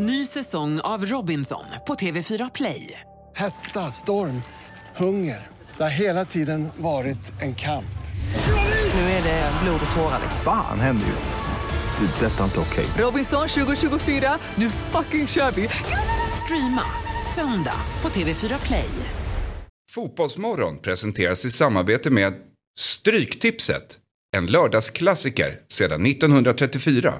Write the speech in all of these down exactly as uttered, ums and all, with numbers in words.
Ny säsong av Robinson på T V fyra Play. Hetta, storm, hunger. Det har hela tiden varit en kamp. Nu är det blod och tårar. Fan, händer just det. Detta är inte okej. Robinson tjugo tjugofyra, nu fucking kör vi. Streama söndag på T V fyra Play. Fotbollsmorgon presenteras i samarbete med Stryktipset. En lördagsklassiker sedan nittonhundratrettiofyra.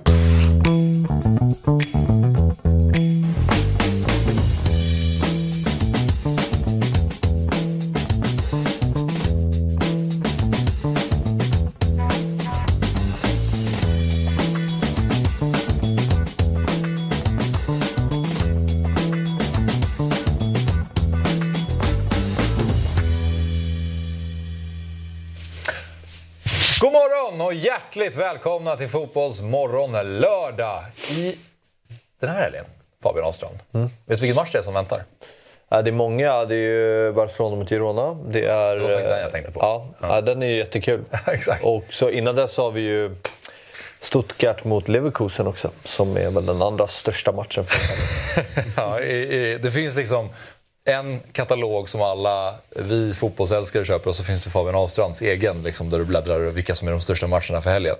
Och hjärtligt välkomna till fotbollsmorgon lördag i den här helgen, Fabian Ahlstrand. Mm. Vet du vilken match det är som väntar? Ja, det är många, det är ju Barcelona mot Girona. Det är det var den jag tänkte på. Ja, ja. Ja, den är ju jättekul. Exakt. Och så innan dess har vi ju Stuttgart mot Leverkusen också, som är väl den andra största matchen för ja, i, i, det finns liksom en katalog som alla vi fotbollsälskare köper, och så finns det Fabian Ahlstrands egen liksom, där du bläddrar och vilka som är de största matcherna för helgen.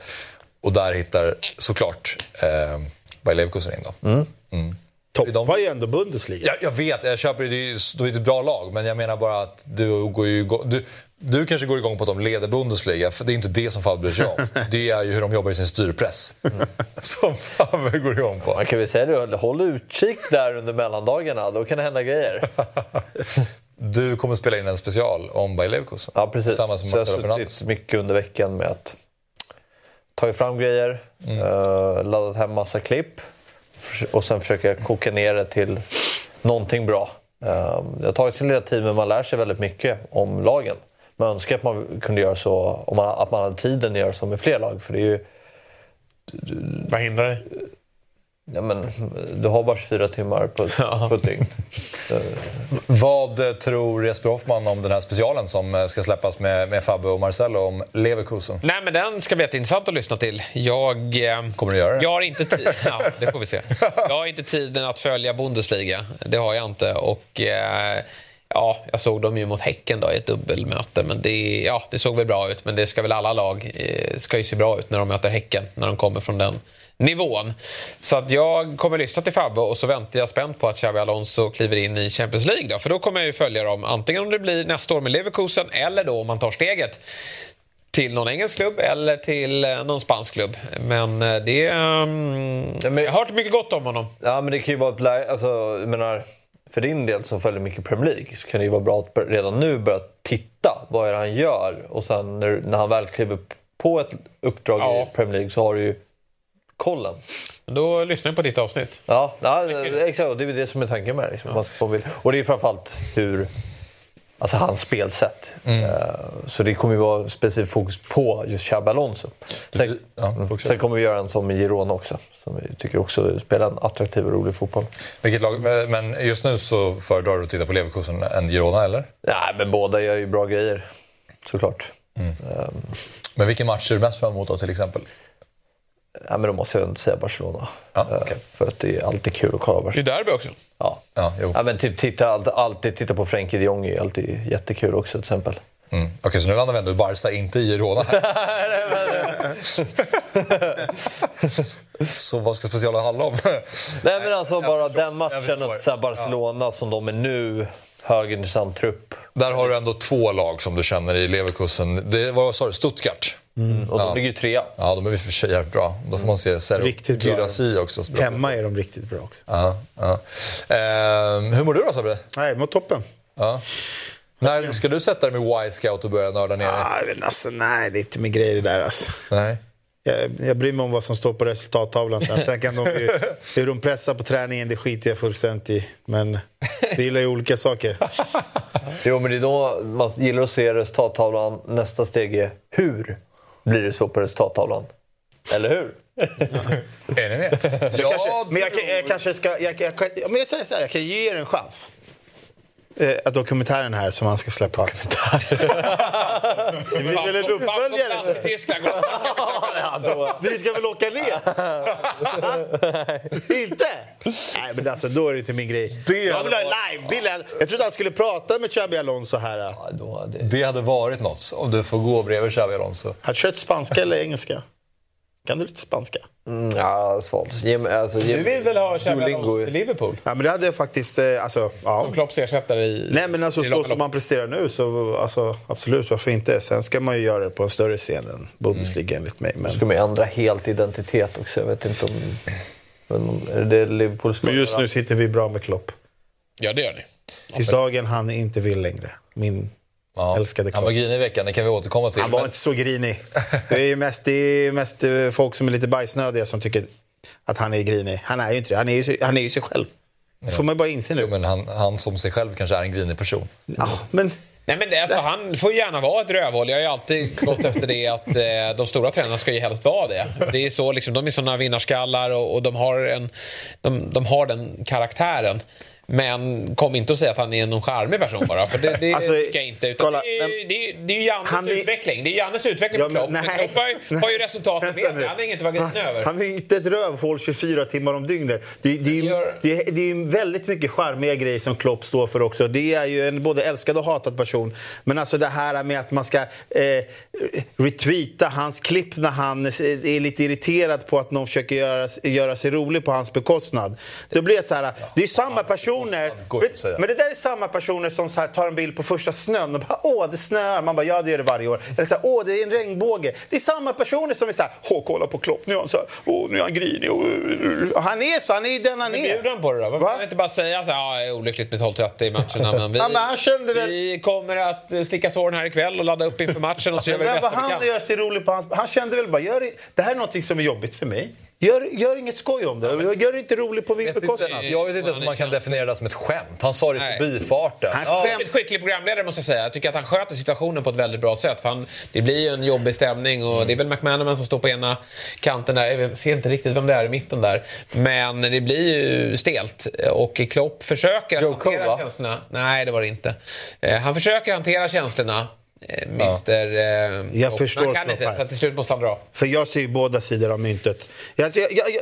Och där hittar såklart eh, Bayer Leverkusen in då. Mm. Mm. Toppar ju ändå Bundesliga. Jag, jag vet, jag köper det, ju, det är ju ett bra lag, men jag menar bara att du går ju du, du kanske går igång på att de leder Bundesliga, för det är inte det som Fab bryr sig om. Det är ju hur de jobbar i sin styrpress mm. som Fab går igång på. Man kan väl säga att du håller utkik där under mellandagarna, då kan det hända grejer. Du kommer spela in en special om Bayer Leverkusen. Ja, precis. Så jag har suttit mycket under veckan med att ta fram grejer, mm. eh, laddat hem massa klipp och sen försöka koka ner det till någonting bra. Det har tagit sin lilla tid, men man lär sig väldigt mycket om lagen. Man önskar att man kunde göra så, om man, att man hade tiden att göra så med fler lag, för det är ju... Vad hindrar dig? Ja, men du har bara tjugofyra timmar på, ja. på ting. Vad tror Jesper Hoffman om den här specialen som ska släppas med, med Fabbe och Marcello om Leverkusen? Nej, men den ska bli jätteintressant att lyssna till. Jag, Kommer du göra det? Jag har inte tid. Ja, det får vi se. Jag har inte tiden att följa Bundesliga. Det har jag inte. Och ja, jag såg dem ju mot Häcken då, i ett dubbelmöte. Men det, ja, det såg väl bra ut. Men det ska väl alla lag ska ju se bra ut när de möter Häcken, när de kommer från den nivån. Så att jag kommer lyssna till Fabbe, och så väntar jag spänt på att Xabi Alonso kliver in i Champions League då, för då kommer jag ju följa dem, antingen om det blir nästa år med Leverkusen, eller då om man tar steget till någon engelsk klubb eller till någon spansk klubb. Men det um, ja, men, jag har hört mycket gott om honom. Ja, men det kan ju vara blä, alltså, jag menar, för din del som följer mycket Premier League, så kan det ju vara bra att redan nu börja titta vad är det han gör, och sen när, när han väl kliver på ett uppdrag ja. i Premier League, så har du ju kollen. Då lyssnar jag på ditt avsnitt. Ja, ja, exakt. Det är det som är tanken med liksom. Man ska, man vill. Och det är framförallt hur, alltså hans spelsätt. Mm. Så det kommer ju vara specifikt fokus på just Xabi Alonso. Sen, ja, sen kommer vi göra en som i Girona också, som vi tycker också spelar en attraktiv och rolig fotboll. Vilket lag, men just nu så föredrar du att titta på Leverkusen än Girona, eller? Nej, ja, men båda gör ju bra grejer, såklart. Mm. Um. Men vilken match är du mest fram emot då, till exempel? Ja, men då måste jag inte säga Barcelona. Ja, okay. För att det är alltid kul att kolla Barcelona. Det är derby också. Ja, ja, jo. Ja, men typ titta, alltid, alltid titta på Frenkie de Jong är alltid jättekul också, till exempel. Mm. Okej, okay, så nu landar vi ändå i Barca, inte i Girona här. Så vad ska specialen handla om? Nej, men alltså bara den matchen att så här, Barcelona ja. som de är nu... högintressant trupp. Där har du ändå två lag som du känner i Leverkusen. Det var, sorry, Stuttgart. Mm. Och de ja. ligger ju trea. Ja, de är ju för sig jävligt bra. Då får mm. man se Sergio Girassi också. Språk. Hemma är de riktigt bra också. Ja, ja. Ehm, hur mår du då, Sabri? Nej, mot toppen. Ja. När ska du sätta dig med Y-Scout och börja nörda ner dig? Ah, alltså, nej, det är inte min grej det där. Alltså. Nej. Jag, jag bryr mig om vad som står på resultattavlan. Sen kan de ju, hur de pressar på träningen, det skiter jag fullständigt i. Men det gillar ju olika saker. Jo, men det är då man gillar att se resultattavlan. Nästa steg är, hur blir det så på resultattavlan? Eller hur? Är ni med? Ja, men jag, jag, jag kanske ska... Jag, jag, jag, men jag säger så här, jag kan ge er en chans. Eh, dokumentären här som han ska släppa. Det blir väl en uppföljare. Vi ska väl åka ner. Inte? Nej, men alltså, då är det inte min grej. Det jag vill ha livebilden. Jag trodde han skulle prata med Xabi Alonso här. Ja, då hade... Det hade varit något om du får gå bredvid Xabi Alonso. Har kört spanska eller engelska? Kan du lite spanska? Mm, ja, svårt. Ge, alltså, ge, du vill väl ha Champions i Liverpool? Ja, men det hade jag faktiskt... Alltså, ja. Som Klopps ersättare i... Nej, men alltså, i så som man presterar nu så alltså, absolut, varför inte? Sen ska man ju göra det på en större scen än Bundesliga, mm. enligt mig. Men... Ska man ändra helt identitet också? Jag vet inte om... Men, är det Liverpool men just göra? Nu sitter vi bra med Klopp. Ja, det gör ni. Tills dagen han inte vill längre. Min... Ja, älskade han var grinig i veckan, det kan vi återkomma till. Han var men... inte så grinig. Det är ju mest, det är mest folk som är lite bajsnödiga som tycker att han är grinig. Han är ju inte det, han är ju, han är ju sig själv. Det får man bara inse nu. Jo, men han, han som sig själv kanske är en grinig person. Ja, men... Nej, men det, alltså, han får gärna vara ett rövhål. Jag har ju alltid gått efter det att eh, de stora tränarna ska ju helst vara det. Det är så, liksom, de är sådana vinnarskallar och, och de, har en, de, de har den karaktären. Men kom inte att säga att han är någon charmig person bara, för det, det alltså, tycker jag inte. Utan kolla, det är ju det är, det är Jannes är, utveckling. Det är Jannes utveckling på ja, Klopp. Klopp har, har ju resultatet med sig. Han är inget vagin över. Han är inte ett rövhål tjugofyra timmar om dygnet. Det, det, det, gör... det, det är ju väldigt mycket charmiga grejer som Klopp står för också. Det är ju en både älskad och hatad person. Men alltså det här med att man ska eh, retweeta hans klipp när han är lite irriterad på att någon försöker göra, göra sig rolig på hans bekostnad. Då blir det så här, det är samma person. Men det där är samma personer som så här tar en bild på första snön och bara, åh det snöar, man bara, ja det gör det varje år. Eller så här, åh det är en regnbåge. Det är samma personer som är så här, åh kolla på Klopp, nu är han så här, åh nu är han grinig. Och han är så, han är ju den han är. Men bjuder han på det då? Varför Va? kan han inte bara säga så här, ja jag är olyckligt med tolv trettio i matchen. Men vi, ja, men han kände väl... vi kommer att slicka såren här ikväll och ladda upp inför matchen och så gör vi det bästa han vi kan. Gör sig rolig på hans... Han kände väl bara, gör det... det här är något som är jobbigt för mig. Gör, gör inget skoj om det. Gör det inte roligt på bekostnad. Jag vet inte om man kan definiera det som ett skämt. Han sa det i förbifarten. Han är ja. ett skicklig programledare måste jag säga. Jag tycker att han sköter situationen på ett väldigt bra sätt. För han, det blir ju en jobbig stämning. Och mm. det är väl McManaman som står på ena kanten där. Jag ser inte riktigt vem det är i mitten där. Men det blir ju stelt. Och Klopp försöker Joe hantera Cole, känslorna. Nej, det var det inte. Han försöker hantera känslorna. Mister ja. eh, jag förstår kan inte, så att till slut måste han dra. För jag ser ju båda sidor av myntet. Alltså, jag, jag, jag,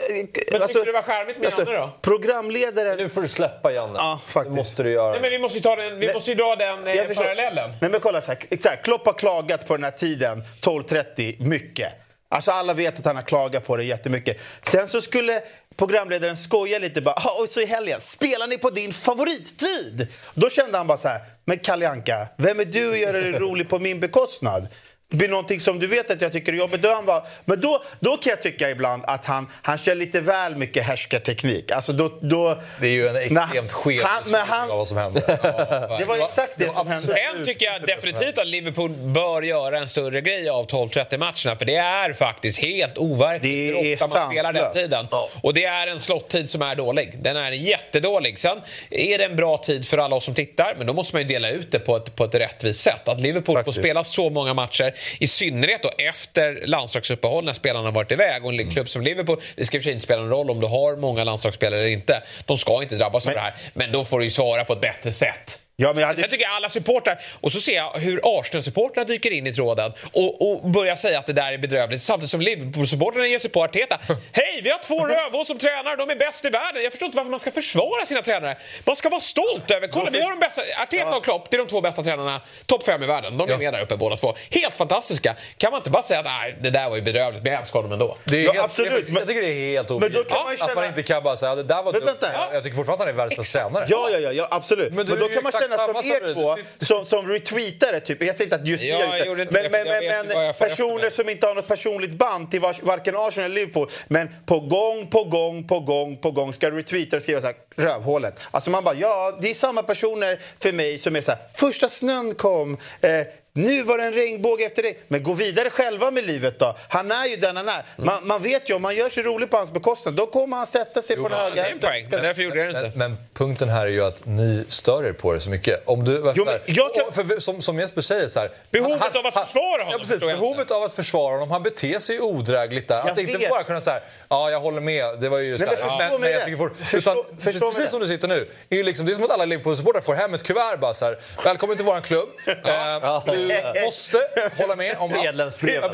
men alltså, tycker du var charmigt med alltså, Janne då? Programledaren... Nu får du släppa Janne. Ja, faktiskt. Det måste du göra. Nej, men vi måste ju ta den, vi men, måste ju dra den eh, parallellen. Nej, men kolla så här. Exakt. Klopp har klagat på den här tiden, tolv trettio, mycket. Alltså alla vet att han har klagat på det jättemycket. Sen så skulle... programledaren skojar lite bara, och så i helgen spelar ni på din favorittid. Då kände han bara så här, men Kalle Anka, vem är du och gör det roligt på min bekostnad? Det blir någonting som du vet att jag tycker är jobbigt. Då han var, men då, då kan jag tycka ibland att han, han kör lite väl mycket härskarteknik. Alltså då, då, det är ju en extremt skev beskrivning av vad som hände. Ja, det var exakt det, det var som hände. Sen tycker jag definitivt att Liverpool bör göra en större grej av tolv trettio-matcherna. För det är faktiskt helt overkligt hur ofta man spelar den tiden. Ja. Och det är en slottid som är dålig. Den är jättedålig. Sen är det en bra tid för alla oss som tittar. Men då måste man ju dela ut det på ett, på ett rättvist sätt. Att Liverpool faktiskt får spela så många matcher. I synnerhet då efter landslagsuppehåll när spelarna har varit iväg och en mm. klubb som Liverpool, det ska för inte spela en roll om du har många landslagsspelare eller inte. De ska inte drabbas men, av det här, men då får du ju svara på ett bättre sätt. Ja, men jag, hade... jag tycker alla supportrar, och så ser jag hur Arsenal-supportrar dyker in i tråden och, och börjar säga att det där är bedrövligt samtidigt som Liverpool-supportrarna ger sig på Arteta. Hej, vi har två rövhål som tränar, de är bäst i världen. Jag förstår inte varför man ska försvara sina tränare. Man ska vara stolt över, kolla vi har de bästa, Arteta och Klopp, det är de två bästa tränarna, topp fem i världen, de är med där uppe båda två. Helt fantastiska, kan man inte bara säga att nej, det där var ju bedrövligt, men jag älskar dem ändå. Det är ja, helt, absolut, men jag tycker det är helt obegripligt ja, känna... att man inte kan bara säga det där var dumt, ja. Jag tycker fortfarande han är världens bästa tränare. Ja, ja, ja, ja, absolut. Men, men då kan man känna som er två som, som retweetare typ. Jag säger inte att just ja, jag men, men, men, men personer som inte har något personligt band till vars, varken Arsenal eller Liverpool, men på gång, på gång, på gång, på gång ska retweetare skriva så här, rövhålet. Alltså man bara, ja det är samma personer för mig som är så här, första snön kom eh, nu var det en regnbåge efter det. Men gå vidare själva med livet då. Han är ju den han är. Man, man vet ju om man gör sig rolig på hans bekostnad, då kommer han sätta sig jo, på den höga hästen. Men därför gjorde jag det inte. Men Punkten här är ju att ni stör er på det så mycket. Om du, jo, men jag kan... för, som, som Jesper säger så här... Behovet han, av att han, försvara honom. Ja, precis. Behovet av att försvara honom. Han beter sig odrägligt där. Jag att vet. Inte bara kunna så här... Ja, jag håller med. Det var ju så här... Men, men, men, men jag tycker fort... Förstå, utan, förstå precis, precis som du sitter nu. Är liksom, det är som att alla Liverpool-supportrar får hem ett kuvert bara så här... Välkommen till våran klubb. Ja. Eh, du måste hålla med om... Medlemsbrevet.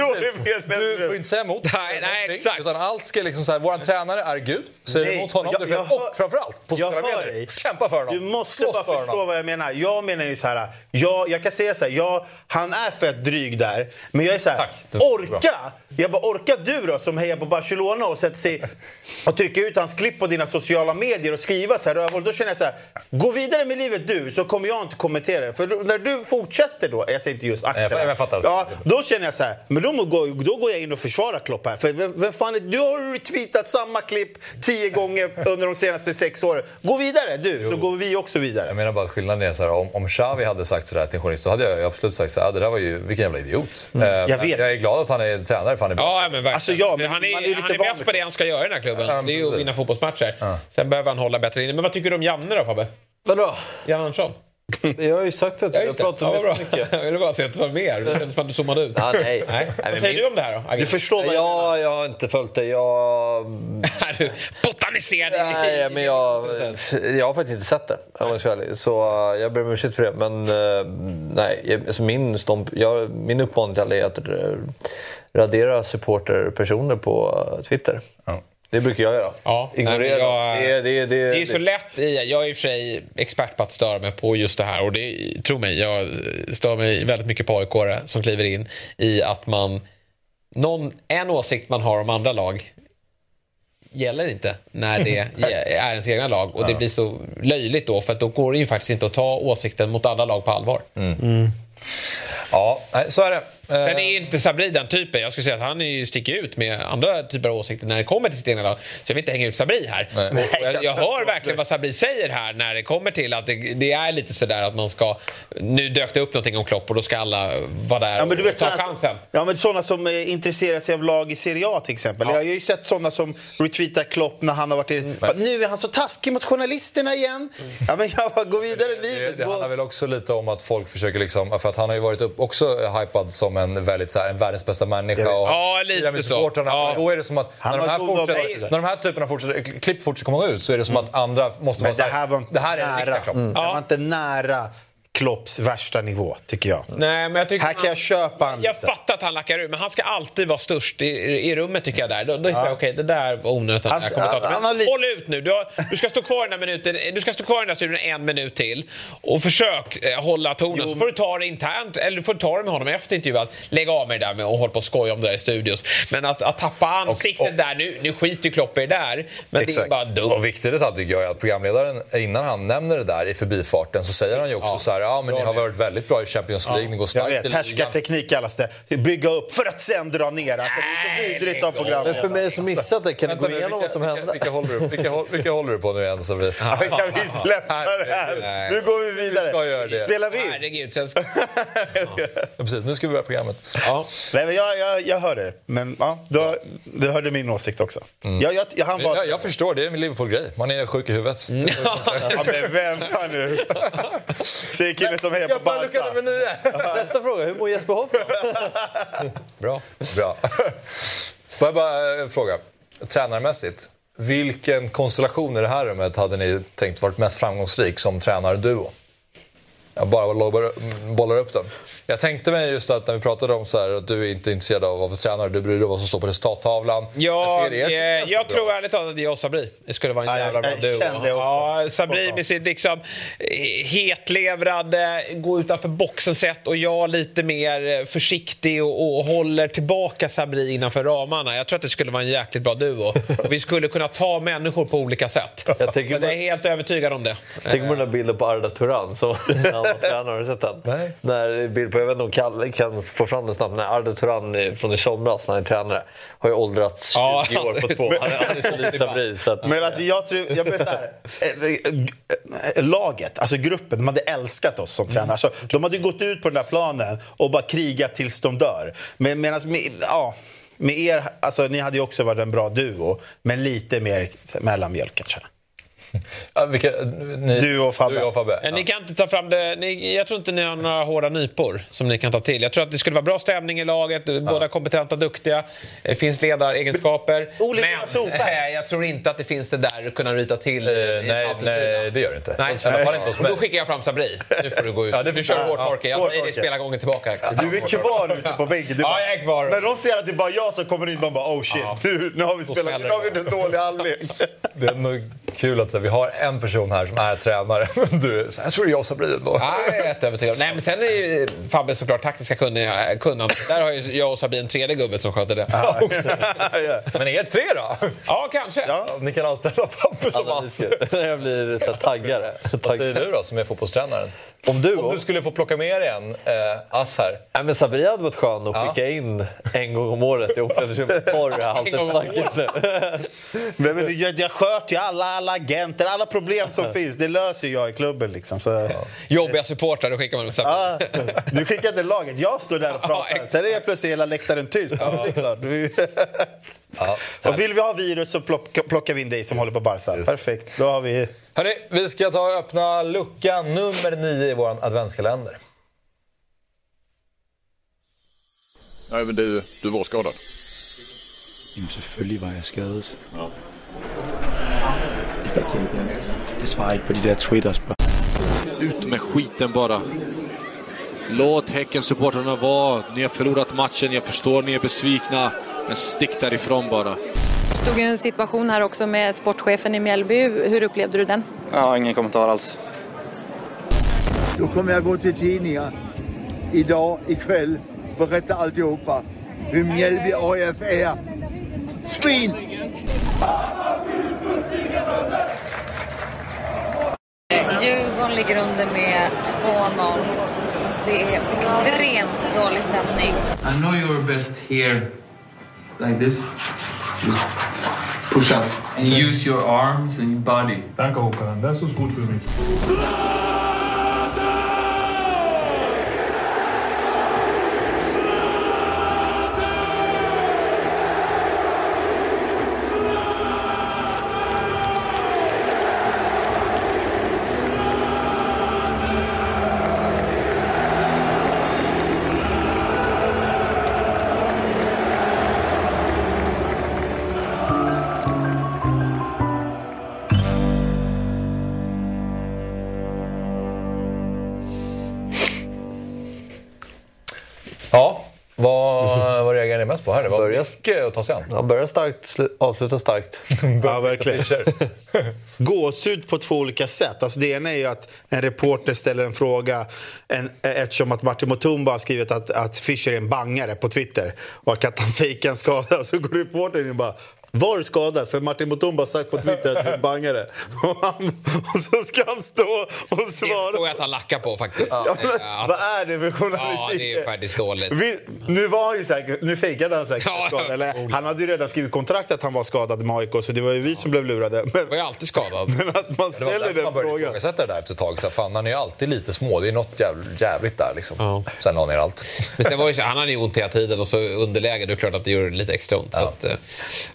Du får inte säga emot. Nej, nej, exakt. Utan allt ska liksom så här... Våran tränare är Gud. Säger emot honom. Jag, jag, jag, och framförallt på sociala medier. Kämpa för honom. Du måste Slås bara förstå honom. Vad jag menar. Jag menar ju så här, jag, jag kan säga så här, jag, han är för dryg där, men jag är så här, orka. Bra. Jag bara, orkar du då som hejar på Barcelona och sätter sig och trycker ut hans klipp på dina sociala medier och skriva så här rövhål, då känner jag så här, gå vidare med livet du, så kommer jag inte kommentera det. För när du fortsätter då, jag säger inte just aktier. Nej, jag fattar. Ja, då känner jag så här, men då, gå, då går jag in och försvarar Klopp här. För vem, vem fan är, du har retweetat samma klipp tio gånger under de senaste sex åren. Gå vidare. Du, jo. Så går vi också vidare. Jag menar bara att skillnaden är så här, om, om Xavi hade sagt sådär till en journalist, så hade jag, jag absolut sagt så här, det där var ju, vilken jävla idiot. Mm. Eh, jag, vet. jag är glad att han är tränare, för han är bra. Ja, men verkligen. Alltså, ja, men han är, man är, lite han är bäst på det han ska göra i den här klubben. Ja, det är ju att vinna fotbollsmatcher. Ja. Sen behöver han hålla bättre inne. Men vad tycker du om Janne då, Fabbe? Vadå? Janne Andersson? Jag har ju sagt att jag, jag pratar om ja, mycket. Jag ville bara säga att du var mer. Det kändes som att du zoomade ut. Ja, nej. Nej. Nej, vad säger min... du om det här då? Du förstår mig. Ja, jag har inte följt det. Jag... Botaniserar dig. Nej, men jag... jag har faktiskt inte sett det. Nej. Så jag ber om ursäkt för det. Men nej, alltså min, stomp... jag, min uppmaning till alla är att radera supporterpersoner på Twitter. Ja. Det brukar jag göra. Ja, ignorera. Jag, det, det, det, det är så lätt. I, jag är i och för sig expert på att störa mig på just det här. Och det, tro mig, jag stör mig väldigt mycket på A I K-are som kliver in i att man... Någon, en åsikt man har om andra lag gäller inte när det är ens egna lag. Och det blir så löjligt då, för att då går det ju faktiskt inte att ta åsikten mot alla lag på allvar. Mm. Mm. Ja, så är det. Den är inte Sabri den typen. Jag skulle säga att han är ju sticker ut med andra typer av åsikter när det kommer till sitt egna lag. Så jag vill inte hänga ut Sabri här. Nej. Jag, jag hör verkligen vad Sabri säger här när det kommer till att det, det är lite sådär att man ska... Nu dök det upp någonting om Klopp och då ska alla vara där ja, men du vet, och ta såna, chansen. Ja, men sådana som intresserar sig av lag i Serie A till exempel. Ja. Jag har ju sett sådana som retweetar Klopp när han har varit i... Mm. Nu är han så taskig mot journalisterna igen. Mm. Ja, men jag bara, gå vidare i livet. Det, det handlar väl också lite om att folk försöker liksom... För att han har ju varit upp, också hypad som en väldigt så här, en världens bästa människa och ja, lite så. Ja. Då är det som att när de här fortsätter, när de här typerna fortsätter, klipp fortsätter komma ut, så är det som mm. att andra måste vara så här, det här, det här är en riktig Klopp. Mm. Ja. Det var inte nära Klopps värsta nivå, tycker jag. Nej, men jag tycker här kan han, jag köpa han jag lite. Fattar att han lackar ur, men han ska alltid vara störst i, i rummet, tycker jag där. Då, då är det ja. okej, okay, det där var onödigt. Han, han, han, han li- håll ut nu. Du, har, du ska stå kvar i den här minuten. Du ska stå kvar i den här studion en minut till och försök eh, hålla tonen. Jo. Så får du ta det internt, eller du får ta det med honom efter intervjuet. Lägg av med det där med och håll på och skoja om det där i studios. Men att, att tappa ansiktet och, och, där, nu, nu skiter ju Klopp i det där. Men exakt. Det är bara dumt. Och viktigt det här tycker jag är att programledaren, innan han nämner det där i förbifarten, så säger han ju också ja. så här: ja, men ni har varit väldigt bra i Champions League. Ja. Ni går starkt i ligan. Teknik allas det. Bygga upp för att sen dra ner. Alltså, det är så vidrigt av programmet. För mig som missat det, kan det gå igenom vad som hände? Vilka håller du, vilka, vilka håller du på nu än? Så vi... Ja, kan vi släppa det här? Nu går vi vidare. Vi spelar vi. Herregud, sen ska... ja. Precis, nu ska vi börja programmet. Ja. Nej, men jag, jag, jag hör det. Men ja, du, du hörde min åsikt också. Mm. Jag, jag, jag, han var... jag, jag förstår, det är en Liverpool-grej. Man är sjuk i huvudet. Mm. Ja, men vänta nu. Killen som hejar på Barca. Nästa fråga, hur mår Jesper Hoff? Bra. Bra. Får jag bara fråga, tränarmässigt, vilken konstellation i det här rummet hade ni tänkt varit mest framgångsrik som tränarduo? Jag bara bollar upp den. Jag tänkte mig just att när vi pratade om så här, att du är inte intresserad av vad för tränare du bryr dig om, vad som står på resultattavlan. Ja, jag, eh, jag tror ärligt talat att det är jag och Sabri. Det skulle vara en jävla bra duo. Ja, Sabri med sitt liksom hetlevrade, gå utanför boxen sätt, och jag lite mer försiktig och, och håller tillbaka Sabri innanför ramarna. Jag tror att det skulle vara en jäkligt bra duo. Vi skulle kunna ta människor på olika sätt. Jag, tänker man, jag är helt övertygad om det. Tänk på den bilden på Arda Turan så... Ja, har du sett den? Nej. När bild på, jag vet inte om Kalle kan få fram den snabbt, när Arda Turan från i somras, när han är tränare, har ju åldrats tjugo ja, år på två. Han är alldeles för lite bry. Men alltså jag tror, jag blir så här, laget, alltså gruppen, de hade älskat oss som tränare. Alltså, de hade gått ut på den där planen och bara krigat tills de dör. Men medan, ja... Med er, alltså ni hade ju också varit en bra duo, men lite mer mellanmjölk kanske. Ja, vilka, ni, du och Fabbe. Du och Fabbe. Ja. Ni kan inte ta fram det. Ni, jag tror inte ni har några hårda nypor som ni kan ta till. Jag tror att det skulle vara bra stämning i laget. Ja. Båda kompetenta, duktiga. Det finns ledaregenskaper. Olika men äh, jag tror inte att det finns det där att kunna ryta till. Uh, nej, nej, det gör det inte. Nej, nej. Inte oss, men... Då skickar jag fram Sabri. Nu får du gå ut. Ja, du kör hårt, Torke. Jag säger det, spela gången tillbaka. Du är kvar ute på bänken. Ja, jag är kvar. När de ser att det är bara jag som kommer in, de bara, oh shit, ja. nu, nu har vi spelat. Nu har vi en dålig halvlek. Det är nog kul att så här, vi har en person här som är tränare. Du, så här tror jag Sabri då. Ja, jag är jätteövertygad. Nej, men sen är ju Fabbe såklart taktiska kunniga, kunnande. Där har ju jag och Sabri en tredje gubbe som sköter det. Ja. Men är det tre då? Ja, kanske. Ja, ni kan anställa Fabbe som ass. Jag blir så taggare. Vad säger du då som är fotbollstränaren? Om du, Om du skulle få plocka med dig en eh, ass här. Nej, men Sabri hade varit skön att skicka in en gång om året. Jag åkte till torr här alltid snacket nu. Men, men jag, jag sköter ju alla, alla agenter, alla problem som finns. Det löser jag i klubben liksom. Så, ja. Jobbiga supportrar, då skickar man dem samman. Ah, du skickar till laget, jag står där och pratar. Ah, sen är jag plötsligt hela läktaren tyst. Ja. Det är klart. Du... Ja, och vill vi ha virus så plocka, plockar vi in dig som håller på Barca. Just. Perfekt, då har vi... Hörrni, vi ska ta och öppna lucka nummer nio i våran adventskalender. Nej, men du, du var skadad. Jamen selvfølgelig var jeg skadet. Ja. Det kan ikke hjælpe. Det svarer ikke på de der twitters. Ut med skiten bara. Låt Häcken-supporterna vara. Ni har förlorat matchen, jag förstår, ni är besvikna. Men stick därifrån bara. Det stod ju en situation här också med sportchefen i Mjällby. Hur upplevde du den? Ja, ingen kommentar alls. Då kommer jag gå till tidningar idag, ikväll, berätta alltihopa. Hur Mjällby A I F är. Spin! Djurgården ligger under med två noll. Det är extremt dålig stämning. I know you're best here. Like this. Just push up. And use your arms and your body. Tack Håkan, det är så svårt för mig. På här. Det var mycket att ta sig an. Ja, börjar starkt, slu- avsluta starkt. Ja, verkligen. Gåshud på två olika sätt. Alltså, det ena är ju att en reporter ställer en fråga en, eftersom att Martin Mutumba har skrivit att, att Fischer är en bangare på Twitter och att han fejkar en skada. Så går reportern in och bara... Var skadad för Martin Mutumba sagt på Twitter att han bangade. Och, han, och så ska han stå och svara. Det tror jag att han lackar på faktiskt. Ja, men, ja. Vad är det för journalistik? Ja, det är faktiskt dåligt. Vi, nu var han ju säkert, nu fejkade han säkert ja, skadad. Eller, han hade ju redan skrivit kontrakt att han var skadad med A I K, så det var ju vi ja. som blev lurade. Men, var ju alltid skadad. Men att man ställer ja, den man frågan. Man sätter det där efter ett tag. Så fan, han är ju alltid lite små. Det är något jävligt, jävligt där liksom. Ja. Sen har han ner allt. Men sen var ju så, han hade ju ont hela tiden och så underläge. Det är klart att det gör lite extra ont. Ja. Så att,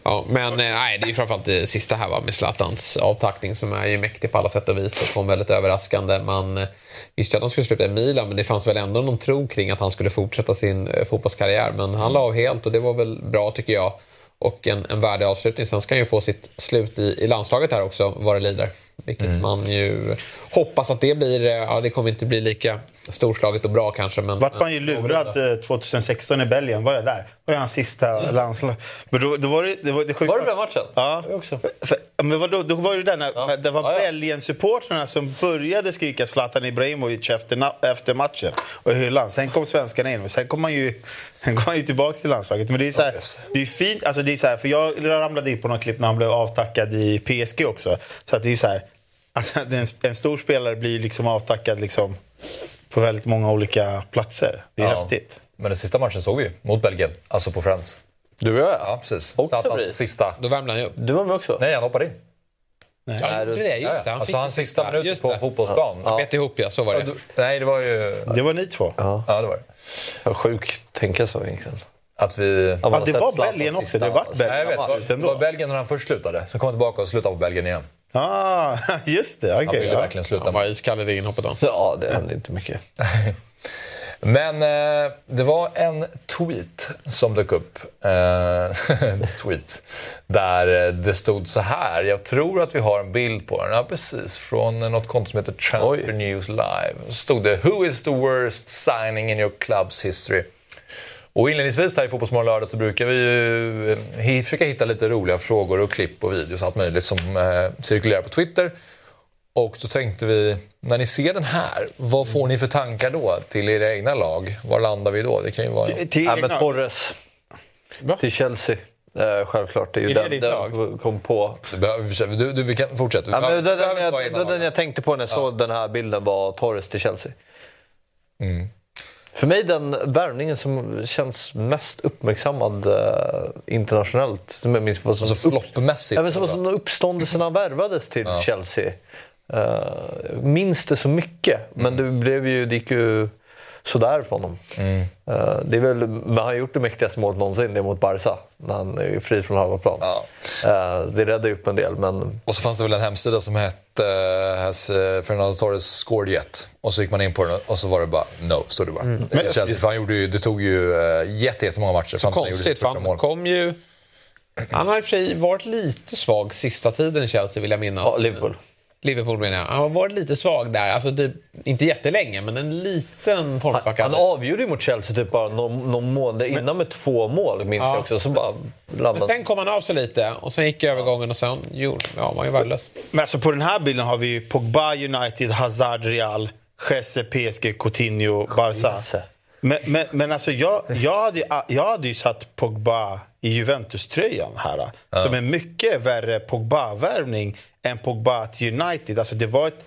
ja. Men nej, det är ju framförallt det sista här va, med Zlatans avtackning som är ju mäktig på alla sätt och vis och kom väldigt överraskande. Man visste att han skulle sluta i Milan, men det fanns väl ändå någon tro kring att han skulle fortsätta sin fotbollskarriär. Men han la av helt och det var väl bra tycker jag. Och en, en värdig avslutning. Sen ska han ju få sitt slut i, i landslaget här också, vad det lider. Vilket mm. man ju hoppas att det blir... Ja, det kommer inte bli lika storslaget och bra kanske. Men, vart man ju lurad tjugohundrasexton i Belgien. Var jag där? Var jag hans sista landslag? Men då, då var det, det var det sjuk... Var det den matchen? Ja. Också. Men vadå, då var det där när, ja. Det var ja, ja. Belgien-supporterna som började skrika Zlatan Ibrahimovic efter, efter matchen. Och hyllan. Sen kom svenskarna in. Och sen kom man ju, sen kom man ju tillbaka till landslaget. Men det är så här... Ja, yes. Det är fint. Alltså det är så här... För jag ramlade in på något klipp när han blev avtackad i P S G också. Så att det är så här... Alltså, en stor spelare blir liksom avtackad liksom, på väldigt många olika platser. Det är ja. häftigt. Men den sista matchen såg vi ju mot Belgien, alltså på Friends. Du och jag? Ja, precis. Och Zlatans sista. Då värmlade han ju. Du var med också? Nej, han hoppade in. Nej, ja, det är just det. Han alltså hans sista där. Minut på fotbollsplan. Ja. Ja. Bet ihop, ja. Så var det. Ja, du, nej, det var ju... Det var ni två. Ja, ja det var det. Jag var sjuk tänka så egentligen. Att vi... Ja, det var Belgien också. Det var Belgien. Nej, jag vet. Det var Belgien när han först slutade. Så kom han tillbaka och slutade på Belgien igen. Ah, just det. Okay, han ville ja. verkligen sluta. Han var iskallade i inhoppet då. Ja, det hände inte mycket. Men eh, det var en tweet som dök upp. Eh, tweet. Där det stod så här. Jag tror att vi har en bild på den. Ja, precis. Från något konto som heter Transfer Oj. News Live. Så stod det: Who is the worst signing in your club's history? Och inledningsvis här i Fotbollsmorgon lördag så brukar vi ju försöka hitta lite roliga frågor och klipp och videos och allt möjligt som eh, cirkulerar på Twitter. Och då tänkte vi, när ni ser den här, vad får ni för tankar då till era egna lag? Var landar vi då? Det kan ju vara... Till, till ja, men Torres. Bra. Till Chelsea. Eh, självklart, det är ju är det den, den kom på. Du, du, vi kan fortsätta. Ja, men den, den, jag, den, den jag tänkte på när jag såg ja. den här bilden var Torres till Chelsea. Mm. För mig den värvningen som känns mest uppmärksammad eh, internationellt, som jag minns var som alltså floppmässigt. Ja, men som var som uppståndelsen han värvades till ja. Chelsea. Uh, minns det så mycket, men mm. det blev ju, det gick ju sådär för honom. Mm. Uh, det är väl, man har gjort det mäktigaste målet någonsin, det är mot Barca. Han är ju fri från halva plan. Ja. Uh, det räddade upp en del. Men... Och så fanns det väl en hemsida som hette uh, Fernando Torres scored yet. Och så gick man in på den och så var det bara no, så det bara. Mm. Men, Chelsea, för han gjorde ju, det tog ju uh, jätte, jätte många matcher. Så konstigt, för han kom ju... Han har i och för sig varit lite svag sista tiden i Chelsea, vill jag minnas. Ja, Liverpool. Liverpool menar jag. Han har varit lite svag där. Alltså typ, inte jättelänge, men en liten formsvacka. Han, han avgjorde mot Chelsea typ bara någon, någon månad innan men, med två mål, minns ja, jag också. Så bara men sen kom han av sig lite och sen gick övergången och sen gjorde ja, man ju värdelös. Men alltså på den här bilden har vi ju Pogba, United, Hazard, Real, Jesse, P S G, Coutinho, Barca. Men, men, men alltså jag, jag, hade, jag hade ju satt Pogba i Juventus-tröjan här. Ja. Som är mycket värre Pogba-värvning än Pogba till United. Alltså det var ett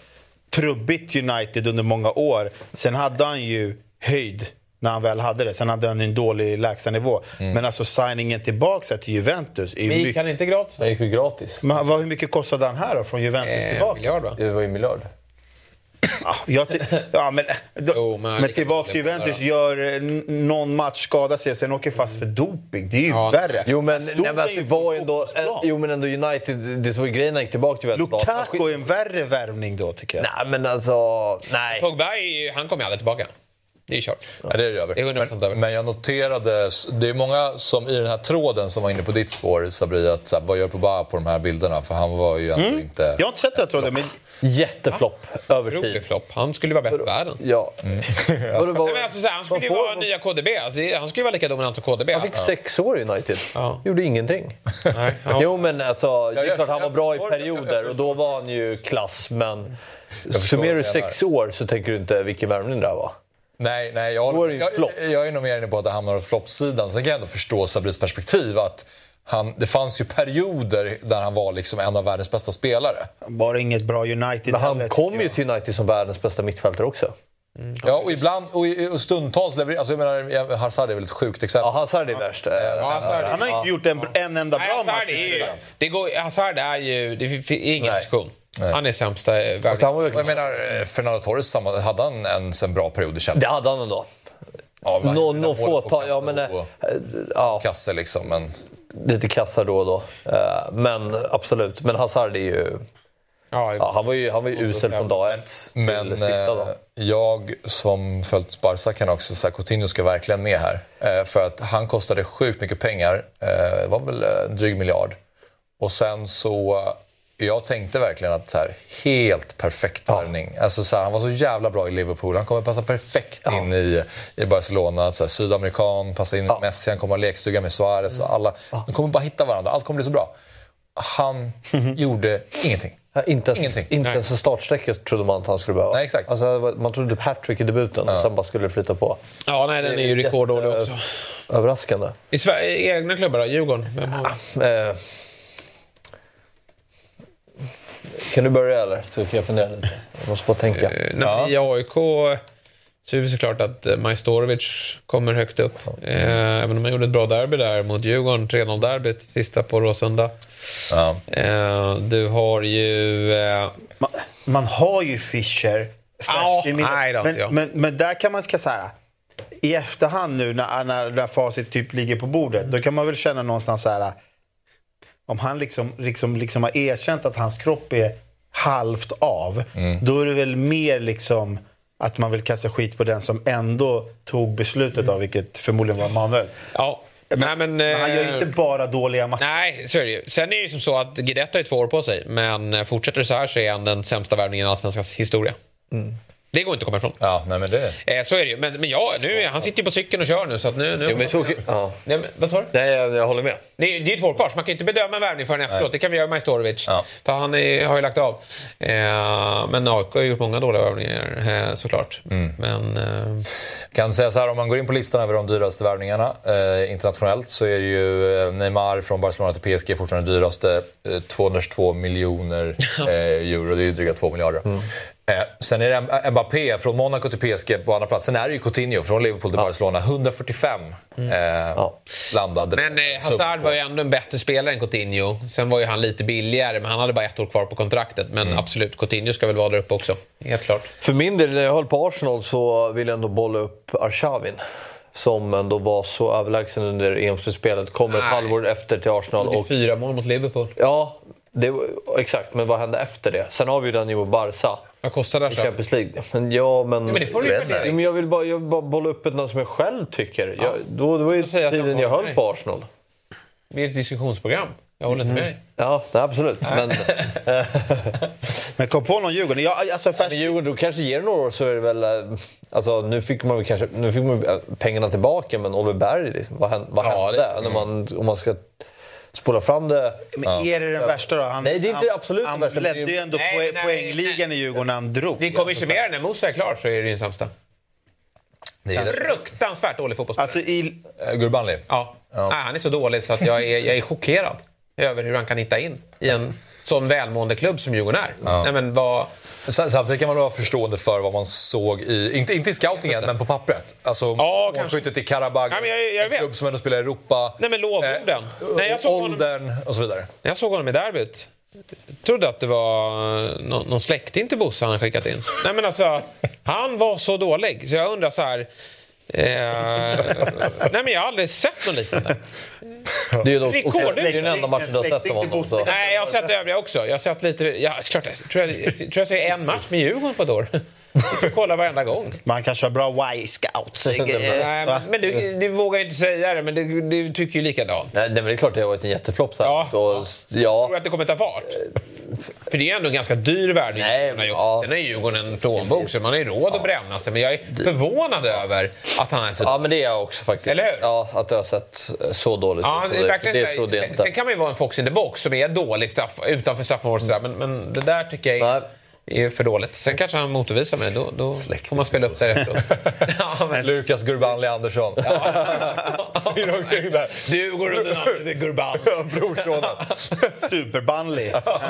trubbigt United under många år. Sen hade han ju höjd när han väl hade det. Sen hade han en dålig lägstanivå. Mm. Men alltså signingen tillbaka till Juventus... Är men gick mycket... han inte gratis? Det gick ju gratis. Men vad, hur mycket kostade han här då från Juventus eh, tillbaka? Miljard, va? Det var ju en miljard. Ja, jag t- ja, men, då, jo, men, men tillbaka till Juventus då. Gör någon match, skadar sig och sen åker fast för doping. Det är ju ja. värre. Jo men, nej, men ju var ändå, jo, men ändå United, det som var grejen gick tillbaka till Juventus. Lukaku är en värre värvning då tycker jag. Nej men alltså, nej. Pogba, han kommer ju aldrig tillbaka. Det är kört. Ja, det är över. Det är hundra procent över. Men, men jag noterade, det är många som i den här tråden som var inne på ditt spår, Sabri, att så här, vad gör Pogba på de här bilderna? För han var ju mm. inte... Jag har inte sett den här tråden, men... Jätteflopp, ja. Övertid. Flopp. Han skulle vara bäst i världen. Ja. Mm. ja. Nej, men alltså, så här, han skulle ju vara nya K D B. Alltså, han skulle ju vara lika dominant som K D B. Han fick ja. sex år i United. Ja. Gjorde ingenting. Nej, ja. Jo, men alltså, ja, det är klart han var bra i perioder och då var han ju klass. Men summerar du sex år så tänker du inte vilken värmning det där var. Nej, nej jag, håller, jag, jag är nog mer inne på att det hamnar på floppsidan. Sen kan jag ändå förstå Sabris perspektiv att han, det fanns ju perioder där han var liksom en av världens bästa spelare. Bara inget bra United. Men han kom ju jag. till United som världens bästa mittfältare också. Mm. Ja, och ibland och, och stundtals lever, alltså jag menar Hazard är väl ett sjukt exempel. Ja, Hazard är värst. Ja, Hazard, han har ju inte gjort en, ja. en enda bra nej, match. Är ju, det går Hazard är ju det är ingen diskussion. Nej. Han är sämsta världen. Jag menar, Fernando Torres, hade han ens en bra period i Chelsea? Det hade han ändå. Ja, men Nå, någon fåtal, ja men... Och, och, ja. Kassar liksom, men... Lite kassar då och då. Men absolut, men Hazard är ju... Ja, ja, han var ju, han var ju usel från dag ett. Men dag. jag som följt Barca kan också säga att Coutinho ska verkligen med här. För att han kostade sjukt mycket pengar. Det var väl en dryg miljard. Och sen så... Jag tänkte verkligen att så här, helt perfekt värvning. Ja. Alltså, så här, han var så jävla bra i Liverpool. Han kommer passa perfekt ja. in i, i Barcelona. Så här, sydamerikan, passa in ja. Messi. Han kommer ha lekstuga med Suarez. Och alla, ja. De kommer bara hitta varandra. Allt kommer bli så bra. Han gjorde ingenting. Ja, inte ens, inte ens en startsträcka trodde man att han skulle behöva. Nej, exakt. Alltså, man trodde typ hattrick i debuten ja. och sen bara skulle det flytta på. Ja, nej, den är ju rekordålig också. Överraskande. I Sverige, i egna klubbar då? Djurgården? Vem har... ja, eh... Kan du börja eller? Så kan jag fundera lite. Jag måste bara tänka. Uh, ja. I A I K så är det såklart att Majstorovic kommer högt upp. Mm. Uh, även om man gjorde ett bra derby där mot Djurgården. tre noll derbyt, sista på Råsunda. Ja. Uh, du har ju... Uh... Man, man har ju Fischer. Oh, i nej, men, ja. men, men där kan man ska säga... I efterhand nu när, när det här facit typ ligger på bordet. Då kan man väl känna någonstans så här... om han liksom, liksom, liksom har erkänt att hans kropp är halvt av, mm. då är det väl mer liksom att man vill kasta skit på den som ändå tog beslutet mm. av, vilket förmodligen var Manuel. Ja. Men, nej, men, han gör ju inte bara dåliga matcher. Nej, så är det ju. Sen är det ju som så att Guidetta har två år på sig, men fortsätter det så här så är han den sämsta värvningen i Allsvenskans historia. Mm. Det går inte att komma ifrån. Ja, nej, men det... eh, så är det ju. Men, men ja, nu, han sitter ju på cykeln och kör nu. Så att nu, nu... Jo, men så... ja. Nej, men, vad sa du? Nej, jag, jag håller med. Det är ju två år kvar, så man kan inte bedöma en värvning förrän efteråt. Nej. Det kan vi göra med Majstorovic. Ja. För han är, har ju lagt av. Eh, men A I K har gjort många dåliga värvningar, eh, såklart. Mm. Men, eh... kan säga så här, om man går in på listan över de dyraste värvningarna eh, internationellt, så är det ju Neymar från Barcelona till P S G fortfarande dyraste. Eh, tvåhundratvå miljoner eh, euro, det är ju dryga två miljarder. Mm. Sen är det Mbappé från Monaco till P S G på andra plats. Sen är det ju Coutinho från Liverpool till ja. Barcelona. etthundrafyrtiofem mm. eh, ja. landade. Men eh, Hazard var ju ändå en bättre spelare än Coutinho. Sen var ju han lite billigare, men han hade bara ett år kvar på kontraktet. Men mm. absolut, Coutinho ska väl vara där uppe också. Helt klart. För min del, när jag höll på Arsenal så vill jag ändå bolla upp Arshavin, som ändå var så överlägsen under E M-slutspelet. Kommer Nej. ett halvår efter till Arsenal. Och... fyra mål mot Liverpool. Ja, det var... exakt. Men vad hände efter det? Sen har vi ju den nivå Barca. Vad kostar det? Champions League. Men ja, men, ja, men det får du ju. Men jag vill bara, jag vill bara bolla upp ett namn som jag själv tycker. Ja. Jag, då det var ju tiden jag höll på Arsenal. Det är ett diskussionsprogram. Jag håller inte med dig. Ja, det absolut. Men, men kom på någon Djurgården. Ja, alltså fast... Djurgården då kanske ger några år, så är det väl... Alltså, nu fick man kanske nu fick man pengarna tillbaka, men Olof Mellberg, liksom, vad hände? Vad ja, hände? Det, när man, om man ska... spola fram det. Men är det den ja. värsta då? Han, nej, det är inte han, absolut han, värsta. Han ledde ju ändå nej, poäng, nej, poängligan nej. i Djurgården när han drog. Vi kommer ju summera när Mosa är klar, så är det ju en samsta. Det är fruktansvärt dålig fotbollsspelare. Alltså i... Uh, Gurbanli? Ja. ja. Nej, han är så dålig så att jag är, jag är chockerad över hur han kan hitta in i en sån välmående klubb som Djurgården är. Ja. Nej, men vad... Samtidigt kan man vara förstående för vad man såg i, inte, inte i scoutingen, men på pappret. Alltså ja, målskyttet i Karabag, ja, jag, jag en klubb vet. som ändå spelar i Europa. Nej, men lovorden. Eh, åldern honom, och så vidare. Jag såg honom i derbyt. Jag trodde att det var någon, någon släkting till Bosse han skickat in. Nej, men alltså, han var så dålig. Så jag undrar så här... Eh, nej, men jag har aldrig sett någon liknande. Det är ju okay, den enda matchen du har sett av honom. Så. Nej, jag har sett övriga också. Jag har sett lite, ja, klart, jag tror jag, jag tror jag säger en match med Djurgården på ett år. Du kollar varenda gång. Man kanske har bra Y-scouts. Nej, men, men du, du vågar inte säga det, men du, du tycker ju likadant. Nej, men det är klart att det har varit en jätteflopp så här. Ja, och, ja. Jag tror att det kommer ta fart. För det är ändå en ganska dyr värvning. Ja. Sen är Djurgården en plånbok, så man har ju råd ja. att bränna sig. Men jag är förvånad över att han är så... Ja, men det är jag också faktiskt. Eller hur? Ja, att jag har sett så dåligt. Ja, det, det, det trodde jag inte. Sen kan man ju vara en fox in the box som är dålig straff, utanför straffområdet. Mm. Men, men det där tycker jag är... Nej. är för dåligt. Sen kanske han motbevisar mig. Då, då får man spela upp där efteråt. Ja, men... Lukas Gurbanli Andersson. Ja. Du går under namnet. Det är Gurbanli. Brorsonen. Superbanli. Ja,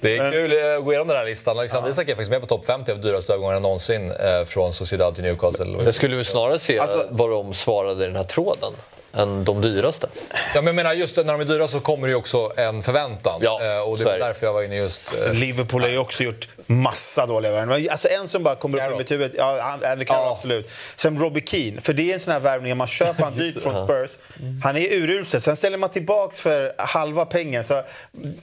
det är kul att gå igenom den här listan. Alexander Isak är faktiskt med på topp femtio av dyraste övergångarna någonsin från Sociedad till Newcastle. Jag skulle väl snarare se alltså... vad de svarade i den här tråden än de dyraste. Ja, men jag menar, just när de är dyra så kommer det ju också en förväntan. Ja, eh, och det är därför jag var inne just... Alltså, Liverpool har ju också gjort massa dåliga värvningar. Alltså en som bara kommer upp i mitt huvud, ja, han, det kan ja. absolut. Sen Robbie Keane, för det är en sån här värvning man köper han dyrt från Spurs. Han är urusel, sen ställer man tillbaks för halva pengen. Så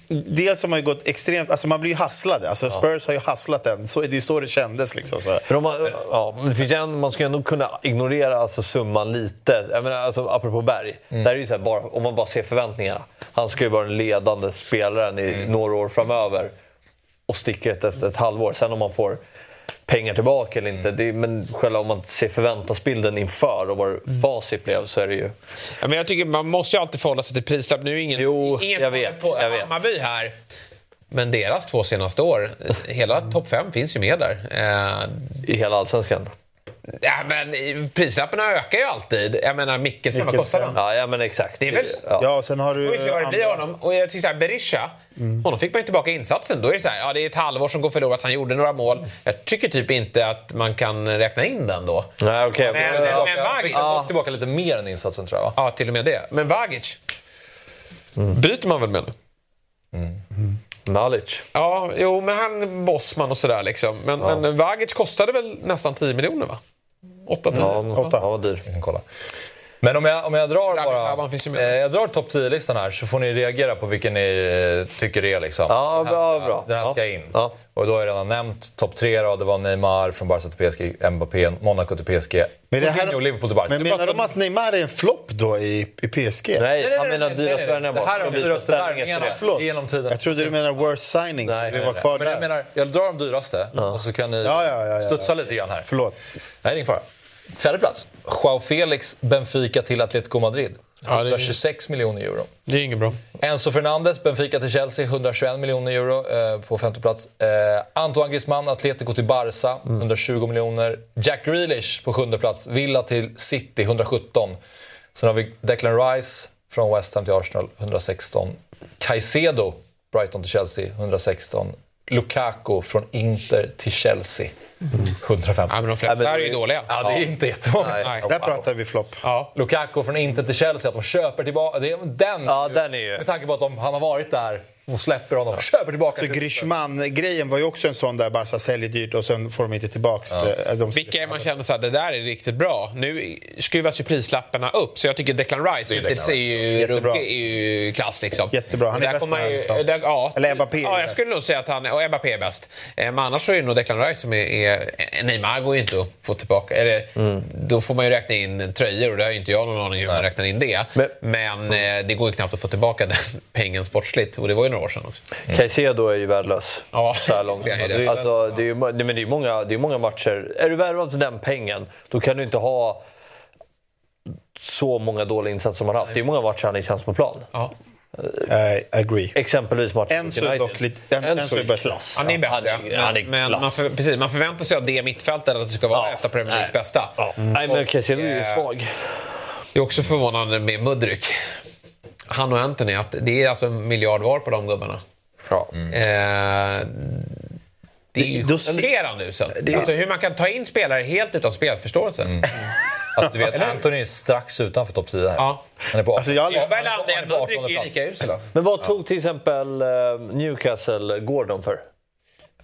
dels har man ju gått extremt... Alltså man blir ju hasslad. Alltså Spurs har ju hasslat den. Så är det ju så det kändes liksom. Så. För man, ja, men man ska ju ändå kunna ignorera alltså, summan lite. Jag menar, alltså, apropå Berg. Mm. Där är ju så här, bara, om man bara ser förväntningarna. Han ska ju vara den ledande spelaren i mm. några år framöver. Och sticker ett efter ett halvår. Sen om man får pengar tillbaka eller inte. Mm. Det är, men själva om man ser förväntansbilden inför och vad facit blev så är det ju... Ja, men jag tycker man måste ju alltid förhålla sig till prislapp. Nu är ingen, jo, ingen jag vet, på jag Hammarby här. Men deras två senaste år, hela mm. topp fem finns ju med där. Eh, I hela Allsvenskan. Ja, men prislapparna ökar ju alltid. Jag menar, Mikkelsen, vad kostar han? Ja, ja, men exakt. Det är väl... Ja, ja sen har du... Får det blir honom. Och jag tycker så här, Berisha, mm. honom fick man ju tillbaka insatsen. Då är det så här, ja, det är ett halvår som går förlorat. Han gjorde några mål. Jag tycker typ inte att man kan räkna in den då. Nej, okej. Okay. Men, men, ja, men Vagic... Ja, fick tillbaka lite mer än insatsen, tror jag. Ja, till och med det. Men Vagic... Mm. Bryter man väl med nu? Mm. Mm. Knowledge. Ja, jo, men han bossman och sådär liksom. Men, ja. men Vagic kostade väl nästan tio miljoner, va? åtta Ja, åtta. Ja, vad dyr. Jag kan kolla. Men om jag, om jag drar bara eh, jag drar topp tio-listan här, så får ni reagera på vilken ni eh, tycker är liksom. Ja, den här bra, ska, bra. Den här ja. ska in. Ja. Och då har jag redan nämnt topp tre då. Det var Neymar från Barca till P S G, Mbappé, Monaco till P S G, men det här, och Liverpool till Barca. Men menar de att Neymar är en flopp då i, i P S G? Nej, han menar dyraste. Det här är de dyraste värvningarna genom tiden. Jag trodde du menar worst signings. Nej, vi var kvar där. Men jag menar, jag drar de dyraste och så kan ni studsa lite grann här. Förlåt. Nej, ingen fara. Fjärde plats. Joao Felix, Benfica till Atletico Madrid. etthundratjugosex ja, är... miljoner euro. Det är inget bra. Enzo Fernandes, Benfica till Chelsea. etthundratjugoett miljoner euro eh, på femte plats. Eh, Antoine Griezmann, Atletico till Barca. Mm. etthundratjugo miljoner. Jack Grealish på sjunde plats. Villa till City, etthundrasjutton. Sen har vi Declan Rice från West Ham till Arsenal, etthundrasexton. Caicedo, Brighton till Chelsea, etthundrasexton. Lukaku från Inter till Chelsea, etthundrafem. Ja, men de flesta är ju dåliga. Ja, det är inte jättemånga. Wow. Där pratar vi flopp. Ja. Lukaku från Inter till Chelsea, att de köper tillbaka. Den, ja, den är ju... Med tanke på att de, han har varit där och släpper honom och köper tillbaka. Så Griezmann-grejen var ju också en sån där Barca säljer dyrt och sen får de inte tillbaka. Ja. De... Vilka är man känner så här, det där är riktigt bra. Nu skruvas ju prislapparna upp. Så jag tycker Declan Rice det är, Declan Rice. är ju jättebra. Är ju klass liksom. Jättebra, han är bäst man ju, där, ja. Eller Mbappé. Ja, jag skulle nog säga att han och Mbappé är bäst. Men annars så är det nog Declan Rice som är, är Neymar går ju inte att få tillbaka. Eller, mm. Då får man ju räkna in tröjor och det har ju inte jag någon aning hur man räknar in det. Men, Men mm. det går ju knappt att få tillbaka den pengen sportsligt. Och det var ju några år sedan också. Mm. Caicedo är ju värdelös. Ja, så här långt. Det. Alltså, det är ju, nej, men det är många, det är många matcher. Är du värvad för den pengen, då kan du inte ha så många dåliga insatser som man haft. Det är många matcher han är chans på plan. Ja. I agree. Exempelvis matchen Enzo mot United. Dock lite, en, Enzo är bättre. Han är bättre. Men, han är men man, för, precis, man förväntar sig att det mittfältet att det ska vara ja. ett av Premier Leagues bästa. Ja. Mm. Nej, men Caicedo är ju svag. Det är också förvånande med Mudryk. Han och Anthony, att det är alltså en miljard var på de gubbarna. Ja. Mm. Eh, det är ju chockerande nu. Är... Alltså hur man kan ta in spelare helt utan spelförståelse. Mm. Alltså du vet, Anthony är strax utanför topp tio här. Ja. Han är på alltså, jag artonde. Men vad tog ja. till exempel Newcastle Gordon för?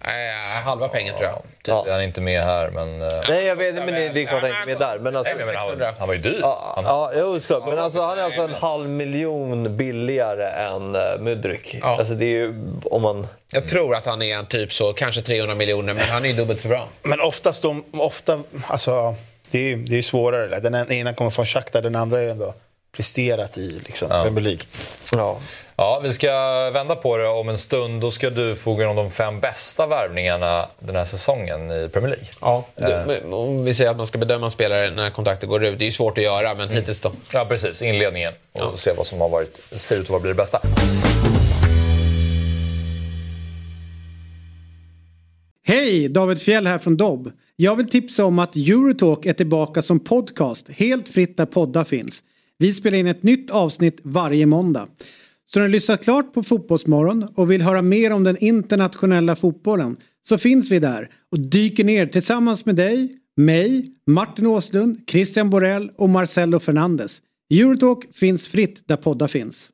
Eh, halva pengen ja, tror jag. Typ. Ja. Han är inte med här, men... Nej, jag vet, men det, det är klart han inte med där. Men alltså, nej, men han, han var ju dyr. Ja, han, ja jo, klart. Men alltså, han är alltså en halv miljon billigare än uh, Mudryk. Ja. Alltså, det är ju, om man... Jag tror att han är en typ så, kanske trehundra miljoner, men han är ju dubbelt så bra. Men oftast de... Ofta, alltså, det är ju det är svårare. Den ena kommer från Shakhtar, den andra är ju ändå... presterat i liksom, ja. Premier League. Ja. Ja, vi ska vända på det om en stund. Då ska du foga om de fem bästa värvningarna den här säsongen i Premier League. Ja, eh. om vi säger att man ska bedöma spelare när kontraktet går ut. Det är ju svårt att göra, men mm. hittills då. Ja, precis. Inledningen. Och ja. se vad som har varit, ser ut och vad blir det bästa. Hej, David Fjell här från Dobb. Jag vill tipsa om att Eurotalk är tillbaka som podcast. Helt fritt där poddar finns. Vi spelar in ett nytt avsnitt varje måndag. Så när du lyssnat klart på Fotbollsmorgon och vill höra mer om den internationella fotbollen så finns vi där och dyker ner tillsammans med dig, mig, Martin Åslund, Christian Borell och Marcelo Fernandes. Eurotalk finns fritt där poddar finns.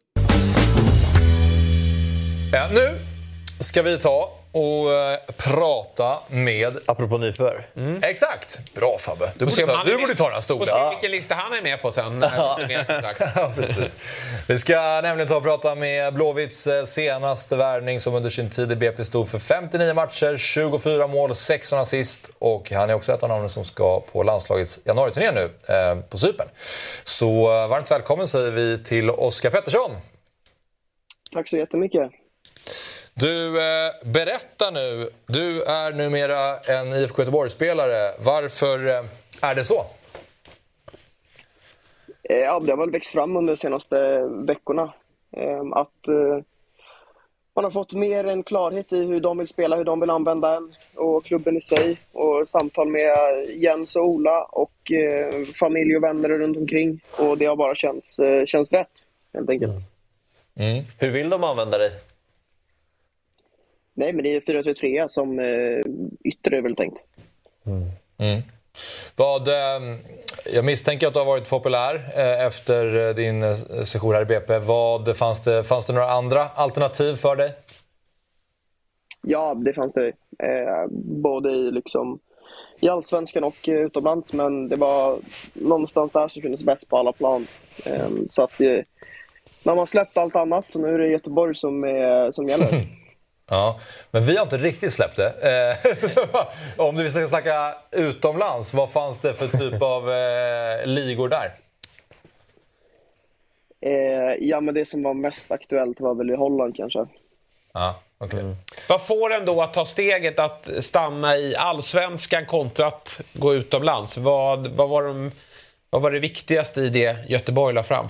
Ja, nu ska vi ta och eh, prata med... Apropå nyför. Mm. Exakt. Bra, Fabbe. Du, borde, ta, du är... borde ta den här stolen. Och se vilken lista han är med på sen. Ja, precis. Vi ska nämligen ta och prata med Blåvitts senaste värvning som under sin tid i B P stod för femtionio matcher, tjugofyra mål, sexton assist. Och han är också ett av namnen som ska på landslagets januariturné nu eh, på Cypern. Så varmt välkommen säger vi till Oscar Pettersson. Tack så jättemycket. Du, berätta nu. Du är numera en I F K Göteborg-spelare. Varför är det så? Ja, det har väl växt fram under de senaste veckorna. Att man har fått mer en klarhet i hur de vill spela, hur de vill använda en. Och klubben i sig. Och samtal med Jens och Ola. Och familj och vänner runt omkring. Och det har bara känts, känts rätt, helt enkelt. Mm. Mm. Hur vill de använda dig? Nej, men det är fyra tre tre som eh, yttre är väl tänkt. Mm. Mm. Vad, eh, jag misstänker att du har varit populär eh, efter din eh, session här i B P. Vad, fanns, det, fanns det några andra alternativ för dig? Ja, det fanns det. Eh, både i liksom, i Allsvenskan och utomlands, men det var någonstans där som kändes bäst på alla plan. Så att det, när man släppt allt annat, så nu är det Göteborg som, är, som gäller. Ja, men vi har inte riktigt släppt det. Om du vill snacka utomlands, vad fanns det för typ av eh, ligor där? Eh, ja, men det som var mest aktuellt var väl i Holland kanske. Ja, okej. Mm. Vad får den då att ta steget att stanna i Allsvenskan kontra att gå utomlands? Vad, vad, var, de, vad var det viktigaste i det Göteborg la fram?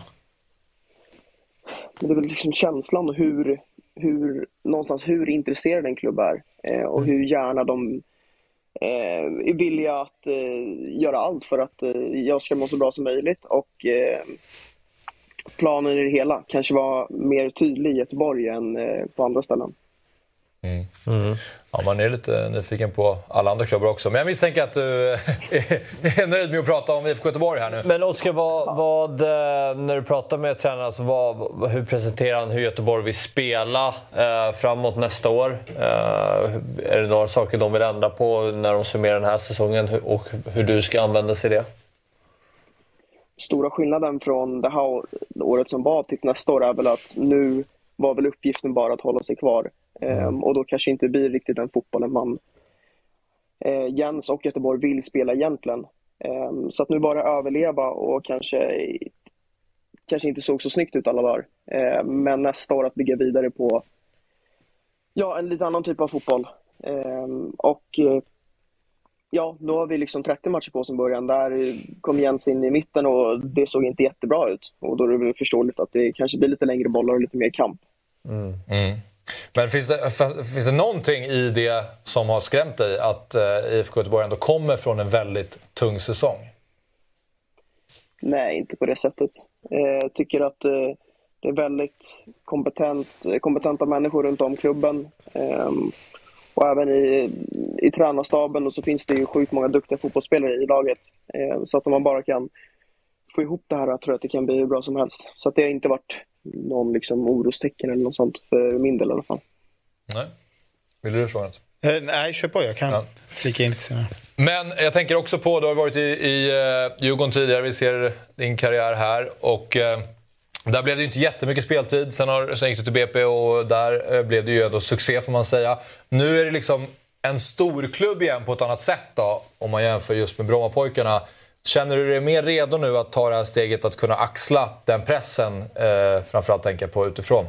Det är väl liksom känslan och hur... hur någonstans hur intresserad en klubb är eh, och hur gärna de eh, är villiga att eh, göra allt för att eh, jag ska må så bra som möjligt, och eh, planen i det hela kanske var mer tydlig i Göteborg än eh, på andra ställen. Mm. Mm. Ja, man är lite nyfiken på alla andra klubbar också, men jag misstänker att du är nöjd med att prata om I F K Göteborg här nu. Men Oskar, vad, vad, när du pratar med tränarna, så vad, hur presenterar han hur Göteborg vill spela eh, framåt nästa år? Eh, är det några saker de vill ändra på när de summerar den här säsongen, och hur du ska använda sig i det? Stora skillnaden från det här året som var till nästa år är väl att nu var väl uppgiften bara att hålla sig kvar. Mm. Och då kanske inte blir riktigt den fotbollen man eh, Jens och Göteborg vill spela egentligen. Eh, så att nu bara överleva, och kanske, kanske inte såg så snyggt ut alla dagar. Eh, men nästa år att bygga vidare på ja, en lite annan typ av fotboll. Eh, och eh, ja, då har vi liksom trettio matcher på som början. Där kom Jens in i mitten och det såg inte jättebra ut. Och då är det förståeligt att det kanske blir lite längre bollar och lite mer kamp. Mm. Mm. Men finns det, finns det någonting i det som har skrämt dig, att I F K Göteborg ändå kommer från en väldigt tung säsong? Nej, inte på det sättet. Jag tycker att det är väldigt kompetent, kompetenta människor runt om klubben. Och även i, i tränarstaben, och så finns det ju sjukt många duktiga fotbollsspelare i laget. Så att om man bara kan få ihop det här, jag tror att det kan bli hur bra som helst. Så att det har inte varit någon liksom orostecken eller något sånt för min del i alla fall. Nej. Vill du fråga något? Eh, nej, kör på, jag kan ja. flika in lite senare. Men jag tänker också på, du har varit i, i uh, Djurgården tidigare, vi ser din karriär här, och uh, där blev det ju inte jättemycket speltid, sen, har, sen gick du till B P, och där uh, blev det ju ändå succé får man säga. Nu är det liksom en stor klubb igen på ett annat sätt då, om man jämför just med Brommapojkarna. Känner du dig mer redo nu att ta det här steget, att kunna axla den pressen, eh, framförallt tänka på utifrån?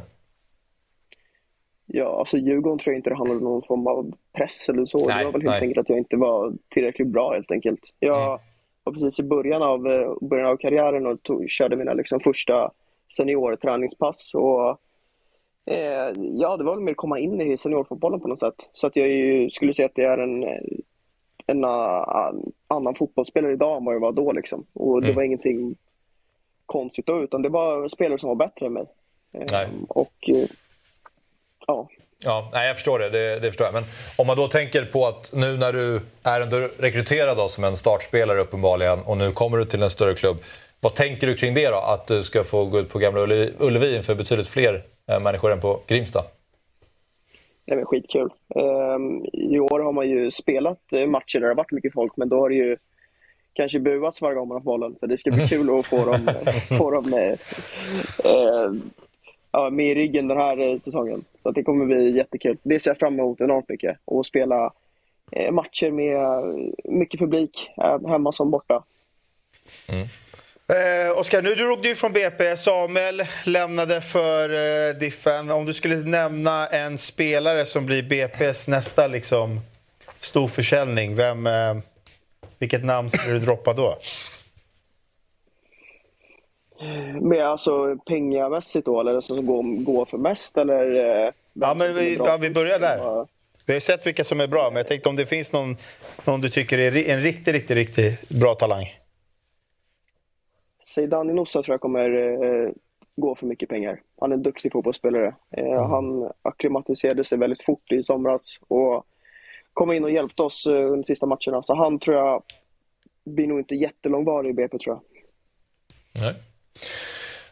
Ja, alltså Djurgården tror jag inte det handlade om någon form av press eller så. Nej, det var väl helt nej. enkelt att jag inte var tillräckligt bra helt enkelt. Jag mm. var precis i början av, början av karriären och tog, körde mina liksom första seniorträningspass. Och, eh, ja, det var väl mer komma in i seniorfotbollen på något sätt. Så att jag ju, skulle säga att det är en... en annan fotbollsspelare idag än vad jag var då liksom. Och det mm. var ingenting konstigt då, utan det var spelare som var bättre än mig. Nej. Och ja. Ja, nej, jag förstår det. det, det förstår jag. Men om man då tänker på att nu när du är ändå rekryterad då, som en startspelare uppenbarligen, och nu kommer du till en större klubb, vad tänker du kring det då? Att du ska få gå ut på Gamla Ullevi inför betydligt fler människor än på Grimstad? Det var skitkul. Um, I år har man ju spelat matcher där det har varit mycket folk, men då har det ju kanske buats varje gång man har bollen. Så det ska bli kul att få dem, få dem uh, uh, med i ryggen den här säsongen. Så det kommer bli jättekul. Det ser jag fram emot enormt mycket. Och spela uh, matcher med mycket publik uh, hemma som borta. Mm. Eh, Oskar, nu drog du från B P. Samuel lämnade för eh, Diffen. Om du skulle nämna en spelare som blir B P:s nästa liksom, stor försäljning, vem, eh, vilket namn skulle du droppa då? Men alltså pengamässigt då, eller som går, går för mest? Eller, eh, ja, men vi, ja, vi börjar där. Vi har sett vilka som är bra, men jag tänkte om det finns någon, någon du tycker är en riktigt, riktigt, riktigt bra talang. Zidane Inossa tror jag kommer eh, gå för mycket pengar. Han är en duktig fotbollsspelare. Eh, mm. Han akklimatiserade sig väldigt fort i somras och kom in och hjälpte oss eh, under de sista matcherna. Så han tror jag blir nog inte jättelångvarig i B P, tror jag. Nej.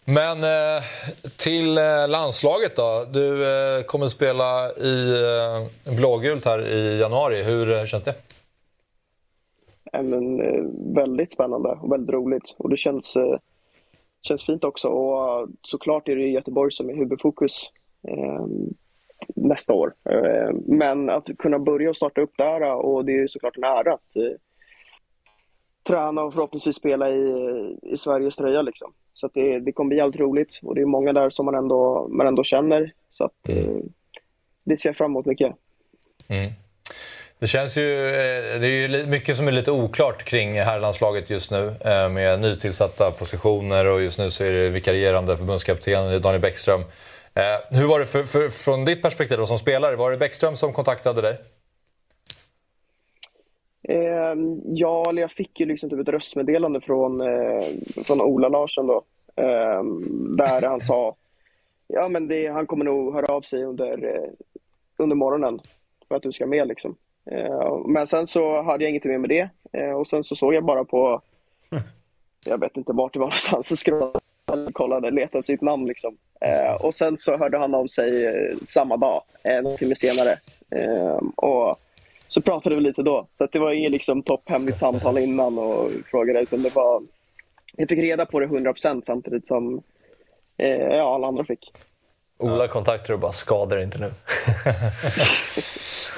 Men eh, till eh, landslaget då. Du eh, kommer spela i eh, blågult här i januari. Hur eh, känns det? även väldigt spännande och väldigt roligt. Och det känns, känns fint också. Och såklart är det Göteborg som är huvudfokus nästa år. Men att kunna börja och starta upp där, och det är ju såklart en ära att träna och förhoppningsvis spela i, i Sveriges tröja liksom. Så att det, det kommer bli allt roligt, och det är många där som man ändå, man ändå känner, så att mm. det ser framåt mycket. Mm. Det känns ju, det är ju mycket som är lite oklart kring herrlandslaget just nu, med nytillsatta positioner, och just nu så är det vikarierande förbundskapten Daniel Bäckström. Hur var det för, för, från ditt perspektiv då, som spelare? Var det Bäckström som kontaktade dig? Eh, ja, jag fick ju liksom typ ett röstmeddelande från, eh, från Ola Larsson då, eh, där han sa ja, men det, han kommer nog höra av sig under, eh, under morgonen för att du ska med liksom. Eh, men sen så hade jag inget mer med det, eh, och sen så såg jag bara på, jag vet inte vart det var någonstans, så skrollade jag, kollade, letade sitt namn liksom. Eh, och sen så hörde han av sig eh, samma dag, eh, någon timme senare, eh, och så pratade vi lite då. Så att det var inget liksom topphemligt samtal innan och frågade, utan det var, jag fick reda på det hundra procent samtidigt som eh, ja, alla andra fick. Ola kontakter och bara skadar inte nu.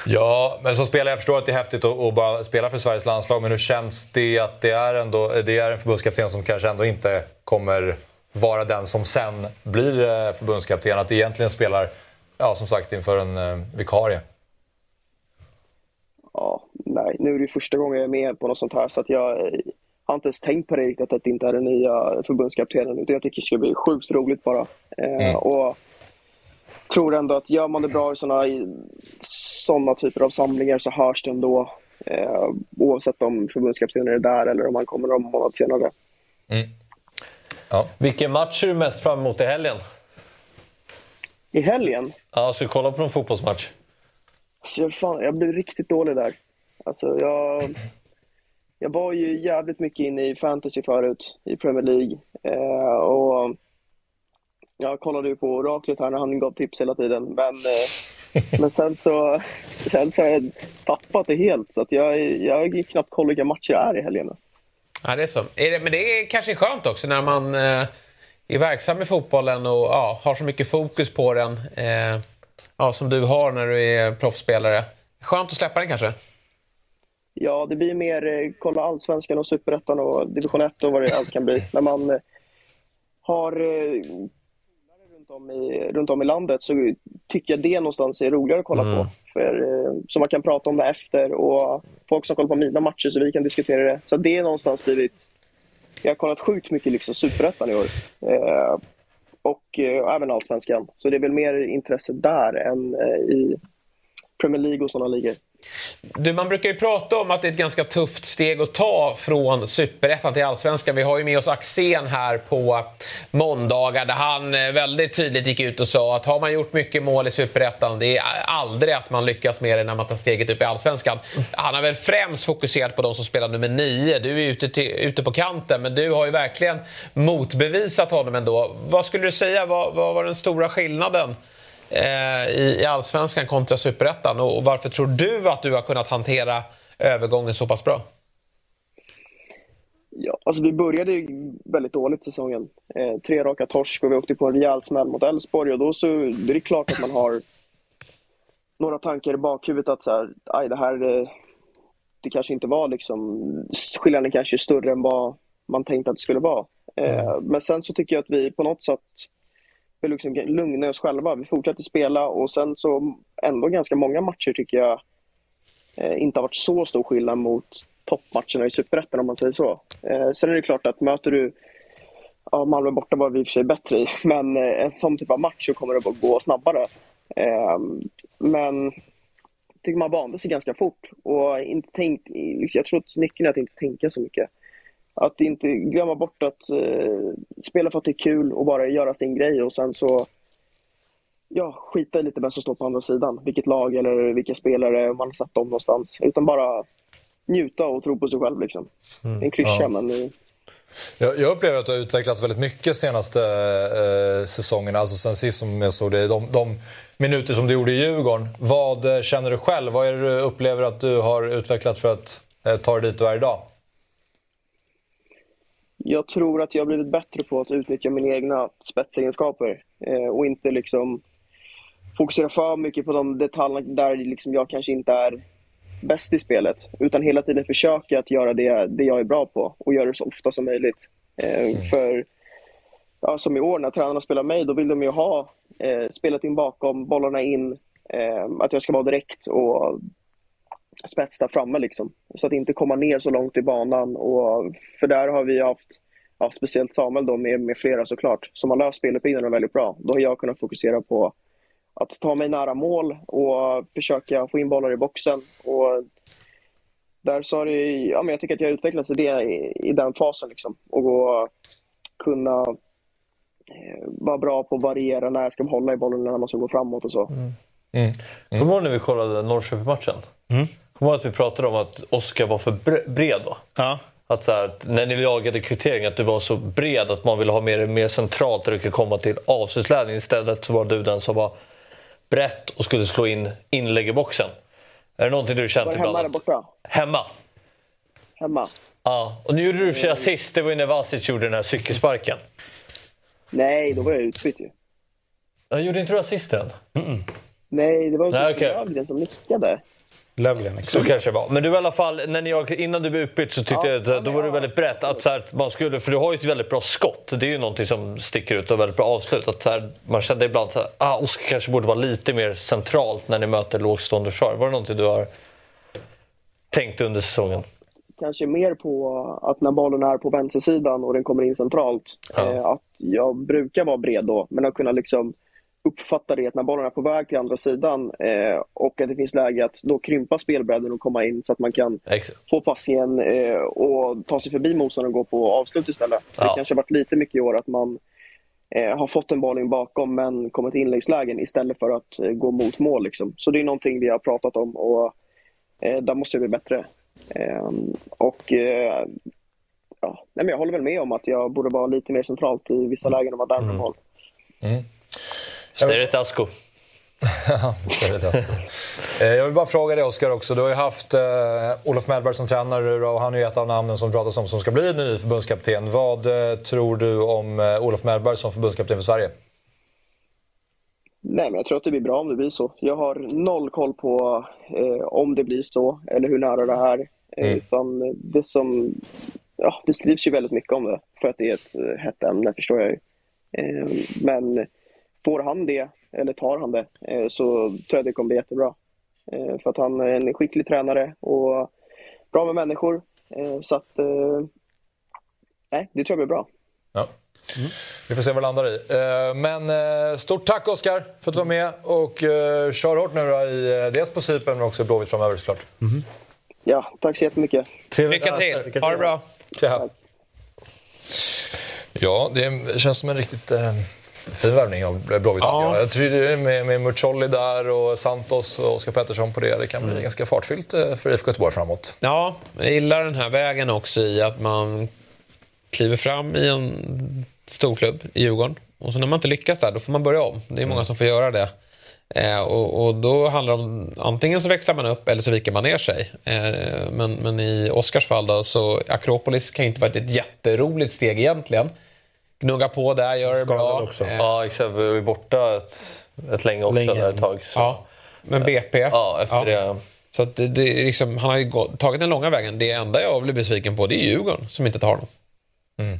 Ja, men som spelare, jag förstår att det är häftigt att, att bara spela för Sveriges landslag, men hur känns det att det är, ändå, det är en förbundskapten som kanske ändå inte kommer vara den som sen blir förbundskapten, att det egentligen spelar, ja, som sagt, inför en eh, vikarie? Ja, nej, nu är det första gången jag är med på något sånt här, så att jag har inte ens tänkt på det riktigt, att det inte är den nya förbundskaptenen, utan jag tycker det ska bli sjukt roligt bara. Mm. Eh, och tror ändå att gör man det bra i sådana såna typer av samlingar så hörs det ändå, eh, oavsett om förbundskaptenen är där eller om man kommer någon månad senare. Mm. Ja. Vilken match är du mest fram emot i helgen? I helgen? Ja, så kolla på någon fotbollsmatch. Så jag, fan, jag blev riktigt dålig där. Alltså jag, jag var ju jävligt mycket inne i fantasy förut i Premier League, eh, och jag kollade ju på oraklet här när han gav tips hela tiden, men, eh, men sen så sen så har jag tappat det helt, så att jag, jag gick knappt kolla vilka matcher jag är i helgen alltså. Ja, det är så. Är det, men det är kanske skönt också när man eh, är verksam i fotbollen och ja, har så mycket fokus på den, eh. Ja, som du har när du är proffsspelare. Skönt att släppa den kanske? Ja, det blir mer eh, kolla Allsvenskan och Superettan och Division ett och vad det allt kan bli. När man eh, har eh, runt, om i, runt om i landet, så tycker jag det någonstans är roligare att kolla mm. på. För, eh, så man kan prata om det efter, och folk som kollar på mina matcher så vi kan diskutera det. Så det är någonstans blivit... Jag har kollat sjukt mycket liksom Superettan i år. Eh, Och eh, även Allsvenskan. Så det är väl mer intresse där än eh, i Premier League och sådana ligor. Du, man brukar ju prata om att det är ett ganska tufft steg att ta från Superettan till Allsvenskan. Vi har ju med oss Axén här på måndagar, där han väldigt tydligt gick ut och sa att har man gjort mycket mål i Superettan, det är aldrig att man lyckas med det när man tar steget upp i Allsvenskan. Han har väl främst fokuserat på de som spelar nummer nio. Du är ju ute, till, ute på kanten, men du har ju verkligen motbevisat honom ändå. Vad skulle du säga, vad, vad var den stora skillnaden i Allsvenskan kontra Superettan, och varför tror du att du har kunnat hantera övergången så pass bra? Ja, alltså vi började ju väldigt dåligt säsongen, eh, tre raka torsk, och vi åkte på en rejäl smäll mot Elfsborg, och då så det är det klart att man har några tankar i bakhuvudet att så här, aj, det här det kanske inte var liksom, skillnaden kanske är större än vad man tänkte att det skulle vara, eh, men sen så tycker jag att vi på något sätt vi liksom lugnade oss själva, vi fortsatte spela, och sen så ändå ganska många matcher tycker jag eh, inte har varit så stor skillnad mot toppmatcherna i Superettan, om man säger så. Eh, sen är det klart att möter du ja, Malmö borta var vi i och för sig bättre i, men eh, en sån typ av match så kommer det att gå snabbare. Eh, men tycker man vande sig ganska fort, och inte tänkt, jag tror att nyckeln är att inte tänka så mycket. Att inte glömma bort att eh, spela för att det är kul och bara göra sin grej, och sen så ja, skita i lite vem som står på andra sidan, vilket lag eller vilka spelare man har satt dem någonstans, utan bara njuta och tro på sig själv liksom. Mm, en klyscha, ja. Men jag, jag upplever att det har utvecklats väldigt mycket senaste eh, säsongerna, alltså sen sist som jag såg det, de, de minuter som du gjorde i Djurgården. Vad känner du själv? Vad är det du upplever att du har utvecklat för att tar dit varje dag? Jag tror att jag har blivit bättre på att utnyttja mina egna spetsegenskaper och inte liksom fokusera för mycket på de detaljer där liksom jag kanske inte är bäst i spelet, utan hela tiden försöka att göra det, det jag är bra på och göra det så ofta som möjligt. Mm. För ja, som i år när tränarna spelar mig, då vill de ju ha eh, spelat in bakom, bollarna in, eh, att jag ska vara direkt och spetsa framme liksom, så att inte komma ner så långt i banan. Och för där har vi haft, ja, speciellt Samuel då, med, med flera såklart, som har löst spelet på innan väldigt bra. Då har jag kunnat fokusera på att ta mig nära mål och försöka få in bollar i boxen. Och där så har det, ja, men jag tycker att jag utvecklats i, det, i, i den fasen liksom. Och gå, kunna eh, vara bra på att variera när jag ska hålla i bollen, när man ska gå framåt och så. Mm. Mm. Mm. Kommer du ihåg när vi kollade Norrköping-matchen? Mm. Kommer du ihåg att vi pratade om att Oscar var för bred då? Ja. Att så här, att när ni jagade kvittering, att du var så bred att man ville ha mer, mer centralt där du kan komma till avslutslägen. Istället så var du den som var brett och skulle slå in inlägg i boxen. Är det någonting du känt ibland? Hemma eller borta? Hemma. Hemma. Ja, och nu gjorde du för sig assist. Det var ju när Vasic gjorde den här cykelsparken. Nej, då var jag utbytt ju. Jag gjorde inte du assisten? Mm. Nej, det var inte okay. Lövgren som nickade. Lövgren, exakt. Så kanske det var. Men du i alla fall, när jag, innan du blev utbytt så tyckte ja, jag att då var du väldigt brett. Att så här, man skulle, för du har ju ett väldigt bra skott. Det är ju någonting som sticker ut och väldigt bra avslut. Att så här, man kände ibland att ah, Oskar kanske borde vara lite mer centralt när ni möter lågstående försvar. Var det någonting du har tänkt under säsongen? Kanske mer på att när bollen är på vänstersidan och den kommer in centralt. Ja. Eh, att jag brukar vara bred då, men att kunna liksom uppfattar det när bollen är på väg till andra sidan eh, och att det finns läge att då krympa spelbredden och komma in så att man kan Excellent. få passningen eh, och ta sig förbi motståndaren och gå på avslut istället. Ja. Det kanske har varit lite mycket i år att man eh, har fått en boll in bakom men kommit till inläggslägen istället för att eh, gå mot mål liksom. Så det är någonting vi har pratat om och eh, där måste vi bli bättre. Eh, och eh, ja, nej, men jag håller väl med om att jag borde vara lite mer centralt i vissa lägen om att där med mål. Mm. Stereotasko. Ja, stereotasko. Jag vill bara fråga dig, Oskar, också. Du har ju haft eh, Olof Mellberg som tränare och han är ju ett av namnen som pratas om som ska bli ny förbundskapten. Vad eh, tror du om eh, Olof Mellberg som förbundskapten för Sverige? Nej, men jag tror att det blir bra om det blir så. Jag har noll koll på eh, om det blir så eller hur nära det här. Mm. Utan det som... Ja, det skrivs ju väldigt mycket om det för att det är ett hett ämne, förstår jag ju. Eh, men... Får han det, eller tar han det, så tror jag det kommer bli jättebra. För att han är en skicklig tränare och bra med människor. Så att, nej, det tror jag blir bra. Ja. Mm. Vi får se vad det landar i. Men stort tack, Oskar, för att du var med. Och kör hårt nu då, i, dels på Cypern men också i Blåvitt framöver såklart. Mm. Ja, tack så jättemycket. Trevligt. Lycka till. Lycka till. Ha det bra. Tja. Ja, det känns som en riktigt... fin värvning av Blåvitt. Ja. Jag tror det är med, med Mucholli där och Santos och Oscar Pettersson på det. Det kan bli mm. ganska fartfyllt för I F K Göteborg framåt. Ja, jag gillar den här vägen också i att man kliver fram i en storklubb i Djurgården. Och så när man inte lyckas där, då får man börja om. Det är många som får göra det. Eh, och, och då handlar det om, antingen så växlar man upp eller så viker man ner sig. Eh, men, men i Oscars fall då, så Akropolis kan ju inte varit ett jätteroligt steg egentligen. Gnugga på där, gör det bra. Också. Ja, exakt. Vi är borta ett, ett länge också där ett tag. Så. Ja, men B P. Ja, efter ja. Det. Så att det, det liksom, han har ju gått, tagit den långa vägen. Det enda jag blir besviken på, det är Djurgården som inte tar honom. Mm.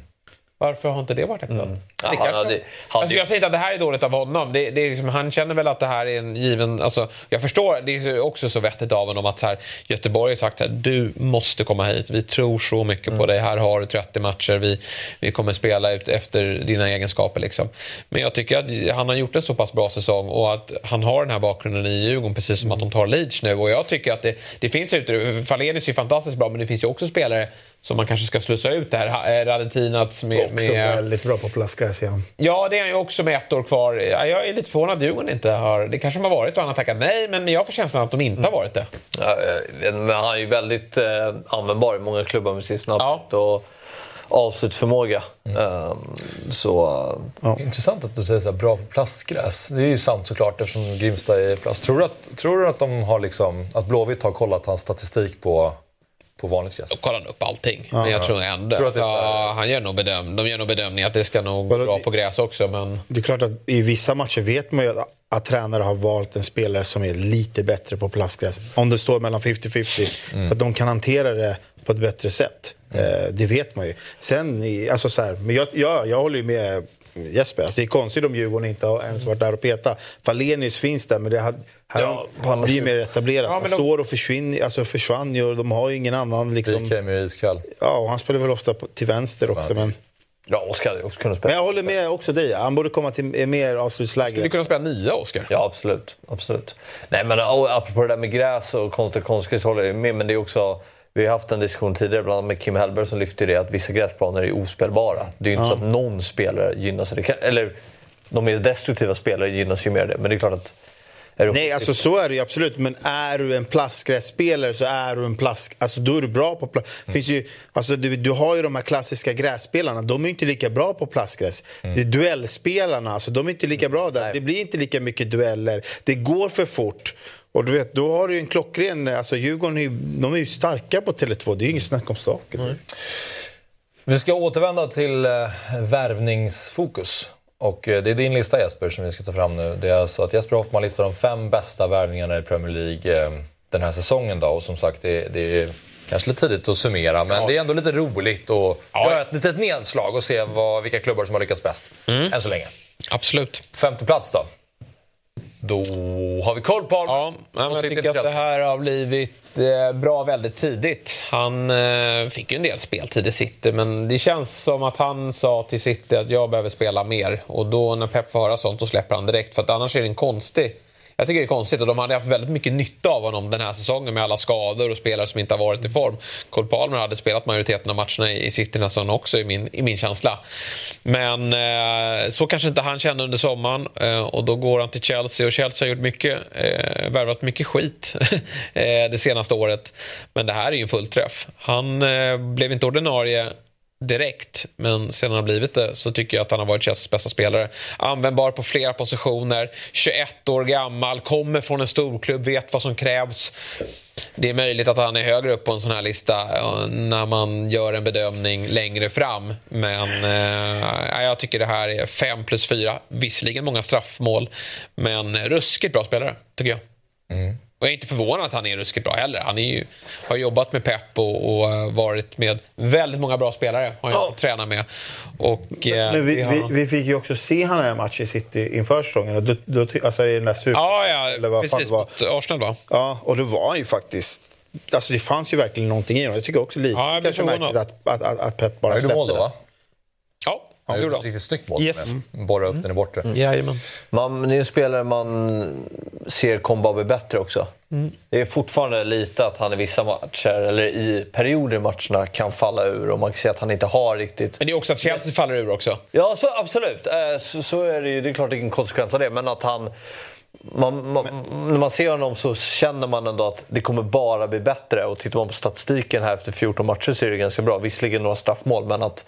Varför har inte det varit aktuellt? Mm. Ja, alltså, jag säger inte att det här är dåligt av honom. Det, det är liksom, han känner väl att det här är en given... Alltså, jag förstår, det är också så vettigt av honom att så här, Göteborg har sagt att du måste komma hit. Vi tror så mycket mm. på dig. Här har du trettio matcher. Vi, vi kommer spela ut efter dina egenskaper. Liksom. Men jag tycker att han har gjort en så pass bra säsong och att han har den här bakgrunden i Djurgården precis som mm. att de tar Leeds nu. Och jag tycker att det, det finns utrymme. Falenius är ju fantastiskt bra, men det finns ju också spelare som man kanske ska slussa ut där. Radetinats med... Med... Också väldigt bra på plastgräs igen. Ja, det är ju också med ett år kvar. Jag är lite förvånad att Djurgården inte har... Det kanske de har varit och han har tackat nej, men jag får känslan att de inte mm. har varit det. Ja, men han är ju väldigt eh, användbar i många klubbar med sin snabbhet ja. och avslutförmåga. Mm. Um, så... Ja. Intressant att du säger så här, bra på plastgräs. Det är ju sant såklart eftersom Grimstad är plast. Tror du att, tror du att de har liksom... Att Blåvitt har kollat hans statistik på... på vanligt gräs. Då kollar han upp allting. Ja, men jag ja. tror ändå. Tror att det är så här... ja, han gör nog bedöm. De gör nog bedömning att det ska nog gå bra på gräs också. Men... det är klart att i vissa matcher vet man ju att, att tränare har valt en spelare som är lite bättre på plastgräs. Om det står mellan femtio femtio. Mm. För att de kan hantera det på ett bättre sätt. Mm. Det vet man ju. Sen, alltså så här, men jag, jag, jag håller ju med Jesper. Alltså det är konstigt om Djurgården inte har ens varit där och peta. Falenius finns där, men det hade... här ja, han blir mer etablerat. Ja, han står de... och försvinner, alltså försvann ju, och de har ju ingen annan liksom. Det är ju iskall. Ja, och han spelar väl ofta på, till vänster också, men ja, Oscar också kunde spela. Men jag håller med också dig. Han borde komma till mer avslutsläge. Skulle kunna spela nia, Oscar. Ja, absolut, absolut. Nej, men och, apropå det där med gräs och konstigt konstigt håller jag med, men det är också vi har haft en diskussion tidigare bland annat med Kim Hellberg som lyfter det att vissa gräsplaner är ospelbara. Det är ju inte ja. så att någon spelare gynnas det kan, eller de mer destruktiva spelare gynnas ju mer det, men det är klart att nej, alltså så är det ju absolut. Men är du en plastgrässpelare så är du en plast... Alltså då är du bra på plast... Mm. Finns ju, alltså, du, du har ju de här klassiska grässpelarna. De är inte lika bra på plastgräs. Mm. Det är duellspelarna. Alltså de är inte lika bra där. Nej. Det blir inte lika mycket dueller. Det går för fort. Och du vet, då har du ju en klockren... Alltså Djurgården är ju, de är ju starka på Tele två. Det är ju inget snack om saker. Mm. Vi ska återvända till äh, värvningsfokus. Och det är din lista, Jesper, som vi ska ta fram nu. Det är alltså att Jesper Hoffman listar de fem bästa värvningarna i Premier League den här säsongen då. Och som sagt, det är, det är kanske lite tidigt att summera. Men ja. det är ändå lite roligt att ja. göra ett litet nedslag och se vad, vilka klubbar som har lyckats bäst. Mm. Än så länge. Absolut. Femte plats då. Då har vi koll på honom. Ja, jag tycker att det här har blivit bra väldigt tidigt. Han eh, fick ju en del speltid i City, men det känns som att han sa till City att jag behöver spela mer. Och då när Pep får höra sånt, då släpper han direkt. För att annars är det en konstig... Jag tycker det är konstigt, och de hade haft väldigt mycket nytta av honom den här säsongen med alla skador och spelare som inte har varit i form. Cole Palmer hade spelat majoriteten av matcherna i City nästan också i min, i min känsla. Men eh, så kanske inte han kände under sommaren, eh, och då går han till Chelsea, och Chelsea har gjort mycket, eh, värvat mycket skit eh, det senaste året. Men det här är ju en fullträff. Han eh, blev inte ordinarie direkt, men sedan han blivit det så tycker jag att han har varit Chelseas bästa spelare. Användbar på flera positioner, tjugoett år gammal, kommer från en storklubb, vet vad som krävs. Det är möjligt att han är högre upp på en sån här lista när man gör en bedömning längre fram, men eh, jag tycker det här är fem plus fyra. Visserligen många straffmål, men ruskigt bra spelare tycker jag. Mm. Och jag är inte förvånad att han är ruskigt bra heller. Han är ju, har jobbat med Pep och, och varit med väldigt många bra spelare. Har jag oh. tränat med. Och, men, men vi, vi, har... vi fick ju också se han här match i City inför säsongen. Och då, då, alltså i den där super... Ah, ja, eller vad precis. Fan det var. Arsenal va? Ja, och det var ju faktiskt... Alltså det fanns ju verkligen någonting i honom. Jag tycker också lite ah, kanske märkligt att, att, att, att Pep bara släppte mål, va? Ja. Han gjorde ett riktigt snyggt mål. Yes. Borra upp mm. den i bortre. Mm. Jajamän. Man, nu spelar man ser Kombabe bättre också. Mm. Det är fortfarande lite att han i vissa matcher eller i perioder i matcherna kan falla ur, och man kan se att han inte har riktigt... Men det är också att Chelsea faller ur också. Ja, så absolut. Så, så är det ju. Det är klart det är en konsekvens av det, men att han... Man, man, när man ser honom så känner man ändå att det kommer bara bli bättre. Och tittar man på statistiken här efter fjorton matcher så är det ganska bra. Visserligen några straffmål, men att...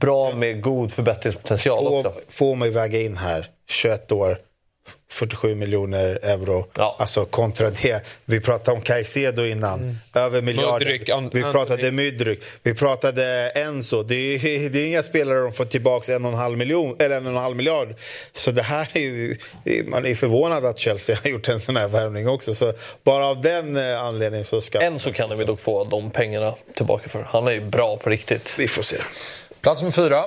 Bra med god förbättringspotential får, också. Får man ju väga in här. tjugoett år, fyrtiosju miljoner euro. Ja. Alltså kontra det. Vi pratade om Caicedo innan. Mm. Över miljarder. Mudryck, an, vi pratade Mudryck. Vi pratade Enzo. Det är, det är inga spelare de får tillbaka en och en halv miljon, eller en och en halv miljard. Så det här är ju... Man är förvånad att Chelsea har gjort en sån här värvning också. Så bara av den anledningen så ska... Enzo kan vi dock få de pengarna tillbaka för. Han är ju bra på riktigt. Vi får se. Plats med fyra.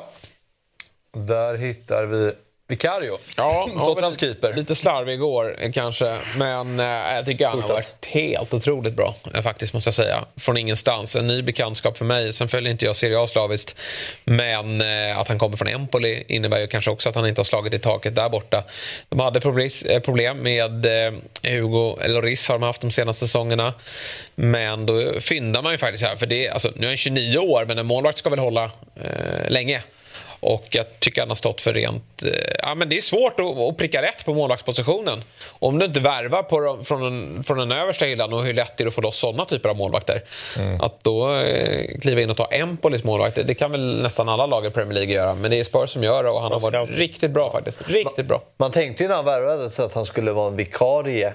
Där hittar vi Vicario. Ja, Tottenhams keeper. Lite slarvig igår kanske, men eh, jag tycker han har varit helt otroligt bra. Eh, faktiskt måste jag säga. Från ingenstans. En ny bekantskap för mig. Sen följer inte jag Serie A slaviskt. Men eh, att han kommer från Empoli innebär ju kanske också att han inte har slagit i taket där borta. De hade problem med eh, Hugo Lloris har de haft de senaste säsongerna. Men då fyndar man ju faktiskt här. För det, alltså, nu är han tjugonio år, men en målvakt ska väl hålla eh, länge. Och jag tycker han har stått för rent... Eh, ja, men det är svårt att, att pricka rätt på målvaktspositionen. Om du inte värvar på de, från, en, från den översta hyllan, och hur lätt är det att få loss sådana typer av målvakter. Mm. Att då eh, kliva in och ta Empolis målvakter, det kan väl nästan alla lag i Premier League göra. Men det är Spurs som gör det, och han har varit riktigt bra faktiskt. Riktigt bra. Man, man tänkte ju när han värvade att han skulle vara en vikarie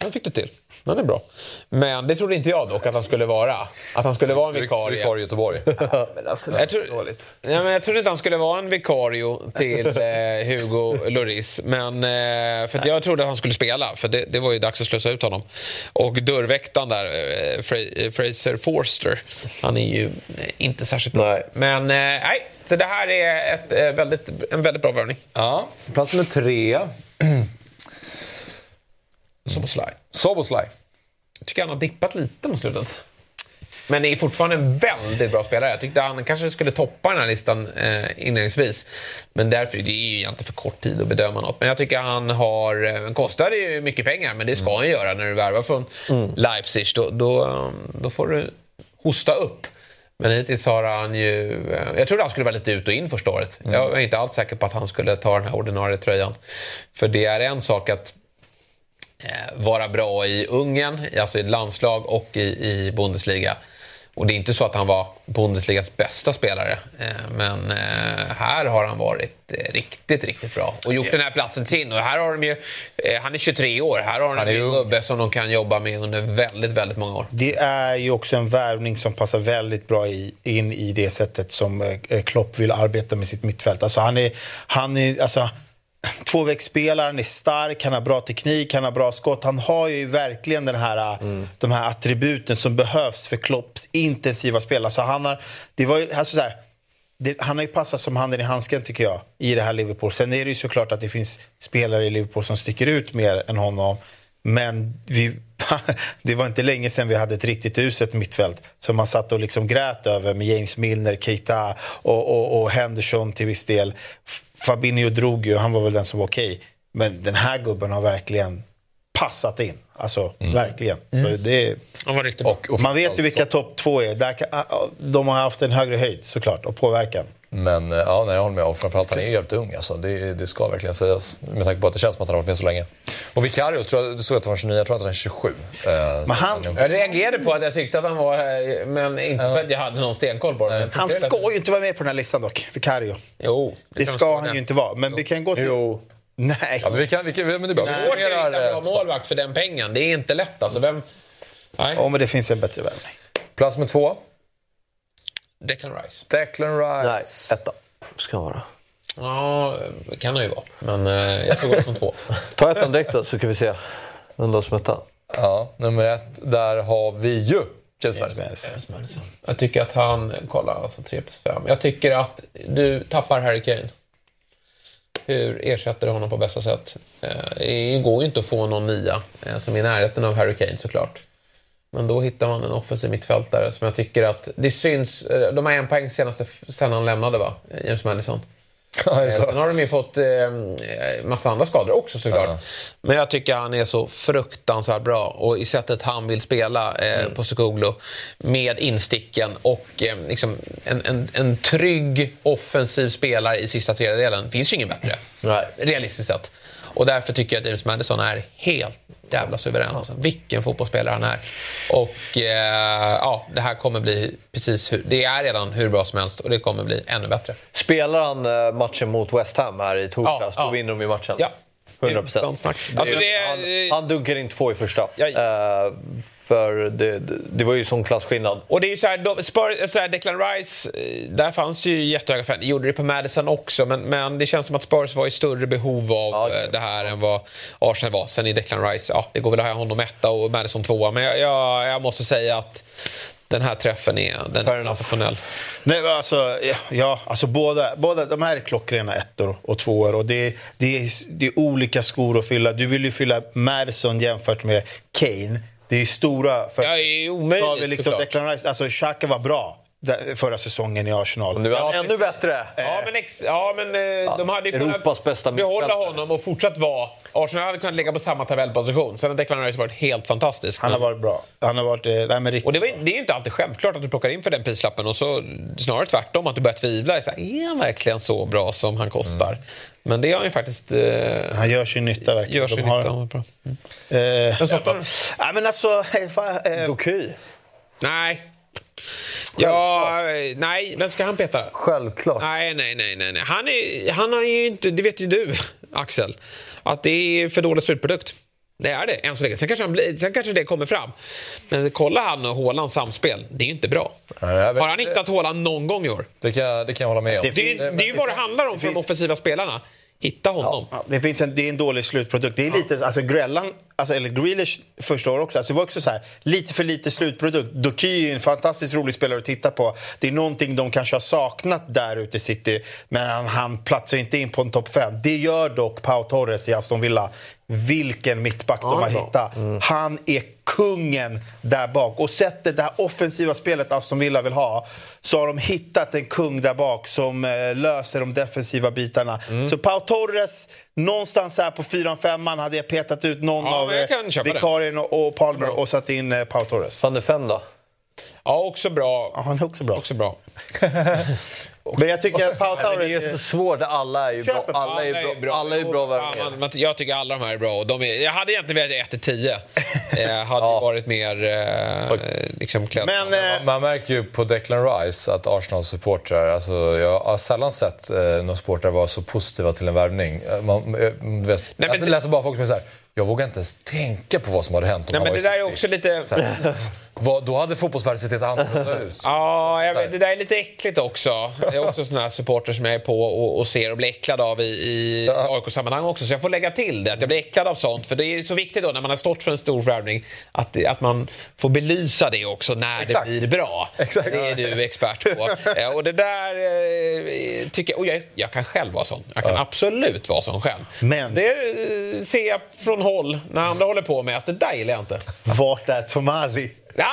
han fick det till. Han är bra. Men det trodde inte jag dock att han skulle vara. Att han skulle vara en vikarie. Vikarie i Göteborg. Ja, men alltså, jag, tro- ja, men jag trodde inte han skulle vara en vikarie till eh, Hugo Lloris. Men eh, för att jag trodde att han skulle spela. För det, det var ju dags att slösa ut honom. Och dörrväktaren där, eh, Fra- Fraser Forster. Han är ju eh, inte särskilt bra. Nej. Men eh, nej, så det här är ett, eh, väldigt, en väldigt bra värvning. Ja, plats nummer tre. Soboslaj. Soboslaj. Jag tycker han har dippat lite mot slutet. Men det är fortfarande en väldigt bra spelare. Jag tyckte han kanske skulle toppa den här listan eh, inledningsvis. Men därför det är ju inte för kort tid att bedöma något. Men jag tycker han har... Han kostar ju mycket pengar, men det ska mm. han göra när du värvar från mm. Leipzig. Då, då, då får du hosta upp. Men hittills har han ju... Jag trodde han skulle vara lite ut och in första året. Mm. Jag är inte alls säker på att han skulle ta den här ordinarie tröjan. För det är en sak att... vara bra i Ungern, alltså i landslag och i, i Bundesliga. Och det är inte så att han var Bundesligas bästa spelare, men här har han varit riktigt, riktigt bra. Och gjort yeah. den här platsen till. Och här har de ju, han är tjugotre år, här har han en gubbe som de kan jobba med under väldigt, väldigt många år. Det är ju också en värvning som passar väldigt bra i, in i det sättet som Klopp vill arbeta med sitt mittfält. Alltså han är... Han är alltså, tvåvägsspelaren är stark, han har bra teknik, han har bra skott. Han har ju verkligen den här, mm. de här attributen som behövs för Klopps intensiva spel. Alltså han har, det var ju, alltså där, det, han har ju passat som handen i handsken tycker jag i det här Liverpool. Sen är det ju såklart att det finns spelare i Liverpool som sticker ut mer än honom. Men vi, det var inte länge sedan vi hade ett riktigt uset mittfält som man satt och liksom grät över med James Milner, Keita och, och, och Henderson till viss del. Fabinho drog ju, han var väl den som var okej. Men den här gubben har verkligen passat in. Alltså, mm. verkligen. Mm. Så det, han var riktigt och, och man vet ju vilka topp två är. Där kan, de har haft en högre höjd såklart och påverkan. Men ja, nej, jag håller med. Och framförallt han är ju jävligt ung. Alltså. Det, det ska verkligen sägas. Med tanke på att det känns som att han har varit med så länge. Och Vicario, tror jag, det såg att han var tjugonio. Jag tror att han är tjugosju. Men han, jag reagerade på att jag tyckte att han var... Men inte för att jag hade någon stenkoll på det. Han ska det. Ju inte vara med på den här listan dock, Vicario. Jo. Det, det ska han ju inte vara. Men jo. Vi kan gå till... Jo. Nej. Ja, men vi kan, vi kan, men det är bara... Nej. Vi kan inte vara målvakt för den pengen. Det är inte lätt. Alltså, vem... Nej. Ja, men det finns en bättre värvning. Plats med två. Declan Rice. Declan Rice. Nice. Etta. Ska vara. Ja, det kan det ju vara. Men eh, jag tror gå från två. Ta ettan direkt då, så kan vi se. Undra oss möta. Ja, nummer ett. Där har vi ju James Madison. Jag tycker att han, kolla, alltså tre plus fem. Jag tycker att du tappar Harry Kane. Hur ersätter du honom på bästa sätt? Det går ju inte att få någon nia som är i närheten av Harry Kane såklart. Men då hittar man en offensiv mittfältare som jag tycker att det syns. De har en poäng senaste sen han lämnade, va? James Madison. Ja, sen har de ju fått eh, massa andra skador också såklart. Ja. Men jag tycker han är så fruktansvärt bra. Och i sättet han vill spela eh, mm. på Sokoglu med insticken och eh, liksom en, en, en trygg offensiv spelare i sista tredjedelen. Finns ju ingen bättre. Nej. Realistiskt sett. Och därför tycker jag att James Madison är helt jävla suverän. Alltså. Vilken fotbollsspelare han är. Och eh, ja, det här kommer bli precis hur... Det är redan hur bra som helst och det kommer bli ännu bättre. Spelar han matchen mot West Ham här i torsdags, ja, då ja. vinner de i matchen. Ja, hundra procent. Alltså, är... han, han dunkar inte två i första. Ja, ja. Uh, för det, det var ju sån klassskillnad. Och det är ju så här, de, Spurs, så här Declan Rice, där fanns ju jättehöga fan. Gjorde det på Madison också, men, men det känns som att Spurs var i större behov av ja, det, det här ja. än vad Arsenal var. Sen i Declan Rice, ja, det går väl att ha honom etta och Madison tvåa. Men jag, jag, jag måste säga att den här träffen är, den är nationell. Nej, alltså, ja, alltså båda, båda de här är klockrena ettor och tvåor. Och det, det, är, det är olika skor att fylla. Du vill ju fylla Madison jämfört med Kane. Det är ju stora... För, ja, det är omöjligt liksom, Rice, alltså Xhaka var bra där, förra säsongen i Arsenal. Nu är han ja, ännu bättre. Äh, ja, men, ex, ja, men ja, de hade ju kunnat bästa behålla honom och fortsatt vara... Arsenal hade kunnat lägga på samma tabellposition. Sen har Declan Rice varit helt fantastisk. Han har varit bra. Han har varit, nej, men riktigt och det, var, det är ju inte alltid självklart att du plockar in för den prislappen. Och så snarare tvärtom att du börjar tvivla. Så här, är han verkligen så bra som han kostar? Mm. Men det har han ju faktiskt... Eh, han gör sin nytta verkligen. Gör sin nytta, han var bra. Mm. Eh, jag ja, nej, men alltså... Eh, Doku? Nej. Ja, nej, vem ska han peta? Självklart. Nej, nej, nej, nej. Han är, han har ju inte, det vet ju du, Axel, att det är för dålig slutprodukt. Det är det än så länge. Sen kanske, han, sen kanske det kommer fram. Men kolla han och Haalands samspel. Det är ju inte bra. Nej, har han hittat Haaland någon gång i år? Det kan, det kan jag hålla med om. Det, det, det, det är ju vad det handlar om för de offensiva spelarna. Hitta honom. Ja, det, finns en, det är en dålig slutprodukt. Det är lite, alltså Grellan, alltså, eller Grealish första år också. Alltså, det var också så här, lite för lite slutprodukt. Doki är en fantastiskt rolig spelare att titta på. Det är någonting de kanske har saknat där ute i City. Men han, han platsar inte in på en topp fem. Det gör dock Pau Torres i Aston Villa. Vilken mittback ja, de har hittat. Mm. Han är kungen där bak. Och sett det där offensiva spelet Aston Villa vill ha, så har de hittat en kung där bak som eh, löser de defensiva bitarna. Mm. Så Pau Torres, någonstans här på fyra-femman hade jag petat ut någon ja, av eh, Vikarien och, och Palmer och satt in eh, Pau Torres. Van de Ven då? Ja, också bra. Ja, han är också bra. Också bra. Men jag tycker att Pau Torres... Det är så svårt, alla är ju bra. Alla är bra. Alla är bra. Jag tycker alla de här är bra. Och de är, jag hade egentligen velat ett till tio. Jag hade ja. varit mer eh, liksom klädd. Men, man, man märker ju på Declan Rice att Arsenal-supportrar... Alltså, jag har sällan sett eh, några supportrar vara så positiva till en värvning. Man, jag vet, nej, alltså, det, läser bara folk som är så här... Jag vågar inte ens tänka på vad som hade hänt om nej, han men var det där är också lite... Här, vad, då hade fotbollsvärlden sett ett annorlunda ut. Ja, jag vet, det där är lite äckligt också. Det är också såna här supporter som jag är på och, och ser och blir äcklad av i, i ja. A I K-sammanhang också. Så jag får lägga till det, att jag blir äcklad av sånt. För det är så viktigt då när man har stått för en stor värvning att, att man får belysa det också när exakt. Det blir bra. Exakt. Det är du expert på. Och det där tycker jag... Och jag, jag kan själv vara sån. Jag kan ja. absolut vara sån själv. Men det ser jag från håll när andra håller på med att det där gillar jag inte. Vart är Tomali? Ah,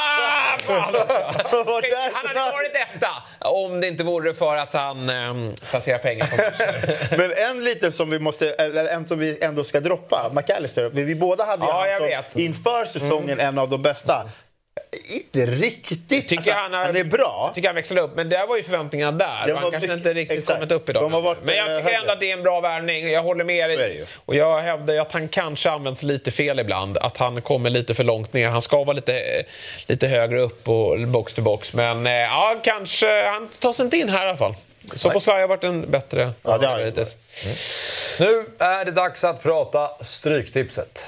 fan. Han hade varit detta om det inte vore för att han eh, placerar pengar på matcher. Men en liten som vi måste, eller en som vi ändå ska droppa, McAllister. Vi, vi båda hade ja, jag vet. Inför säsongen mm. en av de bästa. Inte riktigt. Tycker alltså, han, har, han är bra. Tycker han växlade upp. Men det var ju förväntningarna där. Det var han kanske mycket, inte riktigt exakt. kommit upp idag. Varit, men jag tycker högre. ändå att det är en bra värvning. Jag håller med er. Och jag hävdar att han kanske används lite fel ibland. Att han kommer lite för långt ner. Han ska vara lite, lite högre upp och box till box. Men ja, kanske han tar sig inte in här i alla fall. Så på Sverige har varit en bättre ja, det har det. Mm. Nu är det dags att prata Stryktipset.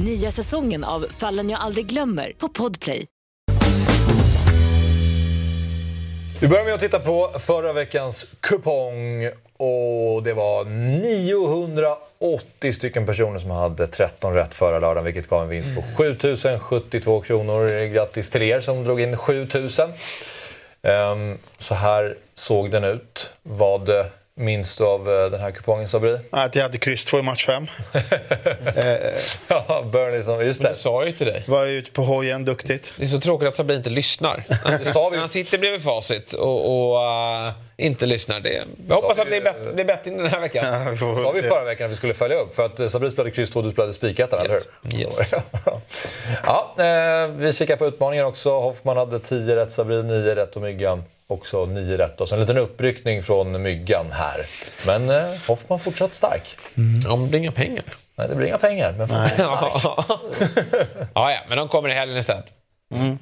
Nya säsongen av Fallen jag aldrig glömmer på Podplay. Vi börjar med att titta på förra veckans kupong. Och det var niohundraåttio stycken personer som hade tretton rätt förra lördagen, vilket gav en vinst på sjutusen sjuttiotvå kronor. Grattis till er som drog in sjutusen. Um, så här såg den ut. Vad... minst av den här kupongen, Sabri? Att jag hade kryss två i match fem. Ja, Bernie som just det. Jag sa ju till dig. Var ute på hojen, duktigt. Det är så tråkigt att Sabri inte lyssnar. Det sa vi. Han sitter bredvid facit och, och uh, inte lyssnar. Det, jag hoppas vi, att det är bättre det är bättre den här veckan. Ja, vi sa vi förra veckan att vi skulle följa upp. För att Sabri spelade kryss två, du spelade spikettan, yes. eller hur? Yes. Ja, eh, vi kikar på utmaningen också. Hoffman hade tio rätt, Sabri nio rätt och Myggan också nio rätt. Och så en liten uppryckning från Myggan här. Men eh, Hoffman fortsatt stark. Mm. Ja, men det blir inga pengar. Nej, det blir inga pengar. Men ja. Ja, ja, men de kommer i helgen istället. Mm.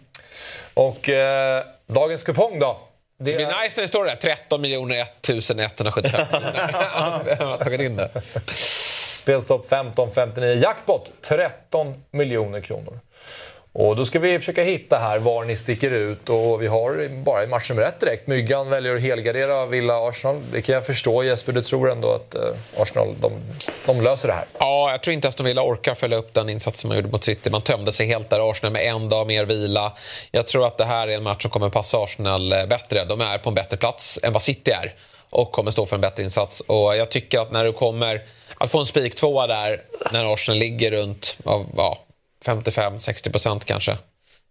Och eh, dagens kupong då? Det, det blir är... nice när det står där. tretton miljoner ettusenetthundrasjuttiofem miljoner. Spelstopp femton femtionio. Jackpot tretton miljoner kronor. Och då ska vi försöka hitta här var ni sticker ut. Och vi har bara i match nummer ett direkt. Myggan väljer att helgardera Villa Arsenal. Det kan jag förstå, Jesper. Du tror ändå att Arsenal, de, de löser det här. Ja, jag tror inte att de Villa orkar följa upp den insatsen man gjorde mot City. Man tömde sig helt där. Arsenal med en dag mer vila. Jag tror att det här är en match som kommer passa Arsenal bättre. De är på en bättre plats än vad City är. Och kommer stå för en bättre insats. Och jag tycker att när du kommer att få en spik tvåa där, när Arsenal ligger runt... Ja, femtiofem till sextio procent kanske.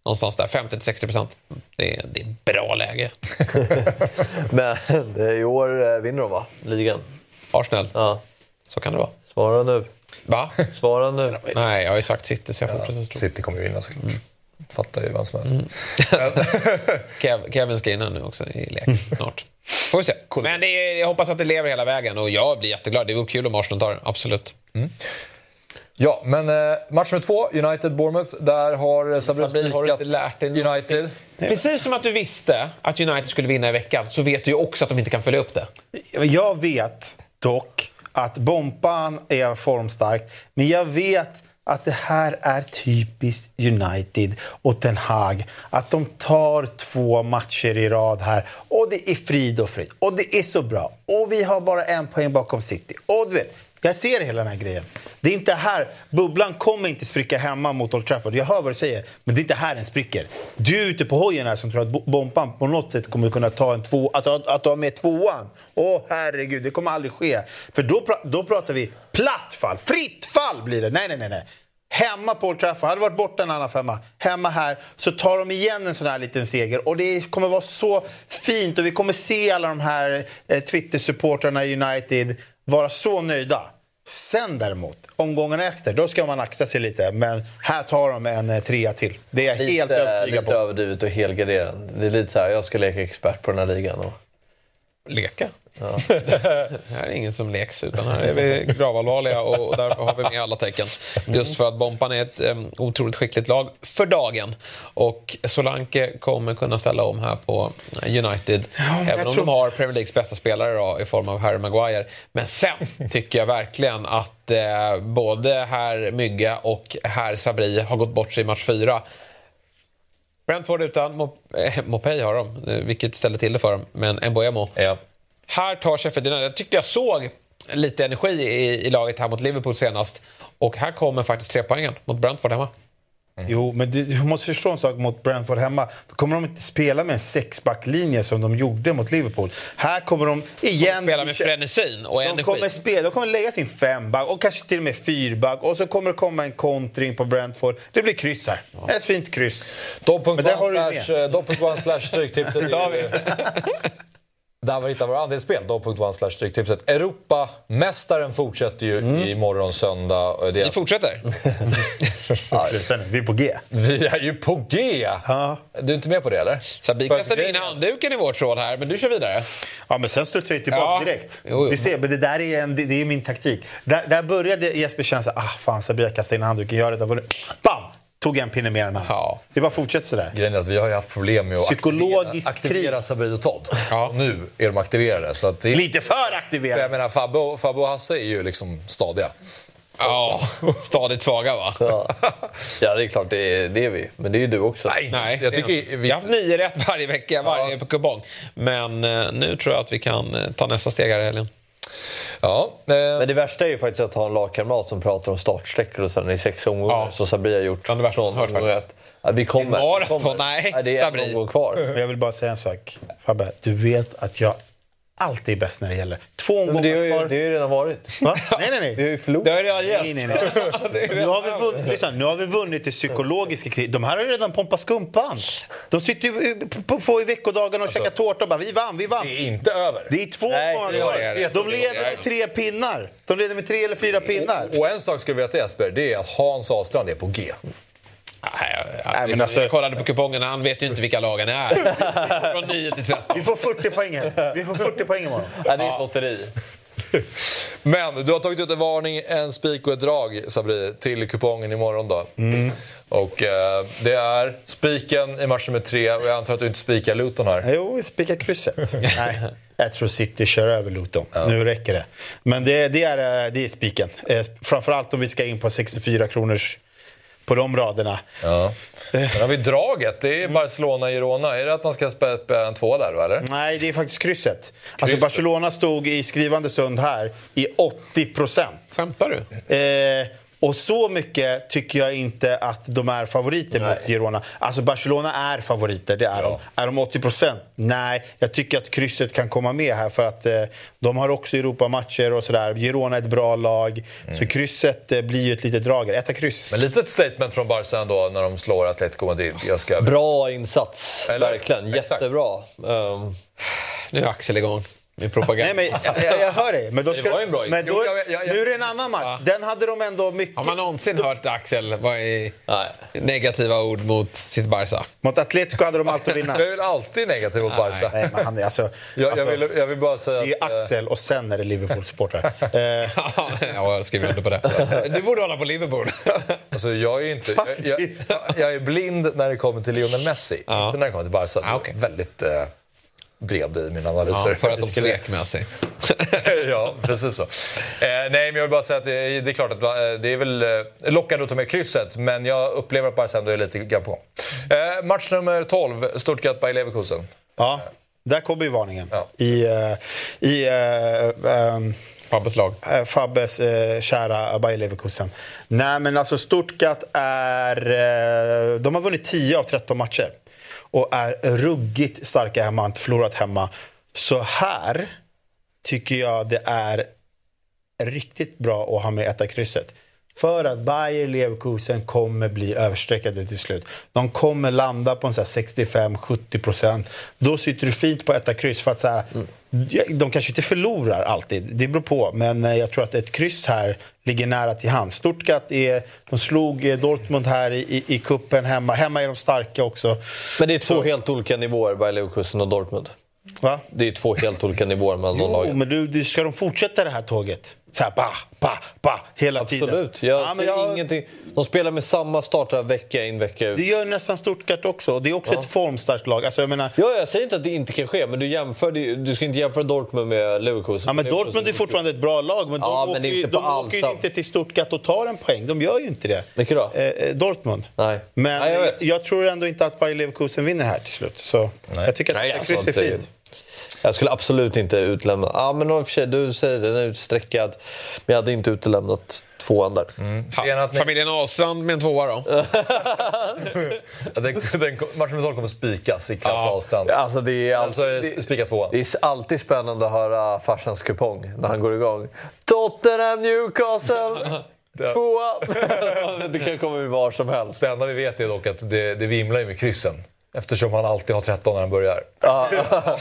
Någonstans där, femtio till sextio procent. Det är, det är bra läge. Men i år vinner de, va? Ligan. Arsenal. Ja. Så kan det vara. Svara nu. Va? Svara nu. Nej, jag har ju sagt City, så jag ja, fortsätter tro. City kommer ju vinna såklart. Mm. Fattar ju vem som helst. Mm. Kevin ska in nu också i lek snart. Får vi se. Cool. Men det är, jag hoppas att det lever hela vägen och jag blir jätteglad. Det vore kul om Arsenal tar det, absolut. Mm. Ja, men eh, match nummer två, United-Bournemouth. Där har Sabri spikat United. Precis som att du visste att United skulle vinna i veckan, så vet du ju också att de inte kan följa upp det. Jag vet dock att Bompan är formstark, men jag vet att det här är typiskt United och Ten Hag. Att de tar två matcher i rad här. Och det är frid och frid. Och det är så bra. Och vi har bara en poäng bakom City. Och du vet, jag ser hela den här grejen. Det är inte här. Bubblan kommer inte spricka hemma mot Old Trafford. Jag hör vad du säger. Men det är inte här den spricker. Du är ute på hojen här som tror att Bompan på något sätt kommer kunna ta en två... Att, att, att ha med tvåan. Åh, herregud. Det kommer aldrig ske. För då, då pratar vi plattfall. Fritt fall blir det. Nej, nej, nej, nej. Hemma på Old Trafford. Hade varit borta en annan femma. Hemma här. Så tar de igen en sån här liten seger. Och det kommer vara så fint. Och vi kommer se alla de här eh, Twitter-supporterna i United vara så nöjda. Sen däremot, omgången efter, då ska man akta sig lite. Men här tar de en trea till. Det är lite, helt övertygad på. Lite överdrivet och helgarderad. Det är lite så här, jag ska leka expert på den här ligan. Och... Leka? Ja. Det här är ingen som leks, utan här är vi gravallvarliga och därför har vi med alla tecken. Just för att Bompan är ett um, otroligt skickligt lag för dagen. Och Solanke kommer kunna ställa om här på United. Ja, även om tror... de har Premier Leagues bästa spelare idag, i form av Harry Maguire. Men sen tycker jag verkligen att eh, både herr Mygga och herr Sabri har gått bort sig i match fyra. Brentford utan Mop- äh, Mopey har de, vilket ställer till det för dem. Men Mboemo. Ja. Här tar Sheffield United. Jag tyckte jag såg lite energi i, i laget här mot Liverpool senast. Och här kommer faktiskt tre poängen mot Brentford hemma. Mm. Jo, men du, du måste förstå en sak mot Brentford hemma. Då kommer de inte spela med en sexbacklinje som de gjorde mot Liverpool. Här kommer de igen... De spela med frenesin och de energi. Kommer spela, de kommer lägga sin femback och kanske till och med fyrback. Och så kommer det komma en kontring på Brentford. Det blir kryss här. Ja. Ett fint kryss. Dopp punkt one slash stryktipset. Där vi hittar våra andelsspel, då punkt one slash Stryktipset. Europamästaren fortsätter ju mm. imorgon söndag. Det är... Vi fortsätter. Vi är på G. Vi är ju på G. Ha. Du är inte med på det, eller? Sabi kastade in handduken i vårt tråd här, men du kör vidare. Ja, men sen stöter jag tillbaka ja. direkt. Jo, jo. Du ser, men det där är, en, det, det är min taktik. Där, där började Jesper känna så här, ah fan, Sabi kastade in handduken, gör det där. Bam! Tog en pinne med den här. Ja. Det bara fortsätter sådär. Grejen är att vi har ju haft problem med att aktivera, aktivera Sabri och Todd. Ja. Och nu är de aktiverade. Så att det... Lite för aktiverade. För jag menar, Fabbe och, Fabbe och Hasse är ju liksom stadiga. Ja, stadigt svaga va? Ja, ja det är klart, det är, det är vi. Men det är ju du också. Nej, Nej jag tycker vi... Jag har haft nio rätt varje vecka, varje ja. på kubong. Men nu tror jag att vi kan ta nästa steg här i helgen. Ja, eh. Men det värsta är ju faktiskt att ha en lagkamrat som pratar om startsträckor och sen i sex omgångar ja. så Sabri har gjort ja, det värsta någon gång rätt. Vi kommer, vi kommer. Nej, Nej, det är Sabri. En gång kvar. Jag vill bara säga en sak, Fabbe, du vet att jag alltid är bäst när det gäller. Två omgångar det ju, kvar. Det har ju redan varit. Va? Nej, nej, nej. Det är ju förlorat. Det har redan gett. Nej, nej, nej. Nu har vi vunnit, liksom, nu har vi vunnit det psykologiska kriget. De här har ju redan pompat skumpan. De sitter ju på, på, på i veckodagen och alltså, käkar tårta och bara, vi vann, vi vann. Det är inte över. Det är två omgångar. De leder med tre pinnar. De leder med tre eller fyra pinnar. Och, och en sak ska vi veta, Jesper, det är att Hans Ahlstrand är på G. Nej, jag, jag, alltså, jag kollade på kupongerna. Han vet ju inte vilka lagen är. Från nio till tretton. Vi får fyrtio poäng. Vi får fyrtio poäng imorgon. Ja, det är ett lotteri. Men du har tagit ut en varning, en spik och ett drag, Sabri, till kupongen imorgon då. Mm. Och eh, det är spiken i match nummer tre. Och jag antar att du inte spikar Luton här. Jo, spikar krysset. Nej, jag tror City kör över Luton. Ja. Nu räcker det. Men det, det, är, det är spiken. Framförallt om vi ska in på sextiofyra kronors på de raderna. Ja. Men har vi draget, det är Barcelona Girona. Är det att man ska spela en två där då, eller? Nej, det är faktiskt krysset. Krysset. Alltså Barcelona stod i skrivande stund här i åttio procent. Skämtar du? Eh, och så mycket tycker jag inte att de är favoriter Nej. mot Girona. Alltså Barcelona är favoriter, det är ja. de. Är de åttio procent? Nej, jag tycker att krysset kan komma med här för att eh, de har också Europamatcher och sådär. Girona är ett bra lag, mm. så krysset eh, blir ju ett litet drager. Äta kryss. Men litet statement från Barca ändå när de slår Atletico Madrid. Jag ska... Bra insats, eller? Verkligen. Exakt. Jättebra. Um... Nu är Axel igång. Vi propaganda. Nej, men jag, jag hör dig. Men, då ska, det var en bra. Men då, jag, jag, jag, nu är det en annan match. Ja. Den hade de ändå mycket... Har man någonsin hört Axel vad är negativa ord mot sitt Barca? Mot Atletico hade de alltid vinna. Jag är väl alltid negativ mot Barca. Nej, men han är alltså... Jag, alltså jag, vill, jag vill bara säga att... Det är att, Axel och sen är det Liverpool-supportrar. Ja, jag skriver under på det. Du borde hålla på Liverpool. Alltså jag är inte... Jag, jag, jag är blind när det kommer till Lionel Messi. Ja. Inte när det kommer till Barca. Ah, okay. Väldigt... Uh, bred i mina analyser. Ja, för att de skrek med sig. Ja, precis så. Eh, nej, men jag vill bara säga att det, det är klart att det är väl lockande att ta med krysset, men jag upplever att Barcelona är lite grann på. Eh, match nummer tolv, Stuttgart Bayer Leverkusen. Ja, där kommer ju varningen. Ja. I, uh, i uh, um, Fabbes lag. Uh, Fabbes uh, kära Bayer Leverkusen. Nej, men alltså Stuttgart är... Uh, de har vunnit tio av tretton matcher. Och är ruggigt starka hemma, inte förlorat hemma. Så här tycker jag det är riktigt bra att ha med etta krysset. För att Bayer Leverkusen kommer bli överstreckade till slut. De kommer landa på en sextiofem till sjuttio procent. Då sitter du fint på etta kryss för att så här, mm. de kanske inte förlorar alltid. Det beror på, men jag tror att ett kryss här ligger nära till hands. Stuttgart är, de slog Dortmund här i, i kuppen hemma. Hemma är de starka också. Men det är två så. Helt olika nivåer, Bayer Leverkusen och Dortmund. Va? Det är två helt olika nivåer mellan jo, de lagen. Men du, du, ska de fortsätta det här tåget? Så här, bah, bah, bah, hela Absolut. Tiden. Absolut, jag ja, men jag... ingenting. De spelar med samma startar vecka in, vecka ut. Det gör nästan Stuttgart också. Och det är också ja. Ett formstarkt lag. Alltså, jag menar... Ja, jag säger inte att det inte kan ske. Men du, jämför, du ska inte jämföra Dortmund med Leverkusen. Ja, men Leverkusen Dortmund är fortfarande ett bra lag. Men de ja, åker, men inte de åker ju inte till Stuttgart och tar en poäng. De gör ju inte det. Vilket då? Eh, Dortmund. Nej. Men Nej, jag, jag tror ändå inte att Bayer Leverkusen vinner här till slut. Så Nej. jag tycker att Nej, det är alltså, fint. Jag skulle absolut inte utlämna. Ja, ah, men om du säger den är utsträckad. Men jag hade inte utelämnat tvåan där. Mm. Ha, ni... Familjen Ahlstrand med en tvåa då? den, den, matchen med kommer spikas i klass Ahlstrand. Ja. Alltså, det är alltid, alltså, spikas tvåan. Det är alltid spännande att höra farsans kupong när han går igång. Tottenham, Newcastle... tvåa! Det kan komma ur var som helst. Det enda vi vet är dock att det, det vimlar ju med kryssen. Eftersom han alltid har tretton när han börjar. Ah.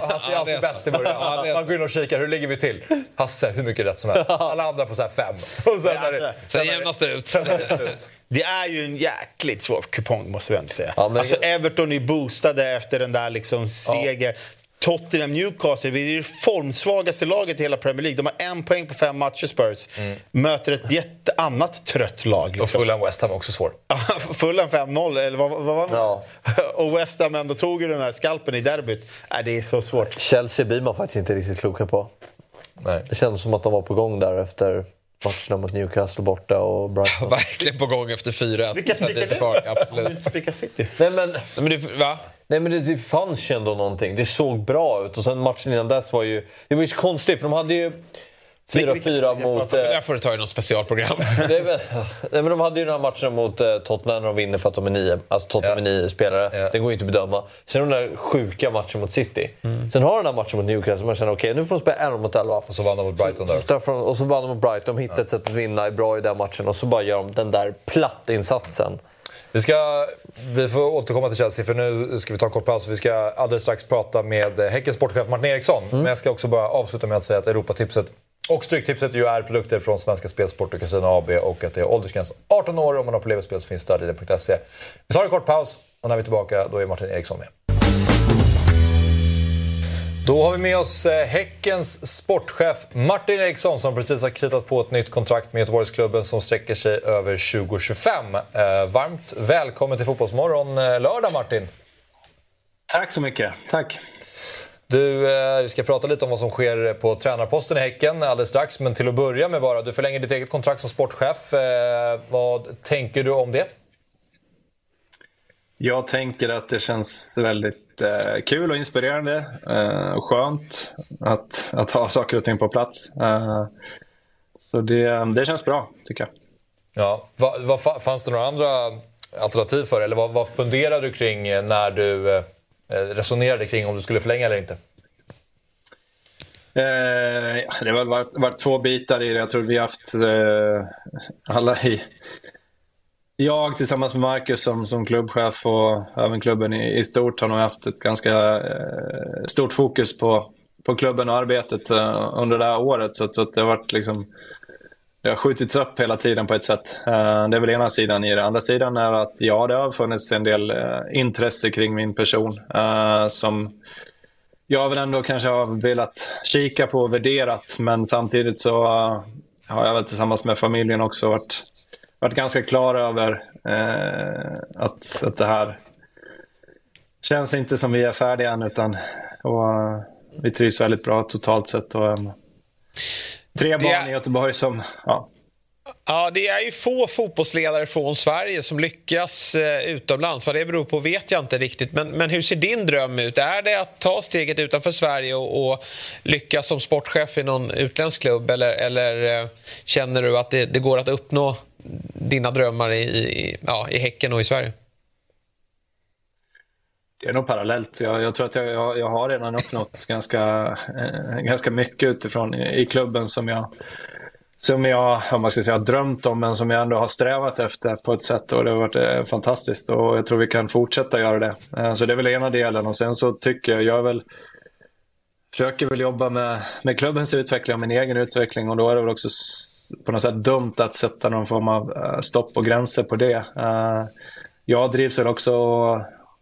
Han ser ah, alltid bäst i början. Ah, man går in och kikar, hur ligger vi till? Hasse, hur mycket rätt som helst. Alla andra på så här fem. Och sen, alltså, det, sen jämnas det ut. ut. Det är ju en jäkligt svår kupong, måste vi ändå säga. Ah, men... Alltså Everton är boostade efter den där liksom seger. Ah. Tottenham, Newcastle, vi är det formsvagaste laget i hela Premier League. De har en poäng på fem matcher, Spurs. Mm. Möter ett jätteannat trött lag. Liksom. Och Fulham West Ham också svår. Fulham fem noll, eller vad, vad var det? Ja. Och West Ham ändå tog ju den här skalpen i derbyt. Äh, det är så svårt. Chelsea blir man faktiskt inte riktigt kloka på. Nej. Det känns som att de var på gång där efter... matcherna mot Newcastle borta och Brighton. Verkligen på gång efter fyra. Vilka spikar City? Nej, men, men, det, va? Nej, men det, det fanns ju ändå någonting. Det såg bra ut. Och sen matchen innan dess var ju... Det var ju så konstigt, för de hade ju fyra fyra mot... Det där får du ta ju något specialprogram. Nej, men, nej, men de hade ju den här matchen mot eh, Tottenham när de vinner för att de är nio. Alltså Tottenham ja. är nio spelare. Ja. Det går ju inte att bedöma. Sen de där sjuka matchen mot City. Mm. Sen har den här matchen mot Newcastle som man känner, okej, okay, nu får de spela elva mot elva. Och så vann de mot Brighton där. Så, de, och så vann de mot Brighton. De hittade ett ja. sätt att vinna är bra i den matchen. Och så bara gör de den där plattinsatsen. Vi, ska, vi får återkomma till Chelsea, för nu ska vi ta en kort paus. Vi ska alldeles strax prata med Häckens sportchef Martin Eriksson. Mm. Men jag ska också bara avsluta med att säga att Europatipset och Stryktipset ju är produkter från Svenska Spelsport och Casino A B, och att det är åldersgräns arton år om man har på leverspel, så finns stödjande punkt se. Vi tar en kort paus och när vi är tillbaka då är Martin Eriksson med. Då har vi med oss Häckens sportchef Martin Eriksson, som precis har kritat på ett nytt kontrakt med Göteborgsklubben som sträcker sig över tjugo tjugofem. Varmt välkommen till Fotbollsmorgon lördag, Martin. Tack så mycket, tack. Du, vi ska prata lite om vad som sker på tränarposten i Häcken alldeles strax. Men till att börja med bara, du förlänger ditt eget kontrakt som sportchef. Vad tänker du om det? Jag tänker att det känns väldigt kul och inspirerande och skönt att, att ha saker och ting på plats. Så det, det känns bra, tycker jag. Ja, vad, vad, fanns det några andra alternativ för? Eller vad, vad funderar du kring när du... resonerade kring om du skulle förlänga eller inte? Eh, det har väl varit, varit två bitar i det. Jag tror vi har haft eh, alla i... Jag tillsammans med Marcus som, som klubbchef och även klubben i, i stort har nog haft ett ganska eh, stort fokus på på klubben och arbetet uh, under det här året. Så, så att det har varit liksom, det har skjutits upp hela tiden på ett sätt. Uh, det är väl ena sidan i det. Andra sidan är att ja, det har funnits en del uh, intresse kring min person uh, som jag väl ändå kanske har velat kika på och värderat. Men samtidigt så uh, har jag väl tillsammans med familjen också varit, varit ganska klar över uh, att, att det här känns inte som vi är färdiga än, utan och, uh, vi trivs väldigt bra totalt sett. Och, um, tre barn är... i Göteborg som... Ja. Ja, det är ju få fotbollsledare från Sverige som lyckas eh, utomlands. Vad det beror på vet jag inte riktigt. Men, men hur ser din dröm ut? Är det att ta steget utanför Sverige och, och lyckas som sportchef i någon utländsk klubb? Eller, eller eh, känner du att det, det går att uppnå dina drömmar i, i, ja, i Häcken och i Sverige? Det är nog parallellt. Jag, jag tror att jag, jag, jag har redan uppnått ganska, eh, ganska mycket utifrån i, i klubben som jag, som jag om man ska säga, har drömt om, men som jag ändå har strävat efter på ett sätt, och det har varit eh, fantastiskt, och jag tror vi kan fortsätta göra det. Eh, så det är väl ena delen, och sen så tycker jag, jag väl, försöker väl jobba med, med klubbens utveckling och min egen utveckling, och då är det väl också på något sätt dumt att sätta någon form av eh, stopp och gränser på det. Eh, jag drivs väl också och,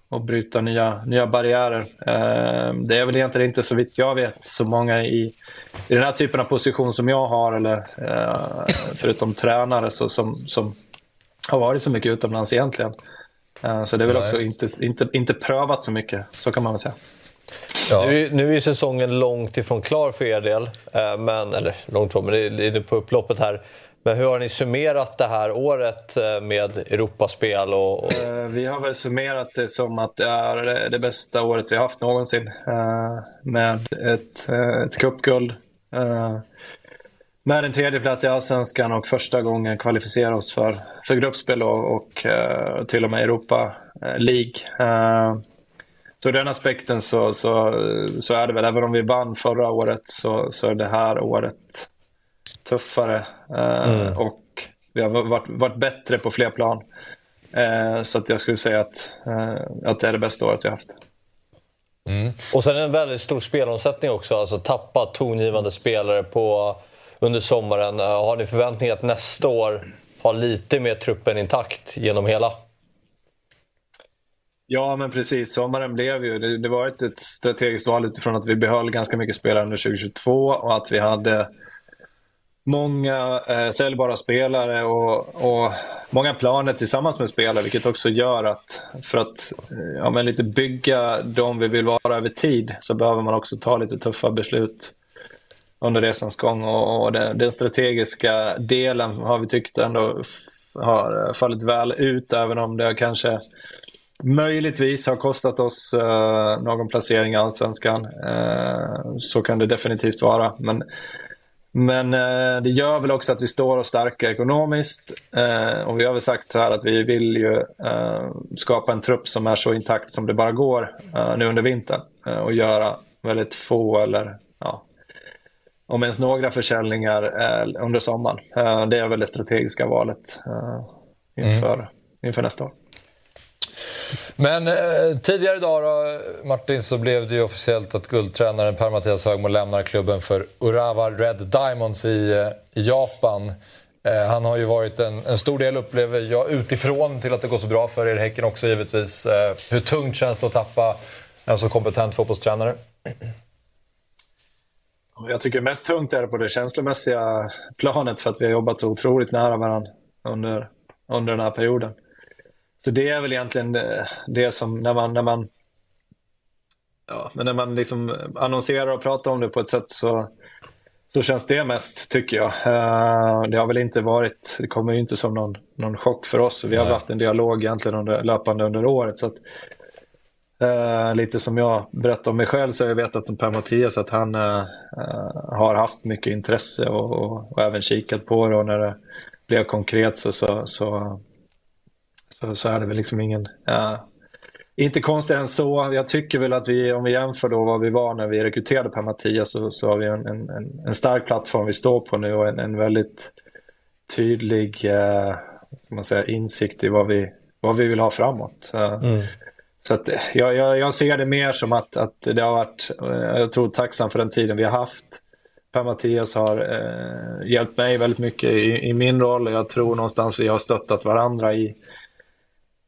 och bryta nya, nya barriärer. Eh, det är väl egentligen inte, så vitt jag vet, så många i, i den här typen av position som jag har, eller eh, förutom tränare, så, som, som har varit så mycket utomlands egentligen. Eh, så det är väl Nej. också inte, inte, inte prövat så mycket, så kan man väl säga. Ja. Nu, nu är ju säsongen långt ifrån klar för er del, eh, men, eller långt ifrån, men det är på upploppet här. Men hur har ni summerat det här året med Europaspel? Och, och... Vi har väl summerat det som att det är det bästa året vi har haft någonsin. Med ett, ett cupguld. Med en tredje plats i Allsvenskan, och första gången kvalificera oss för, för gruppspel och, och till och med Europa League. Så i den aspekten så, så, så är det väl, även om vi vann förra året, så, så är det här året tuffare eh, mm. och vi har varit, varit bättre på fler plan, eh, så att jag skulle säga att, eh, att det är det bästa året vi har haft. Mm. Och sen en väldigt stor spelomsättning också, alltså tappa tongivande spelare på, under sommaren. Har ni förväntningar att nästa år ha lite mer truppen intakt genom hela? Ja, men precis. Sommaren blev ju, det, det var ett strategiskt val utifrån att vi behöll ganska mycket spelare under tjugohundratjugotvå, och att vi hade många eh, säljbara spelare och, och många planer tillsammans med spelare, vilket också gör att för att ja, men lite bygga dem vi vill vara över tid, så behöver man också ta lite tuffa beslut under resans gång, och, och den, den strategiska delen har vi tyckt ändå f- har fallit väl ut, även om det kanske möjligtvis har kostat oss eh, någon placering i Allsvenskan. Eh, så kan det definitivt vara, men Men eh, det gör väl också att vi står och starka ekonomiskt, eh, och vi har väl sagt så här att vi vill ju eh, skapa en trupp som är så intakt som det bara går eh, nu under vintern, eh, och göra väldigt få eller ja, om ens några försäljningar eh, under sommaren. Eh, det är väl det strategiska valet eh, inför, mm. inför nästa år. Men eh, tidigare idag då, Martin, så blev det ju officiellt att guldtränaren Per-Mathias Högmo lämnar klubben för Urawa Red Diamonds i eh, Japan. Eh, han har ju varit en, en stor del, upplever jag, utifrån till att det går så bra för er Häcken också givetvis. Eh, hur tungt känns det att tappa en så kompetent fotbollstränare? Jag tycker mest tungt är det på det känslomässiga planet, för att vi har jobbat så otroligt nära varandra under, under den här perioden. Så det är väl egentligen det som när man när man ja, men när man liksom annonserar och pratar om det på ett sätt, så så känns det mest, tycker jag. Det har väl inte varit, det kommer ju inte som någon någon chock för oss. Vi har haft en dialog egentligen under löpande under året, så att Uh, lite som jag berättar om mig själv, så jag vet att Per-Mathias, att han uh, har haft mycket intresse och, och, och även kikat på det, och när det blev konkret så så, så så är det väl liksom ingen äh, inte konstigt än så. Jag tycker väl att vi, om vi jämför då vad vi var när vi rekryterade Per-Mathias, så, så har vi en, en, en stark plattform vi står på nu, och en, en väldigt tydlig äh, ska man säga, insikt i vad vi, vad vi vill ha framåt. Äh, mm. Så att jag, jag, jag ser det mer som att, att det har varit, jag tror, tacksam för den tiden vi har haft. Per-Mathias har eh, hjälpt mig väldigt mycket i, i min roll. Jag tror någonstans vi har stöttat varandra i,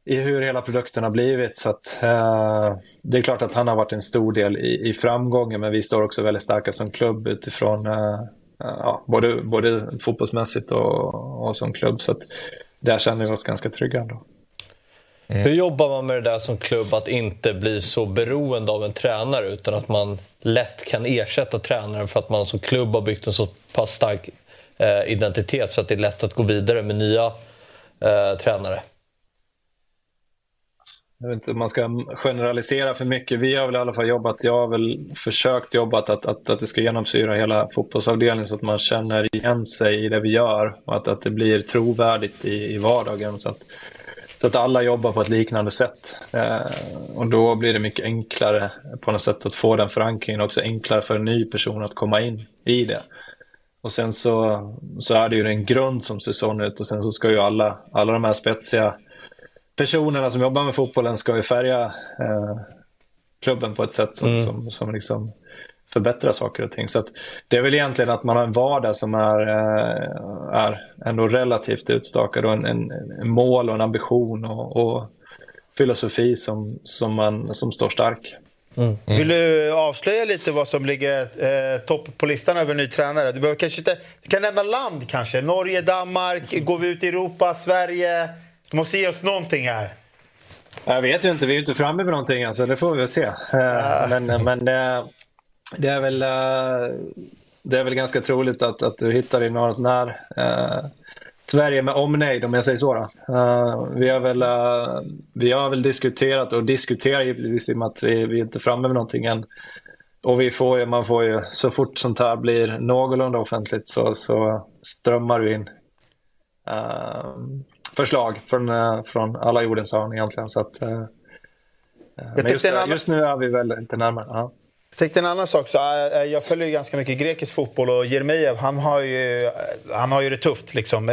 i hur hela produkten har blivit. Så att, eh, det är klart att han har varit en stor del i, i framgången, men vi står också väldigt starka som klubb utifrån eh, ja, både, både fotbollsmässigt och, och som klubb. Så att där känner vi oss ganska trygga ändå. Mm. Hur jobbar man med det där som klubb, att inte bli så beroende av en tränare utan att man lätt kan ersätta tränaren för att man som klubb har byggt en så pass stark eh, identitet så att det är lätt att gå vidare med nya eh, tränare? Jag vet inte om man ska generalisera för mycket. Vi har väl i alla fall jobbat, jag har väl försökt jobba att, att, att det ska genomsyra hela fotbollsavdelningen så att man känner igen sig i det vi gör och att, att det blir trovärdigt i, i vardagen så att Så att alla jobbar på ett liknande sätt. Eh, och då blir det mycket enklare på något sätt att få den förankringen. Också enklare för en ny person att komma in i det. Och sen så, så är det ju en grund som ser sån ut. Och sen så ska ju alla, alla de här spetsiga personerna som jobbar med fotbollen ska ju färga eh, klubben på ett sätt som, mm. som, som liksom förbättrar saker och ting. Så att det är väl egentligen att man har en vardag som är, är ändå relativt utstakad och en, en, en mål och en ambition och, och filosofi som, som, man, som står stark. Mm. Mm. Vill du avslöja lite vad som ligger eh, topp på listan över ny tränare? Du behöver kanske inte, du kan nämna land kanske. Norge, Danmark, går vi ut i Europa, Sverige. Du måste ge oss någonting här. Jag vet ju inte, vi är ju inte framme med någonting än, så det får vi väl se. Ja. Men, men det... Det är väl, det är väl ganska troligt att, att du hittar i något när eh, Sverige med omnejd, om jag säger så. Eh, vi, har väl, eh, vi har väl diskuterat och diskuterar givetvis i och med att vi, vi är inte framme med någonting än. Och vi får ju, man får ju, så fort sånt här blir någorlunda offentligt så, så strömmar vi in eh, förslag från, eh, från alla jordens hörn egentligen. Så att, eh, men just, just nu är vi väl inte närmare. Ja. Jag tänkte en annan sak, så jag följer ju ganska mycket grekisk fotboll och Jermejev, han har ju, han har ju det tufft liksom.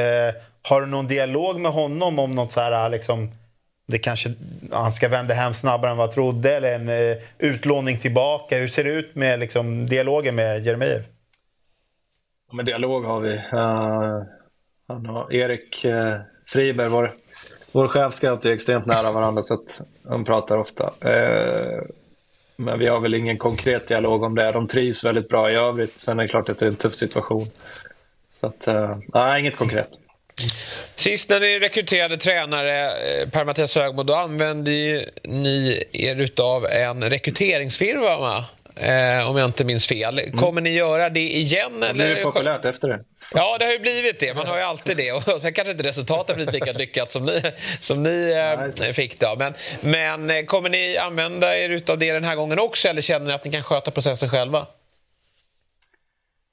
Har du någon dialog med honom om något så här liksom, det kanske han ska vända hem snabbare än vad jag trodde eller en utlåning tillbaka? Hur ser det ut med liksom, dialogen med Jermejev? Ja, men dialog har vi. Uh, han har Erik uh, Friberg, vår, vår chef, ska alltid extremt nära varandra så att de pratar ofta. Uh, Men vi har väl ingen konkret dialog om det. De trivs väldigt bra i övrigt. Sen är det klart att det är en tuff situation. Så att, nej, inget konkret. Sist när ni rekryterade tränare Per-Mathias Högmo, då använde ju ni er utav en rekryteringsfirma, eh, om jag inte minns fel. Kommer mm. ni göra det igen? Det blir ju populärt efter det. Ja, det har ju blivit det. Man har ju alltid det. Och sen kanske inte resultatet blivit lika lyckat som ni, som ni eh, fick då. Men, men kommer ni använda er utav det den här gången också? Eller känner ni att ni kan sköta processen själva?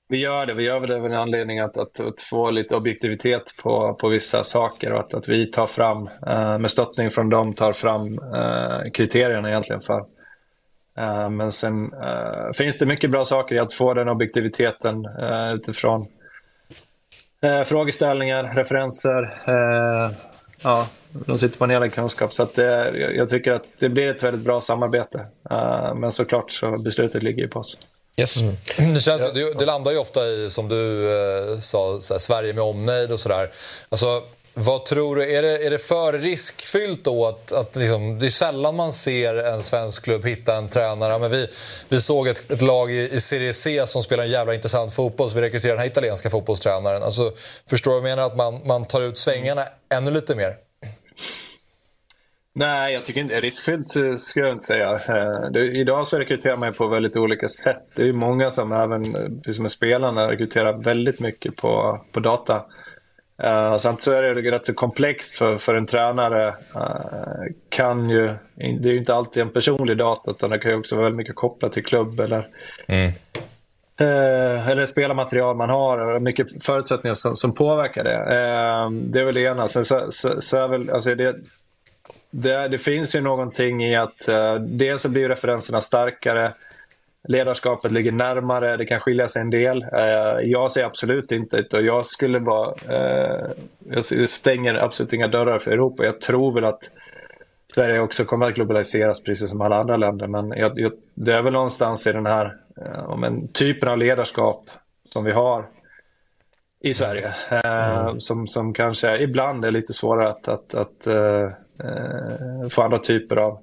Vi gör det. Vi gör det av en anledning att, att, att få lite objektivitet på, på vissa saker. Och att, att vi tar fram, eh, med stöttning från dem, tar fram eh, kriterierna egentligen för. Eh, men sen eh, finns det mycket bra saker i att få den objektiviteten eh, utifrån. Eh, frågeställningar, referenser, eh, ja, de sitter på en hel kunskap. Så att det, jag tycker att det blir ett väldigt bra samarbete. Eh, men såklart så beslutet ligger ju på oss. Yes. Mm. Det, känns, det, det landar ju ofta i, som du eh, sa, så här, Sverige med omnejd och sådär. Alltså, vad tror du, är det, är det för riskfyllt då att, att liksom, det är sällan man ser en svensk klubb hitta en tränare, men vi, vi såg ett, ett lag i, i Serie C som spelar en jävla intressant fotboll så vi rekryterar den här italienska fotbollstränaren. Alltså, förstår du vad jag menar, att man, man tar ut svängarna ännu lite mer? Nej, jag tycker inte riskfyllt ska jag inte säga. Det, idag så rekryterar man på väldigt olika sätt. Det är ju många som även som är spelarna rekryterar väldigt mycket på, på data. Uh, Samtidigt så är det rätt så komplext för, för en tränare uh, kan ju, det är ju inte alltid en personlig data utan det kan ju också vara väldigt mycket kopplat till klubb eller, mm. uh, eller spelarmaterial man har och mycket förutsättningar som, som påverkar det. Uh, det är väl det ena. Sen så, så, så är väl, alltså det, det, det finns ju någonting i att uh, dels så blir referenserna starkare. Ledarskapet ligger närmare, det kan skilja sig en del. Jag ser absolut inte, och jag skulle bara jag stänger absolut inga dörrar för Europa. Jag tror väl att Sverige också kommer att globaliseras precis som alla andra länder. Men jag, jag, det är väl någonstans i den här om en typen av ledarskap som vi har i Sverige. Eh, mm. som, som kanske ibland är lite svårare att, att, att eh, få andra typer av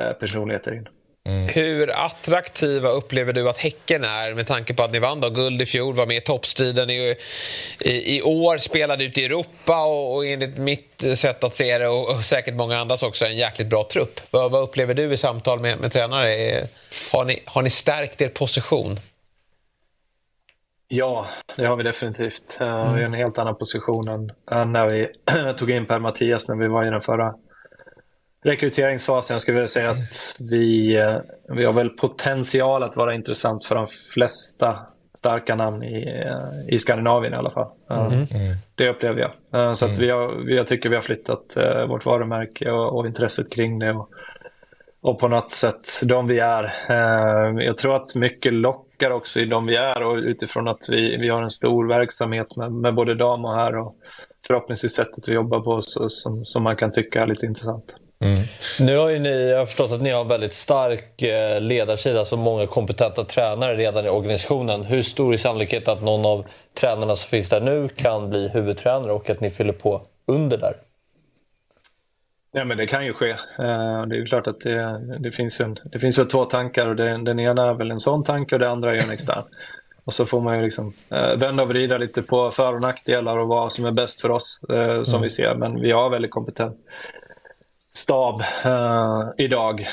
eh, personligheter in. Mm. Hur attraktiva upplever du att Häcken är med tanke på att ni vann då guld i fjol, var med i toppstriden i, i, i år, spelade ut i Europa och, och enligt mitt sätt att se det och, och säkert många andras också en jäkligt bra trupp. Vad, vad upplever du i samtal med, med tränare? Har ni, har ni stärkt er position? Ja, det har vi definitivt. Vi mm. är en helt annan position än, än när vi tog in Per-Mathias när vi var i den förra rekryteringsfasen. Jag skulle vilja säga att vi, vi har väl potential att vara intressant för de flesta starka namn i, i Skandinavien i alla fall. Mm. Mm. Det upplever jag. Så att vi har, jag tycker vi har flyttat vårt varumärke och, och intresset kring det och, och på något sätt de vi är. Jag tror att mycket lockar också i de vi är och utifrån att vi, vi har en stor verksamhet med, med både dam och här och förhoppningsvis sättet vi jobbar på så, som, som man kan tycka är lite intressant. Mm. Nu har ju ni, jag har förstått att ni har en väldigt stark ledarsida, så många kompetenta tränare redan i organisationen. Hur stor är sannolikheten att någon av tränarna som finns där nu kan bli huvudtränare och att ni fyller på under där? Ja, men det kan ju ske. Det är ju klart att det, det finns en, det finns väl två tankar och det, den ena är väl en sån tanke och det andra är en extern. Och så får man ju liksom vända och vrida lite på för- och nackdelar och vad som är bäst för oss som mm. vi ser. Men vi har väldigt kompetent stab eh, idag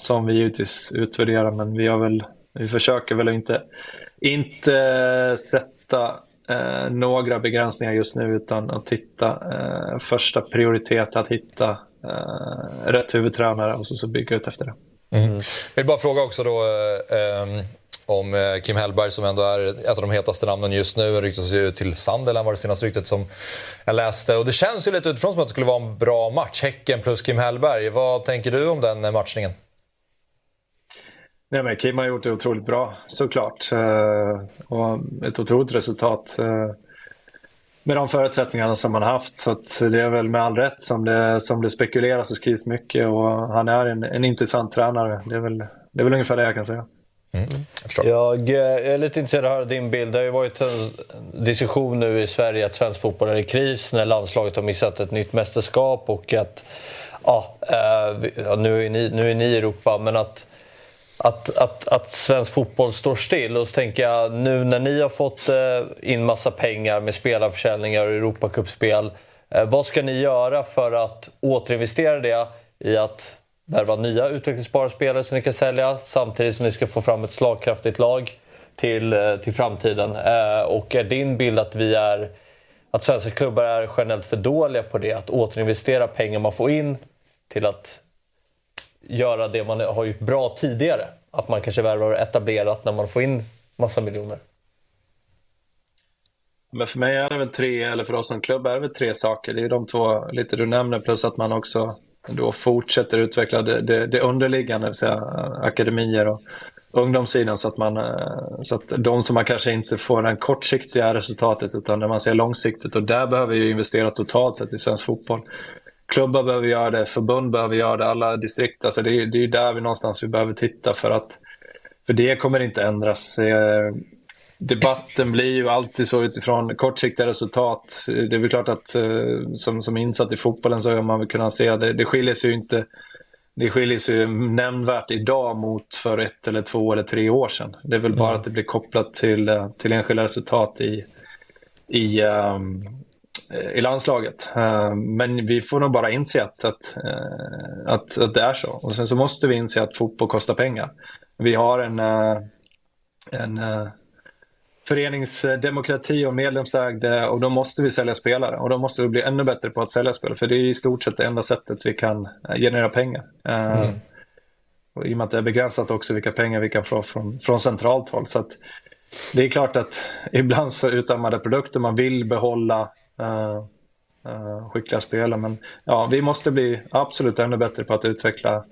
som vi givetvis utvärderar, men vi har väl vi försöker väl inte inte sätta eh, några begränsningar just nu utan att titta eh, första prioritet att hitta eh, rätt huvudtränare och så, så bygga ut efter det. Mm. Jag vill bara fråga också då eh, om Kim Hellberg som ändå är ett av de hetaste namnen just nu. Han ryktas ju till Sunderland, var det senaste ryktet som jag läste. Och det känns ju lite utifrån som att det skulle vara en bra match. Häcken plus Kim Hellberg. Vad tänker du om den matchningen? Nej, men Kim har gjort det otroligt bra, såklart. Och ett otroligt resultat med de förutsättningarna som han haft. Så att det är väl med all rätt som det, som det spekuleras och skrivs mycket. Och han är en, en intressant tränare. Det är, väl, det är väl ungefär det jag kan säga. Mm, jag, jag är lite intresserad av att höra din bild. Det har ju varit en diskussion nu i Sverige att svensk fotboll är i kris när landslaget har missat ett nytt mästerskap och att ja, nu är ni, nu är ni i Europa, men att, att, att, att svensk fotboll står still. Och så tänker jag, nu när ni har fått in massa pengar med spelarförsäljningar och Europacup-spel, vad ska ni göra för att återinvestera det i att värva nya utvecklingsbara spelare som ni kan sälja samtidigt som ni ska få fram ett slagkraftigt lag till, till framtiden? Eh, och är din bild att vi är att svenska klubbar är generellt för dåliga på det, att återinvestera pengar man får in till att göra det man har gjort bra tidigare? Att man kanske värvar etablerat när man får in massa miljoner? Men för mig är det väl tre, eller för oss som klubb är det väl tre saker. Det är de två lite du nämner, plus att man också då fortsätter utveckla det, det, det underliggande, det vill säga akademier och ungdomssidan, så att, man, så att de som man kanske inte får det kortsiktiga resultatet utan när man ser långsiktigt, och där behöver vi ju investera totalt sett i svensk fotboll. Klubbar behöver göra det, förbund behöver göra det, alla distrikt, alltså det är ju där vi någonstans vi behöver titta för att för det kommer inte ändras. Debatten blir ju alltid så utifrån kortsiktiga resultat. Det är väl klart att som, som insatt i fotbollen så har man väl kunnat se att det, det skiljer sig ju inte det skiljer sig ju nämnvärt idag mot för ett eller två eller tre år sedan. Det är väl mm. bara att det blir kopplat till, till enskilda resultat i, i, um, i landslaget. Uh, men vi får nog bara inse att, att, uh, att, att det är så. Och sen så måste vi inse att fotboll kostar pengar. Vi har en uh, en uh, föreningsdemokrati och medlemsägde, och då måste vi sälja spelare och då måste vi bli ännu bättre på att sälja spelare, för det är i stort sett det enda sättet vi kan generera pengar. Mm. Och i och med att det är begränsat också vilka pengar vi kan få från, från centralt håll, så att det är klart att ibland så utarmade produkter, man vill behålla uh, uh, skickliga spelare, men ja, vi måste bli absolut ännu bättre på att utveckla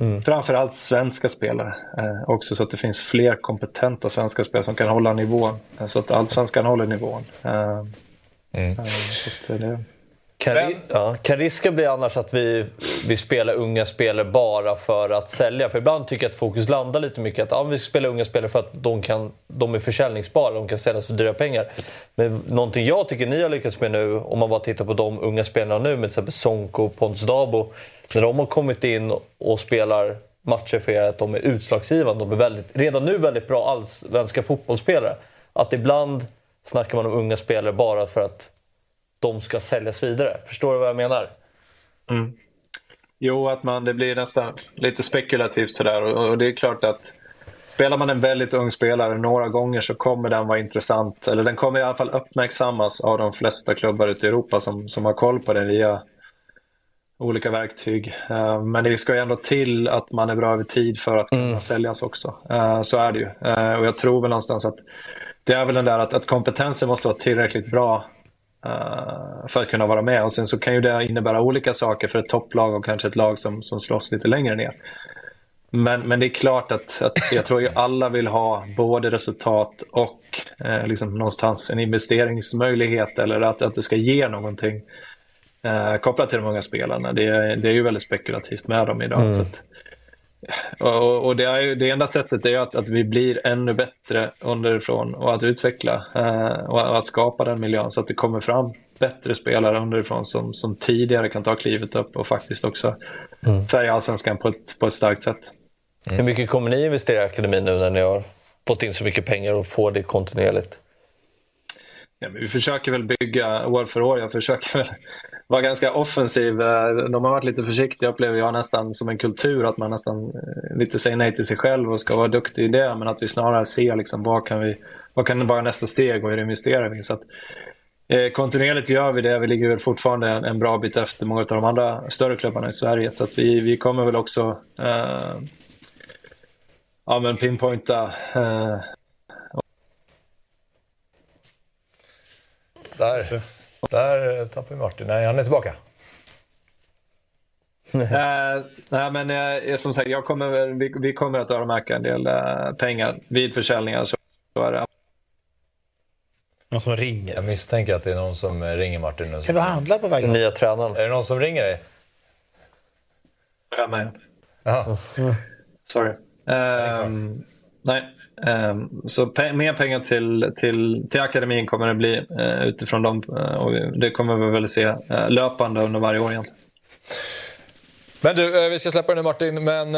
Mm. framförallt svenska spelare eh, också, så att det finns fler kompetenta svenska spelare som kan hålla nivån, så att allsvenskan håller nivån. Eh, mm. eh, så att det, Kari- ja, kan riska bli annars att vi, vi spelar unga spelare bara för att sälja? För ibland tycker jag att fokus landar lite mycket att ja, vi spelar unga spelare för att de, kan, de är försäljningsbara, de kan säljas för dyra pengar. Men någonting jag tycker ni har lyckats med nu, om man bara tittar på de unga spelarna nu, med till exempel Sonko och Pontus Dabo, när de har kommit in och spelar matcher för att de är utslagsgivande, de är väldigt, redan nu väldigt bra allsvenska fotbollsspelare. Att ibland snackar man om unga spelare bara för att de ska säljas vidare. Förstår du vad jag menar? Mm. Jo, att man, det blir nästan lite spekulativt sådär. Och, och det är klart att spelar man en väldigt ung spelare några gånger så kommer den vara intressant. Eller den kommer i alla fall uppmärksammas av de flesta klubbar ute i Europa som, som har koll på den via olika verktyg. Uh, men det ska ju ändå till att man är bra över tid för att kunna mm. säljas också. Uh, så är det ju. Uh, och jag tror väl någonstans att det är väl den där att, att kompetensen måste vara tillräckligt bra för att kunna vara med, och sen så kan ju det innebära olika saker för ett topplag och kanske ett lag som, som slåss lite längre ner, men, men det är klart att, att jag tror ju alla vill ha både resultat och eh, liksom någonstans en investeringsmöjlighet, eller att, att det ska ge någonting eh, kopplat till de unga spelarna. Det, det är ju väldigt spekulativt med dem idag. Mm. Så att, och, och det, är ju, det enda sättet är ju att, att vi blir ännu bättre underifrån och att utveckla eh, och att skapa den miljön så att det kommer fram bättre spelare underifrån som, som tidigare kan ta klivet upp och faktiskt också mm. färga allsvenskan på ett, på ett starkt sätt. Mm. Hur mycket kommer ni investera i akademin nu när ni har fått in så mycket pengar och får det kontinuerligt? Ja, men vi försöker väl bygga år för år. Jag försöker väl vara ganska offensiv. De har varit lite försiktiga, upplever jag, nästan som en kultur att man nästan lite säger nej till sig själv och ska vara duktig i det, men att vi snarare ser liksom, vad kan vi, vad kan vara nästa steg och hur investerar vi. Så att, eh, kontinuerligt gör vi det. Vi ligger väl fortfarande en, en bra bit efter många av de andra större klubbarna i Sverige, så att vi, vi kommer väl också eh, ja, men pinpointa eh, Där, där tappar vi Martin. Nej, han är tillbaka. uh, nej, men uh, som sagt, jag kommer, vi, vi kommer att öronmärka en del uh, pengar vid försäljningar. Så, så är det. Någon som ringer? Jag misstänker att det är någon som ringer Martin nu. Kan du handla på vägen? Nya tränaren. Är det någon som ringer dig? Ja, men. Jaha. Sorry. Uh, Nej, så mer pengar till, till, till akademin kommer det bli utifrån dem, och det kommer vi väl se löpande under varje år egentligen. Men du, vi ska släppa den nu Martin, men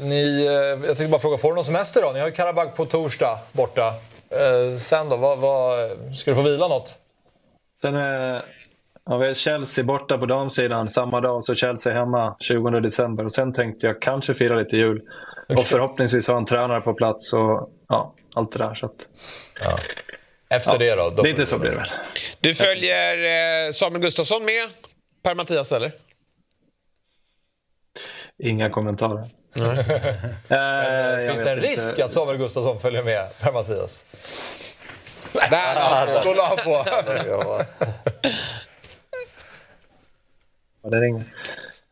ni, jag tänkte bara fråga, får du någon semester då? Ni har ju Karabag på torsdag borta, sen då, vad, vad, ska du få vila något? Sen är ja, vi är Chelsea borta på damsidan samma dag, så Chelsea hemma tjugonde december, och sen tänkte jag kanske fira lite jul. Okay. Och förhoppningsvis ha en tränare på plats och ja, allt det där. Så att, ja. Efter ja, det då? då lite så blir det väl. Du följer eh, Samuel Gustafsson med Per-Mathias, eller? Inga kommentarer. Mm. eh, Men, finns det en risk inte att Samuel Gustafsson följer med Per-Mathias? Där har han ah, på. Ja, det ringer.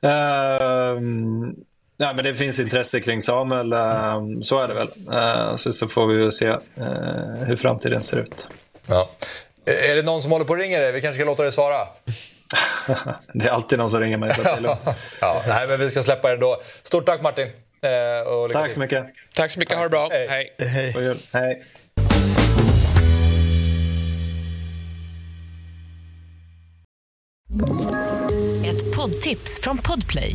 Ehm... Ja, men det finns intresse kring Samuel, så är det väl. Så, så får vi se hur framtiden ser ut. Ja. Är det någon som håller på och ringer dig? Vi kanske ska låta dig svara. Det är alltid någon som ringer mig. Ja, nej, men vi ska släppa det då. Stort tack Martin. Och tack så mycket. Tack så mycket, tack. Ha det bra. Hej. Hej. Hej. Ett poddtips från Podplay.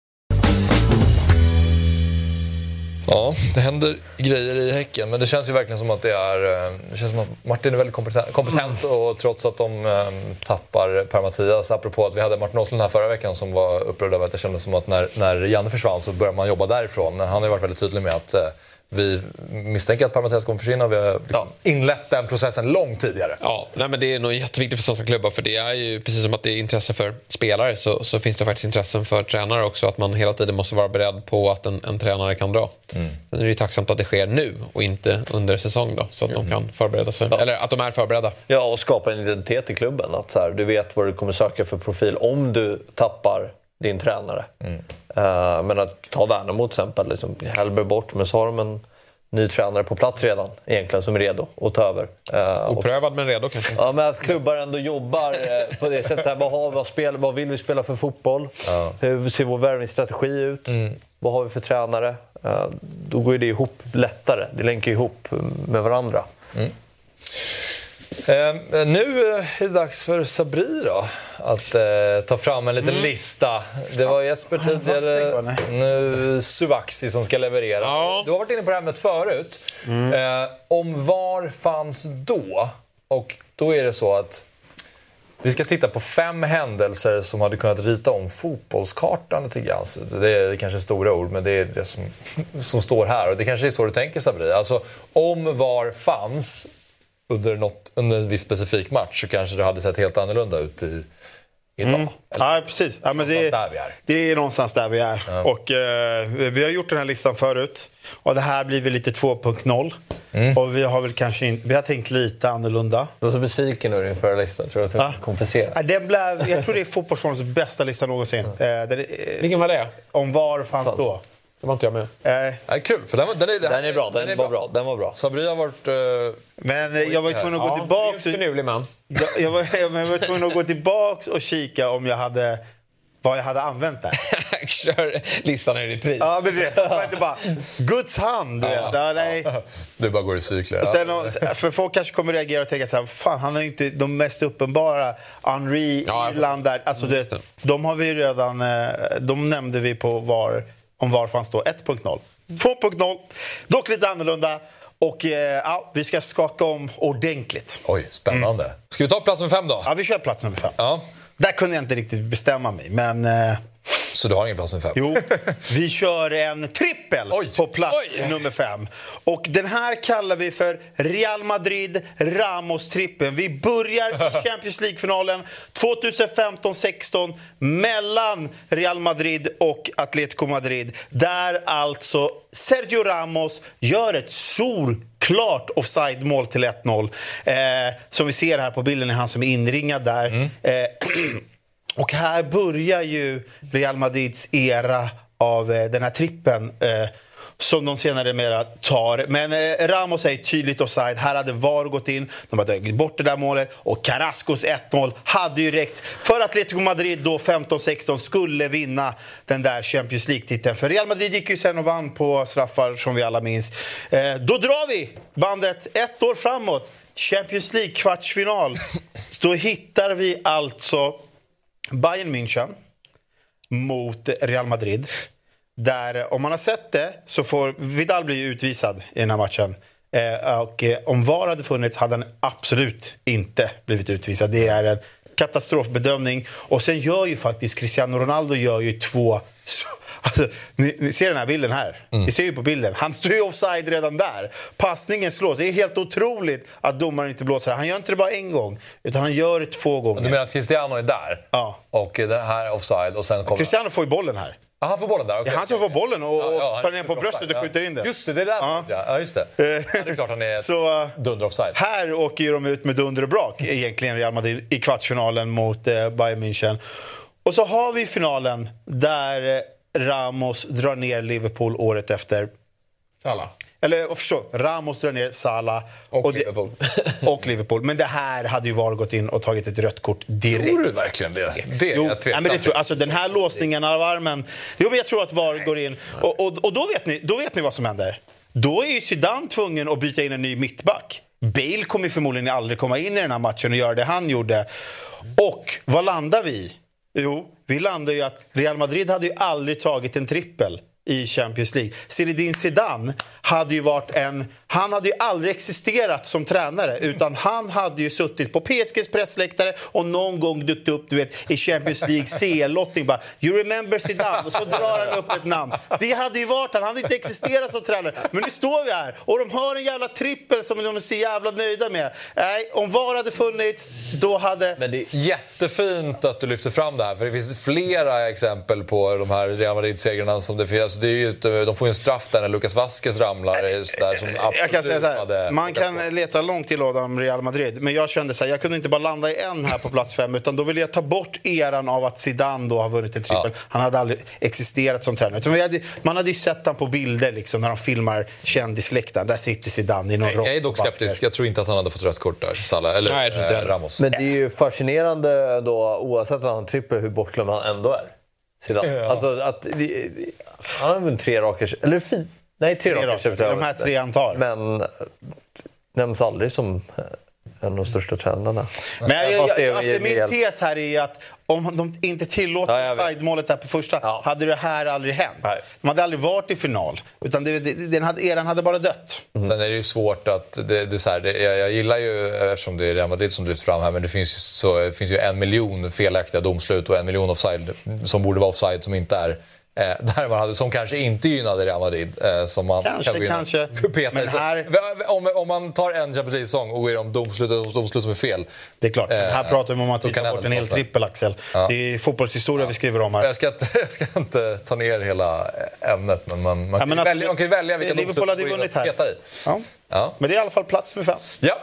Ja, det händer grejer i Häcken, men det känns ju verkligen som att det är det känns som att Martin är väldigt kompetent, och trots att de tappar Per-Mathias, apropå att vi hade Martin Åslund här förra veckan som var upprörd över att det kändes som att när, när Janne försvann så började man jobba därifrån. Han har ju varit väldigt tydlig med att vi misstänker att Per-Mathias kommer försvinna. Vi har liksom ja. inlett den processen långt tidigare. Ja, nej, men det är nog jätteviktigt för svenska klubbar, för det är ju precis som att det är intresse för spelare, så, så finns det faktiskt intressen för tränare också, att man hela tiden måste vara beredd på att en, en tränare kan dra. Mm. Sen är det ju tacksamt att det sker nu och inte under säsong då, så att mm. de kan förbereda sig, ja. eller att de är förberedda. Ja, och skapa en identitet i klubben, att så här, du vet vad du kommer söka för profil om du tappar din tränare. Mm. Uh, men att ta Värnamo till exempel, liksom, Hellberg bort, men så har de en ny tränare på plats redan egentligen som är redo att ta över. Uh, Oprövad och, men redo kanske. Ja, men att klubbar ändå jobbar uh, på det sättet här, vad, har, vad, spel, vad vill vi spela för fotboll? Uh. Hur ser vår värvningsstrategi ut? Mm. Vad har vi för tränare? Uh, då går det ihop lättare. Det länkar ihop med varandra. Mm. Eh, nu är det dags för Sabri då att eh, ta fram en liten mm. lista. Det var Jesper tidigare, nu Suvaxi som ska leverera. Ja. Du har varit inne på det ämnet förut. Mm. Eh, om var fanns då? Och då är det så att vi ska titta på fem händelser som hade kunnat rita om fotbollskartan till gans. Det är kanske stora ord, men det är det som, som står här. Och det kanske är så du tänker, Sabri. Alltså, om var fanns under, något, under en viss specifik match, så kanske det hade sett helt annorlunda ut i, idag. Mm. Ja, precis. Ja, men det, är, det är någonstans där vi är. Ja. Och eh, vi har gjort den här listan förut. Och det här blir väl lite två punkt noll. Mm. Och vi har väl kanske in, vi har tänkt lite annorlunda. Du var så besviken över din förra listan. Tror du att du ja. kompenserar? Ja, den blev, jag tror det är fotbollsfondens bästa lista någonsin. Mm. Eh, den, eh, Vilken var det? Om var fanns Fals. då. Det var inte jag med. Eh. Ja, kul, för den, den, är, den, den är bra, den, den är var bra. bra. Den var bra. Sabri har varit... Eh, men jag var ju tvungen att gå tillbaka... Ja, finurlig man. Jag, jag, var, jag var tvungen att gå tillbaka och kika om jag hade... Vad jag hade använt där. Kör listan i repris. Ja, men det är inte bara... Guds hand. Ja, nej. Du bara går i cykler. Sen, för folk kanske kommer reagera och tänka så här... Fan, han är ju inte de mest uppenbara. Henry, ja, Irland där. Alltså, mm, det, de har vi redan... De nämnde vi på var... Om var fanns då ett punkt noll. två punkt noll. Dock lite annorlunda. Och eh, ja, vi ska skaka om ordentligt. Oj, spännande. Mm. Ska vi ta plats nummer fem då? Ja, vi kör plats nummer fem. Ja. Där kunde jag inte riktigt bestämma mig, men... Eh... Så du har ingen plats nummer fem? Jo, vi kör en trippel oj, på plats oj. nummer fem. Och den här kallar vi för Real Madrid Ramos-trippen. Vi börjar i Champions League-finalen tjugofemton sexton mellan Real Madrid och Atletico Madrid. Där alltså Sergio Ramos gör ett solklart offside-mål till ett noll. Eh, som vi ser här på bilden är han som är inringad där. Mm. Eh, Och här börjar ju Real Madrids era av eh, den här trippen eh, som de senare mera tar. Men eh, Ramos är tydligt offside. Här hade V A R gått in. De hade dragit bort det där målet. Och Carrascos ett noll hade ju räckt för Atletico Madrid då femton sexton skulle vinna den där Champions League-titeln. För Real Madrid gick ju sen och vann på straffar som vi alla minns. Eh, då drar vi bandet ett år framåt. Champions League-kvartsfinal. Då hittar vi alltså... Bayern München mot Real Madrid. Där om man har sett det så får Vidal bli utvisad i den här matchen. Eh, och eh, om V A R hade funnits hade han absolut inte blivit utvisad. Det är en katastrofbedömning. Och sen gör ju faktiskt Cristiano Ronaldo gör ju två... Alltså, ni, ni ser den här bilden här. Mm. Ni ser ju på bilden. Han står ju offside redan där. Passningen slås. Det är helt otroligt att domaren inte blåser. Han gör inte det bara en gång, utan han gör det två gånger. Du menar att Cristiano är där? Ja. Och den här offside och sen kommer... Cristiano får ju bollen här. Ah, han får bollen där. Okay. Ja, han som får bollen och tar ja, ja, ner på bröstet offside. Och skjuter in den. Just det, det är där. Ja, ja just det. Ja, det är klart han är så, dunder offside. Här åker ju de ut med dunder och brak egentligen Real Madrid i kvartsfinalen mot eh, Bayern München. Och så har vi finalen där... Eh, Ramos drar ner Liverpool året efter. Salah. Eller förstå, Ramos drar ner Salah och, och, Liverpool. De, och Liverpool. Men det här hade ju V A R gått in och tagit ett rött kort direkt. Tror du verkligen det? Det är jo, jag nej, men det tror, alltså den här låsningen av armen. Jo, men jag tror att V A R nej. går in. Och, och, och då, vet ni, då vet ni vad som händer. Då är ju Zidane tvungen att byta in en ny mittback. Bale kommer förmodligen aldrig komma in i den här matchen och göra det han gjorde. Och vad landar vi i? Jo, vi landar ju att Real Madrid hade ju aldrig tagit en trippel i Champions League. Zinedine Zidane hade ju varit en... Han hade ju aldrig existerat som tränare, utan han hade ju suttit på P S G:s pressläktare och någon gång dykt upp, du vet, i Champions League C-lottning bara, you remember Zidane, och så drar han upp ett namn. Det hade ju varit han, han hade inte existerat som tränare. Men nu står vi här och de har en jävla trippel som de är så jävla nöjda med. Nej, om V A R hade funnits, då hade... Men det är jättefint att du lyfter fram det här, för det finns flera exempel på de här Real Madrid-segrarna som det finns. Alltså det är ju, de får ju en straff där när Lucas Vazquez ramlar där, som jag kan säga så här, man kan leta långt till om Real Madrid, men jag kände så här, jag kunde inte bara landa i en här på plats fem, utan då ville jag ta bort eran av att Zidane då har vunnit en trippel. Ja. Han hade aldrig existerat som tränare. Hade, man hade ju sett han på bilder liksom, när de filmar kändisläktaren, där sitter Zidane i någon rock. Jag är dock skeptisk, jag tror inte att han hade fått rött kort där, Salah eller Nej, det eh, Ramos. Men det är ju fascinerande då, oavsett vad han trippel, hur bortglömd han ändå är. Ja. Alltså att han har väl tre rakers, eller fint. Nej, tre raker. De här tre antar. Men nämns aldrig som en av de största trenderna. Men jag, jag, jag, alltså, min tes här är att om de inte tillåter ja, sidemålet där på första, ja. hade det här aldrig hänt. Nej. De hade aldrig varit i final, utan det, det, den hade, eran hade bara dött. Mm. Sen är det ju svårt att, det, det är så här, det, jag, jag gillar ju, eftersom det är Real Madrid som lyfts fram här, men det finns, så, det finns ju en miljon felaktiga domslut och en miljon offside som borde vara offside som inte är. Eh, där man hade, som kanske inte gynnade Real Madrid, eh, som man kanske, kan kanske. Men här... så, om, om man tar en Champions League-säsong och är om domslut, domslut som är fel. Det är klart, eh, här pratar vi om att vi tar bort en hel trippel, Axel. Ja. Det är fotbollshistoria ja. vi skriver om här. Jag ska, inte, jag ska inte ta ner hela ämnet, men man, man ja, men kan, alltså, välja, man kan välja vilka Liverpool domslut man går in och petar i. Ja. Ja. Men det är i alla fall plats med fem. Ja.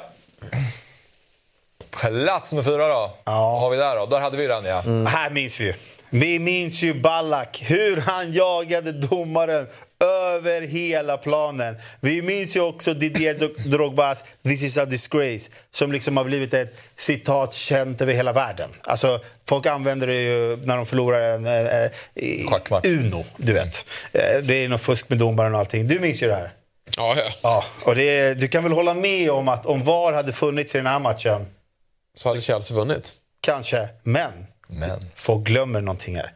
Plats med fyra då. Ja. Vad har vi där då? Där hade vi den, ja. Mm. Här minns vi ju. Vi minns ju Ballack, hur han jagade domaren över hela planen. Vi minns ju också Didier Drogbas This is a disgrace, som liksom har blivit ett citat känt över hela världen. Alltså, folk använder det ju när de förlorar en eh, Uno, du vet. Det är något fusk med domaren och allting. Du minns ju det här. Ja, ja. ja och det, du kan väl hålla med om att om V A R hade funnits i den här matchen, så hade Chelsea vunnit. Kanske, men... Men. Folk glömmer någonting här.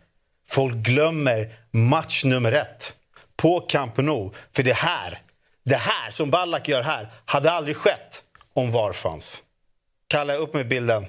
Folk glömmer match nummer ett på Camp Nou. För det här, det här som Ballack gör här, hade aldrig skett om V A R fanns. Kalla upp med bilden.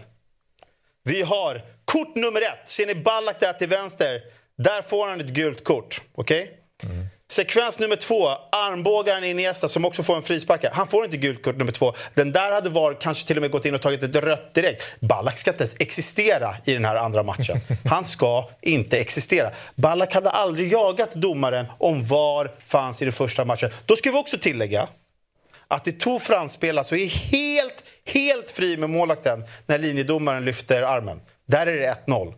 Vi har kort nummer ett. Ser ni Ballack där till vänster? Där får han ett gult kort. Okej? Okay? Mm. Sekvens nummer två, armbågaren i nästa som också får en frisparkare. Han får inte gult kort nummer två. Den där hade V A R kanske till och med gått in och tagit ett rött direkt. Ballack ska inte ens existera i den här andra matchen. Han ska inte existera. Ballack hade aldrig jagat domaren om V A R fanns i den första matchen. Då ska vi också tillägga att det tog framspel, alltså är helt, helt fri med målakten när linjedomaren lyfter armen. Där är det ett noll.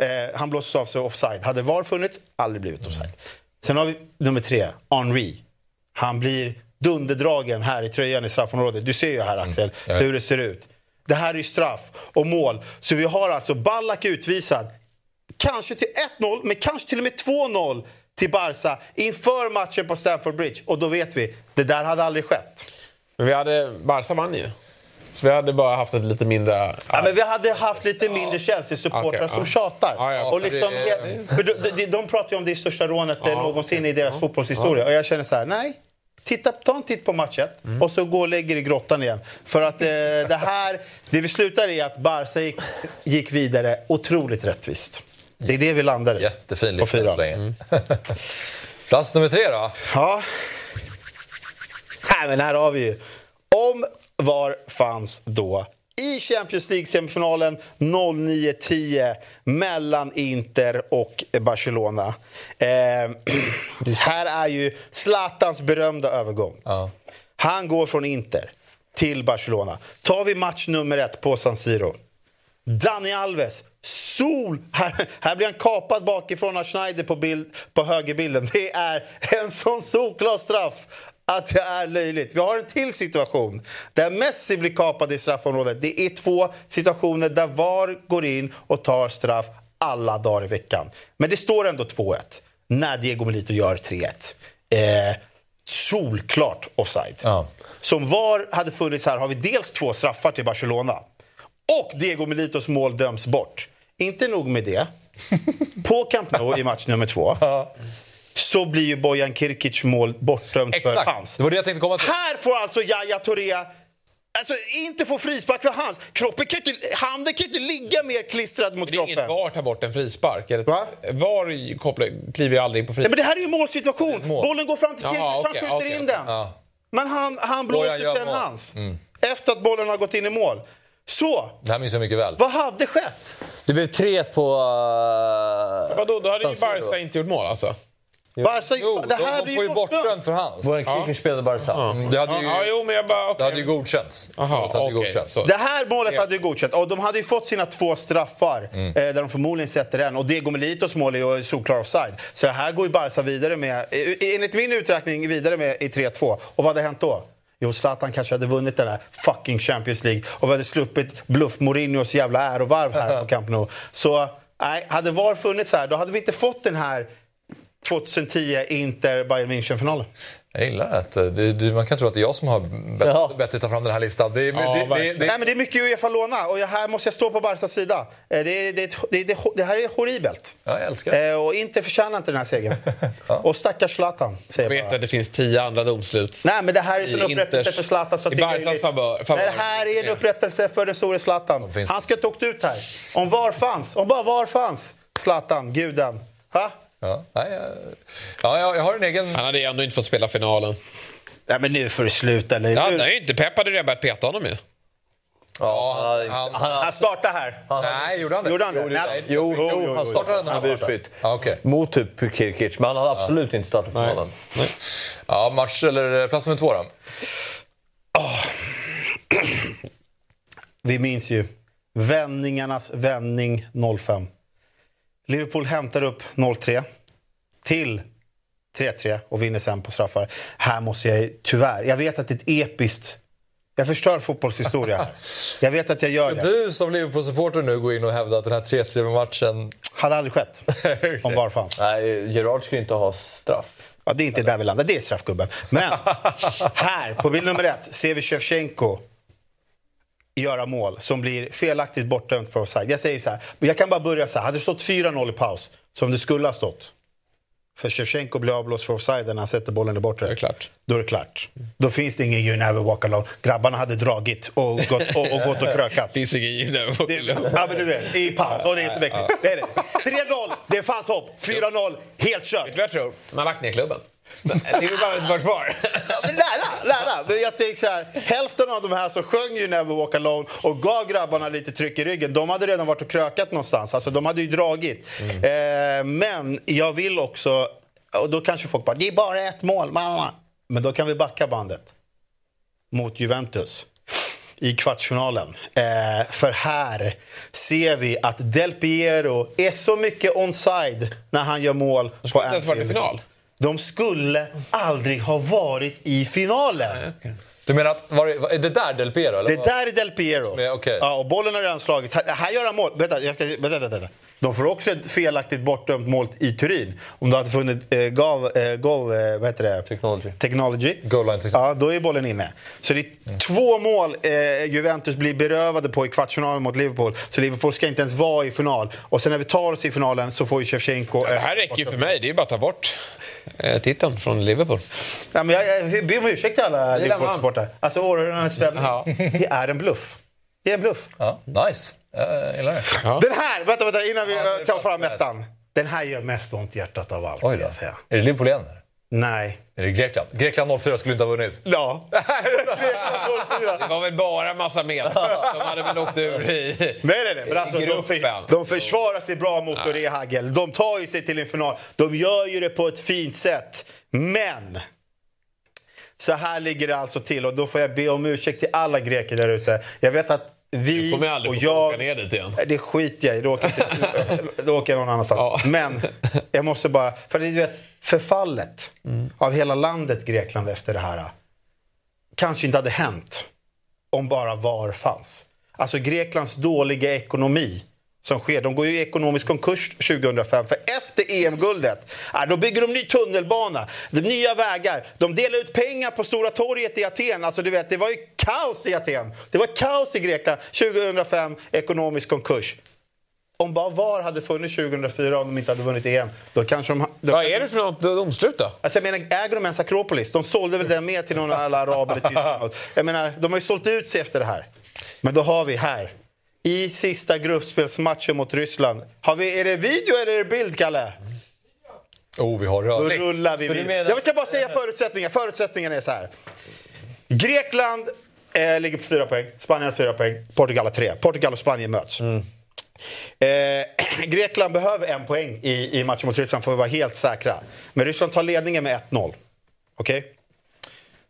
Eh, han blåses av sig offside. Hade V A R funnits, aldrig blivit offside. Sen har vi nummer tre, Henry. Han blir dunderdragen här i tröjan i straffområdet. Du ser ju här, Axel, mm, hur det ser ut. Det här är ju straff och mål. Så vi har alltså Ballack utvisad. Kanske till ett noll, men kanske till och med två noll till Barca inför matchen på Stamford Bridge. Och då vet vi, det där hade aldrig skett. Men vi hade, Barca vann ju. Så vi hade bara haft ett lite mindre... Ja, men vi hade haft lite mindre Chelsea-supportrar okay, som ja. tjatar. Ja, ja, och liksom, för de, de, de pratar ju om det största rånet ja, någonsin okay. i deras ja, fotbollshistoria. Ja. Och jag känner så här, nej, titta, ta en titt på matchen mm. och så gå och lägger i grottan igen. För att eh, det här, det vi slutar i att Barca gick, gick vidare otroligt rättvist. Det är det vi landar i. Jättefin lista. Mm. Plats nummer tre då? Ja. Nej, men här har vi ju. Om... V A R fanns då i Champions League-semifinalen noll nio tio mellan Inter och Barcelona. Eh, här är ju Zlatans berömda övergång. Ja. Han går från Inter till Barcelona. Tar vi match nummer ett på San Siro. Dani Alves, sol. Här, här blir han kapad bakifrån av Schneider på, bild, på högerbilden. Det är en sån solklar straff att det är löjligt. Vi har en till situation där Messi blir kapad i straffområdet. Det är två situationer där V A R går in och tar straff alla dagar i veckan. Men det står ändå två ett när Diego Milito gör tre ett. Eh, solklart offside. Ja. Som V A R hade funnits här har vi dels två straffar till Barcelona. Och Diego Militos mål döms bort. Inte nog med det. På Camp Nou i match nummer två. så blir ju Bojan Kirkic mål bortdömt för hans. Det var det jag tänkte komma till. Här får alltså Yahya Touré alltså inte få frispark för hans. Kroppen kan ju inte, handen kan ju inte ligga mer klistrad mot kroppen. Det är inget var tar bort en frispark. Eller, va? Var kopplar, kliver jag aldrig in på frispark. Nej, men det här är ju målsituation. Mål. Bollen går fram till Kirkic, aha, han okay, skjuter okay, in okay. den. Ja. Men han, han blåser sen hans. Mm. Efter att bollen har gått in i mål. Så, det här minns jag mycket väl. Vad hade skett? Det blev tre på... Uh... Vadå, då hade ju Barca inte gjort mål alltså. Barca, jo, det här de, de får ju bortdömt för hans. Vår Kirkic ja. spelade Barca. Ja. Det hade ju, ja, jo, men jag bara, okay. det hade ju godkänts. Aha, det, hade okay. godkänts. Det här målet hade ju godkänts. Och de hade ju fått sina två straffar. Mm. Där de förmodligen sätter en. Och Diego Melitos mål är ju såklart offside. Så det här går ju Barca vidare med, enligt min uträkning, vidare med i tre två. Och vad hade hänt då? Jo, Zlatan kanske hade vunnit den här fucking Champions League. Och vi hade sluppit bluff Mourinhos jävla ärovarv här på Camp Nou. Så, nej, hade V A R funnits här, då hade vi inte fått den här tjugohundratio Inter-Bayern München-finalen. Jag gillar att du, du, man kan tro att det är jag som har bett, ja. bett att ta fram den här listan. Det, ja, det, det, det, nej, men det är mycket Uefa-låna och jag, här måste jag stå på Barsas sida. Det, det, det, det, det här är horribelt. Ja, jag älskar. Eh, och inte förtjänar inte den här segern. Ja. Och stackars Zlatan. Jag vet bara. Att det finns tio andra domslut. Nej, men det här är en upprättelse Inters, för Zlatan. Så I Barsas favör. Favör. Nej, det här är en upprättelse för den store Zlatan. De Han ska inte åkt ut här. Om var fanns. Om bara var fanns. Zlatan, guden. Ha? Ja, nej, ja jag, jag har en egen... Han hade ändå inte fått spela finalen. Nej, men nu får det sluta. Nej, ja, nu... nej inte Pep hade redan börjat peta honom ju. Ja, han, han, han, han startade här. Han, nej, gjorde han det? Gjorde han det? Nej, nej, jo, jo, jo, han startade den han startade. Ah, okay. Mot typ Kirkic, men han hade ja. absolut inte startat finalen. Nej. Nej. Ja, match eller plats nummer två då? Oh. Vi minns ju vändningarnas vändning noll fem. Liverpool hämtar upp noll tre till tre tre och vinner sen på straffar. Här måste jag tyvärr... Jag vet att det är ett episkt... Jag förstör fotbollshistoria här. Jag vet att jag gör det. Du som Liverpool-supporter nu går in och hävdar att den här tre tre-matchen... Hade aldrig skett. Om var fanns. Nej, Gerard skulle inte ha straff. Ja, det är inte där vi landar. Det är straffgubben. Men här, på bild nummer ett, ser vi Shevchenko göra mål som blir felaktigt bortdömt för offside. Jag säger så här, jag kan bara börja så här. Hade det stått fyra noll i paus som det skulle ha stått. För Shevchenko blir avblåst för offside när han sätter bollen i bortre. Det är klart. Då är det klart. Då finns det ingen you never walk alone. Grabbarna hade dragit och gått och, och, gått och krökat. Det är ingen you never walk alone. Ja, men du vet, i paus. Och det är så mäktigt. Det är det. tre noll, det fanns hopp. fyra noll, helt kört. Vet du vad jag tror? Man har lagt ner klubben. Det är ju bara inte varit kvar. Lära, lära. Jag tänker så här, hälften av de här som sjöng ju Never Walk Alone och gav grabbarna lite tryck i ryggen. De hade redan varit och krökat någonstans. Alltså de hade ju dragit. Mm. Eh, men jag vill också, och då kanske folk bara, det är bara ett mål, mamma. Men då kan vi backa bandet mot Juventus i kvartsfinalen. Eh, för här ser vi att Del Piero är så mycket onside när han gör mål på en final. De skulle aldrig ha varit i finalen. Nej, okay. Du menar att var det, är det där Del Piero? Eller? Det där är Del Piero. Men, okay. Ja, och bollen har redan slagit. Här, här gör han mål. Vänta, jag ska, vänta, vänta. De får också ett felaktigt bortdömt mål i Turin. Om det hade funnit eh, gav, eh, goal, eh, vad heter det? Technology. Technology. Goal line technology. Ja, då är bollen inne. Så det är mm. två mål eh, Juventus blir berövade på i kvartsfinalen mot Liverpool. Så Liverpool ska inte ens vara i final. Och sen när vi tar oss i finalen så får ju Shevchenko... Ja, det här räcker ju för mig. Det är ju bara att ta bort... titeln från Liverpool. Ja, men jag, jag ber om ursäkt till alla Liverpool-supportrar. Alltså århundradets vändning. Det är en bluff. Det är en bluff. Ja, nice. Jag gillar det. Ja. Den här, vänta, vänta, innan vi ja, tar fram ettan. Den här gör mest ont hjärtat av allt. Oj, jag säga. Är det Liverpool igen? Nej. Är det Grekland? Grekland noll fyra skulle inte ha vunnit. Ja. Det var väl bara en massa med. De hade väl åkt ur i nej, nej, nej. Men alltså, de, för, de försvarar sig bra mot Doré Hagel. De tar ju sig till en final. De gör ju det på ett fint sätt. Men... Så här ligger det alltså till. Och då får jag be om ursäkt till alla greker där ute. Jag vet att vi och jag... Du kommer ner dit igen. Det skiter jag i. Då åker jag, då åker jag någon annanstans. Ja. Men jag måste bara... För du vet... Förfallet mm. av hela landet Grekland efter det här kanske inte hade hänt om bara var fanns. Alltså Greklands dåliga ekonomi som sker. De går ju i ekonomisk konkurs tjugohundrafem. För efter E M-guldet, då bygger de ny tunnelbana, de nya vägar. De delar ut pengar på Stora torget i Aten. Alltså du vet, det var ju kaos i Aten. Det var kaos i Grekland. tjugohundrafem, ekonomisk konkurs. om bara V A R hade funnits tjugohundrafyra, om de inte hade vunnit E M, då kanske de... Då, vad är det för något domslut då? Alltså jag menar, äger de ens Akropolis? De sålde väl den med till någon alla araber i Tyskland. Jag menar, de har ju sålt ut sig efter det här. Men då har vi här, i sista gruppspelsmatchen mot Ryssland. Har vi, är det video eller är det bild, Kalle? Oh, vi har rörligt. Då rullar vi vid. Menar... Jag ska bara säga förutsättningar. Förutsättningarna är så här. Grekland eh, ligger på fyra poäng. Spanien har fyra poäng. Portugal har tre. Portugal och Spanien möts. Mm. Eh, Grekland behöver en poäng i, i matchen mot Ryssland för att vara helt säkra. Men Ryssland tar ledningen med ett noll. Okej? Okay?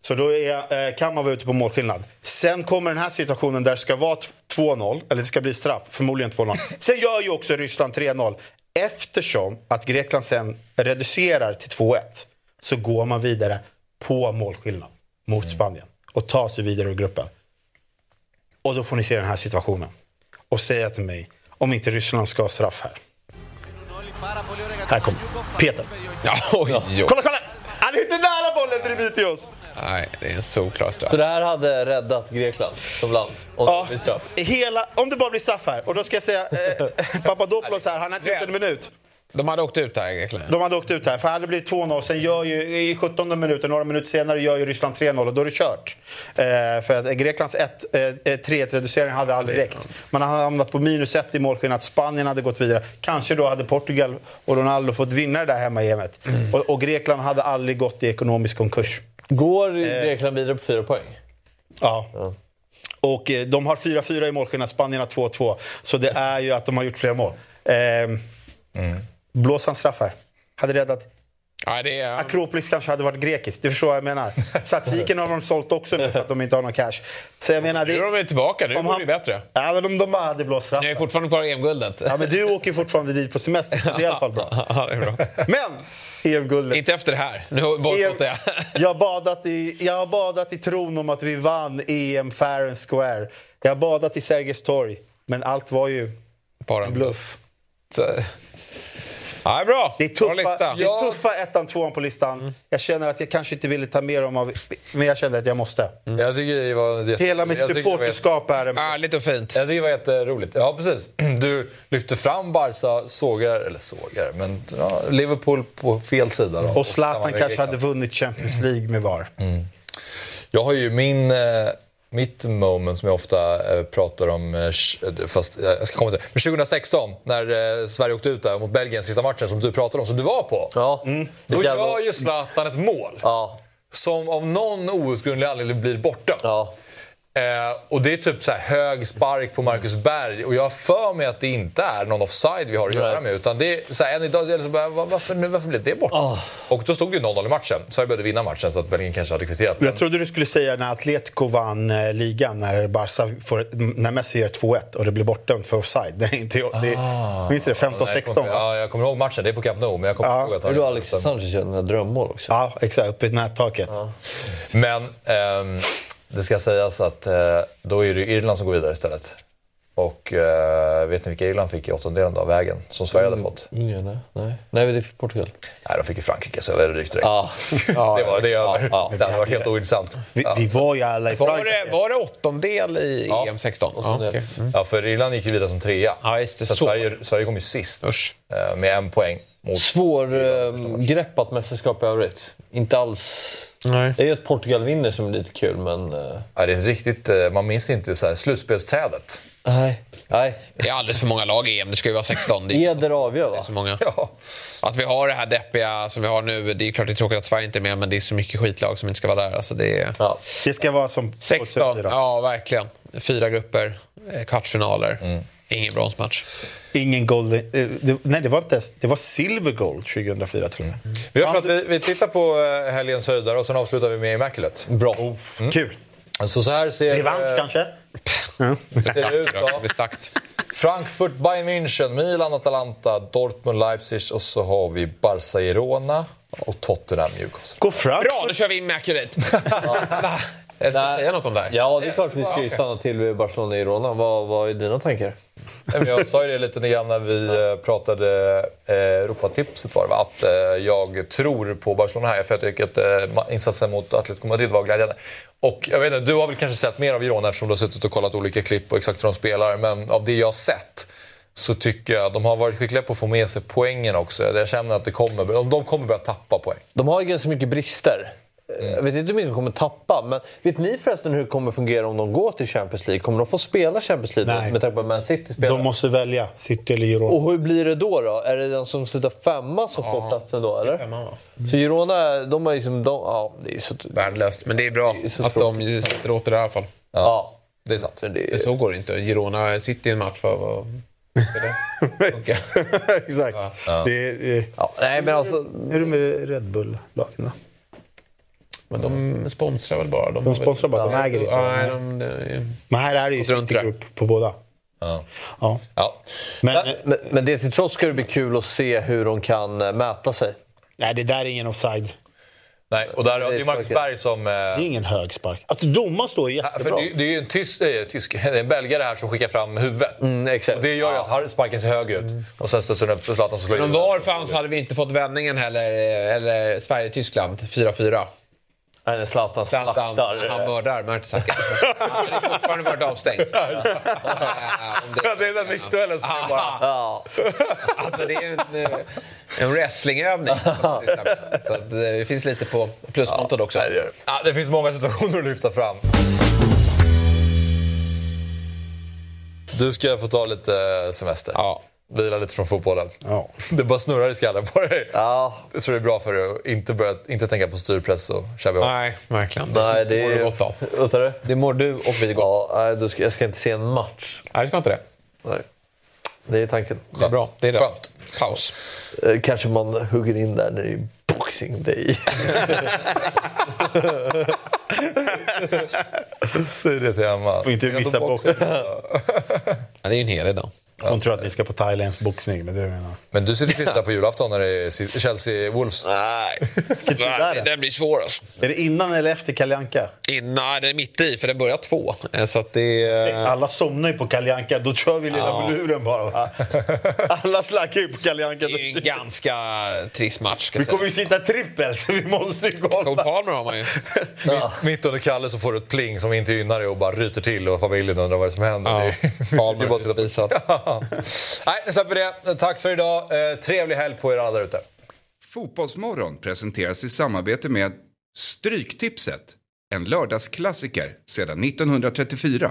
Så då är, eh, kan man vara ute på målskillnad. Sen kommer den här situationen där det ska vara två noll. Eller det ska bli straff. Förmodligen två noll. Sen gör ju också Ryssland tre noll. Eftersom att Grekland sen reducerar till två ett, så går man vidare på målskillnad mot Spanien och tar sig vidare ur gruppen. Och då får ni se den här situationen och säga till mig om inte Ryssland ska straff här. Här kommer Peter. Ja, oj, oj. Kolla, kolla! Han är inte nära bollen till Dimitrios. Nej, det är en solklar straff. Så det här hade räddat Grekland som land. Om, ja, det hela, om det bara blir straff här. Och då ska jag säga, eh, Papadopoulos här, han har inte gjort en minut. De hade åkt ut här, Grekland. De hade åkt ut här, för hade det blivit två noll. Sen gör ju, i sjuttonde minuten, några minuter senare, gör ju Ryssland tre noll. Och då är det kört. Eh, för att Greklands tre ett-reducering hade aldrig räckt. Man hade hamnat på minus ett i målskillnad. Spanien hade gått vidare. Kanske då hade Portugal och Ronaldo fått vinna det där hemma i E M-et. Mm. Och, och Grekland hade aldrig gått i ekonomisk konkurs. Går Grekland vidare på fyra poäng? Ja. ja. Och eh, de har fyra fyra i målskillnad, Spanien har två två. Så det är ju att de har gjort fler mål. Eh, mm. Blåsan straffar. Hade räddat... Ja, det är... Akropolis kanske hade varit grekiskt. Du förstår vad jag menar. Satsiken har de sålt också nu för att de inte har någon cash. Så jag menar... Det... Nu är de tillbaka, nu går det bättre. Ja, men om de bara hade blåst straffar. Nu är fortfarande kvar E M-guldet. Ja, men du åker fortfarande dit på semester, så det är i alla fall bra. Ja, det är bra. Men... E M-guldet. Inte efter det här. Nu E M... jag. jag, har badat i, jag har badat i tron om att vi vann E M fair and square. Jag har badat i Sergels torg. Men allt var ju bara en bluff. bluff. Ja, bra. Det är tuffa, bra det är tuffa ettan, tvåan på listan. Mm. Jag känner att jag kanske inte ville ta med dem av, men jag kände att jag måste. Mm. Jag tycker det var jätte... Hela mitt supporterskap är en... ah, lite fint. Jag tycker det var jätteroligt. Ja, precis. Du lyfter fram Barca, sågar, eller sågar, men ja, Liverpool på fel sida. Då. Och Zlatan kanske Grekland hade vunnit Champions League med V A R. Mm. Jag har ju min... Eh... mitt moment som jag ofta eh, pratar om, eh, fast eh, jag ska komma till det. tjugohundrasexton, när eh, Sverige åkte ut där mot Belgien, sista matchen som du pratade om, som du var på. Ja. Mm. Då gör ju Zlatan ett mål. Ja. Som av någon outgrundlig anledning blir borta. Ja. Eh, och det är typ så här hög spark på Marcus Berg. Och jag för mig att det inte är någon offside vi har att göra med. Utan det är så här, en idag eller så bara, varför, nu, varför blev det borta? Oh. Och då stod det ju noll noll i matchen. Sverige började vinna matchen så att Belgien kanske hade kvitterat. Jag trodde du skulle säga när Atletico vann eh, ligan, när Barca får, när Messi gör två ett och det blir bortdömt för offside. Det är inte, ah. det, minns det, femton sexton? Ja, jag kommer ihåg matchen. Det är på Camp Nou, men jag kommer ah. ihåg att han... Du har Alex Sanchez känner några drömmål också. Ja, exakt. Uppe i nättaket. Ah. Men... Ehm, det ska sägas att eh, då är det Irland som går vidare istället. Och eh, vet ni vilka Irland fick i åttondelen av vägen som Sverige mm. hade fått? Mm, nej, nej. nej, det fick Portugal. Nej, de fick ju Frankrike, så det var direkt. Ah. Ah, det var det över. Ah, ah. Det var helt ointressant. Vi, ja. vi var ju alla i Frankrike. Var det, var det åttondel i ja. E M sexton? Ja, okay. mm. ja, för Irland gick ju vidare som trea. Ah, just det, så så. Sverige, Sverige kom ju sist eh, med en poäng. Svårgreppat mästerskap i övrigt. Inte alls. Nej. Det är ju att Portugal vinner som är lite kul, men... Ja, det är riktigt... Man minns inte så här slutspelsträdet. Nej. Nej. Det är alldeles för många lag i E M. Det ska ju vara sexton. Eder avgör, va? Det är så många. Ja. Att vi har det här deppiga som vi har nu, det är klart det är tråkigt att Sverige inte är med, men det är så mycket skitlag som inte ska vara där. Alltså det, är... ja. det ska vara som... sexton, ja, verkligen. Fyra grupper, kvartsfinaler. Mm. Ingen bronsmatch. Ingen gold. Det, nej, det var inte det var silver gold tjugohundrafyra, tror jag. Mm. Vi, har vi, vi tittar på helgens höjdare och sen avslutar vi med Immaculate. Bra. Mm. Kul. Så, så här ser revansch eh, kanske? Mm. Ser ut då. Frankfurt, Bayern München, Milan, Atalanta, Dortmund, Leipzig och så har vi Barca, Girona och Tottenham, Newcastle. Gå fram. Bra, då kör vi Immaculate. Ja. Jag ska säga något om det här. Ja, det är klart vi ska ju stanna till vid Barcelona i Girona. Vad, vad är dina tankar? Jag sa ju det lite grann när vi pratade Europatipset var det, att jag tror på Barcelona här. För jag tycker att insatsen mot Atletico Madrid var glädjande. Och jag vet inte, du har väl kanske sett mer av Girona eftersom du har suttit och kollat olika klipp och exakt hur de spelar. Men av det jag har sett så tycker jag de har varit skickliga på att få med sig poängen också. Jag känner att det kommer, de kommer börja tappa poäng. De har ju ganska mycket brister. Mm. Jag vet inte om de kommer tappa, men vet ni förresten hur det kommer fungera om de går till Champions League? Kommer de få spela Champions League? Nej. Med tanke på att Man City spelar? De måste välja City eller Girona. Och hur blir det då då? Är det den som slutar femma som ja. får platsen då, eller? Femma, mm. Så Girona, de är liksom de, ja, det är så värdelöst, men det är bra det är att de sitter åt det i alla fall. Ja, ja. Det är sant. Men det är... så går det inte. Girona sitter i en match för att okay. Exakt. Ja. Ja. Det är... ja, nej, men alltså... hur är det med Red Bull-lagarna? Men de sponsrar väl bara. De, de sponsrar bara, de äger inte. Ja, de, de, de, men här är det ju Citygrupp på båda. Ja. Ja. Ja. Men, ja. Men, men det till trots ska det bli kul att se hur de kan mäta sig. Nej, det där är ingen offside. Nej, och där det är Marcus Berg som... Eh... Det är ingen högspark. Alltså, domaren står jättebra. Ja, för det är ju en tysk, äh, tysk, en belgare här som skickar fram huvudet. Mm, exakt. Och det gör ju ja. att sparken ser högre ut. Mm. Och sen stöts den för Zlatan som slår in. Men varför hade vi inte fått vändningen heller, eller Sverige-Tyskland, fyra fyra? Nej, Zlatan slaktar. Han mördar Mertesacker. Han hade fortfarande varit avstängd. Ja, det, det är den viktuellen som är bara... Ja. Alltså, det är en, en wrestlingövning. Så det finns lite på pluskontot också. Ja, det finns många situationer att lyfta fram. Du ska få ta lite semester. Ja. Vila lite från fotbollen. Ja. Det bara snurrar i skallen på dig. Ja. Jag tror det är bra för dig att inte, börja, inte tänka på styrpress och Xabi Alonso. Nej, verkligen. Nej, det, det mår du gott av. Vad säger du? Det mår du och vi gott. Ja, du ska, jag ska inte se en match. Nej, jag ska inte det. Nej. Det är tanken. Det är bra. Det är rätt. Paus. Kanske man hugger in där när det är Boxing Day. Säg det till Emma. Får inte missa boxen. Ja, det är ju en hel idag. Hon ja. tror att ni ska på Thailands boxning, men det menar. Men du sitter klistrar på julafton när det är Chelsea Wolves. Nej. Nej, den blir svår alltså. Är det innan eller efter Kalle Anka? Innan, den är mitt i, för den börjar två. Så att det... Alla somnar ju på Kalle Anka, då kör vi lilla ja. bluren bara. Va? Alla slackar ju på Kalle Anka. Det är ju en ganska trist match. Vi kommer ju sitta trippelt, vi måste ju kolla. Kom Palmer har man ju. Ja. mitt, mitt under Kalle så får du ett pling som inte gynnar dig och bara ryter till och familjen undrar vad det som händer. Ja. Vi Palmer bara sitter på visat. Nej, nu släpper vi det. Tack för idag. Eh, trevlig helg på er alla där ute. Fotbollsmorgon presenteras i samarbete med Stryktipset. En lördagsklassiker sedan nittonhundratrettiofyra.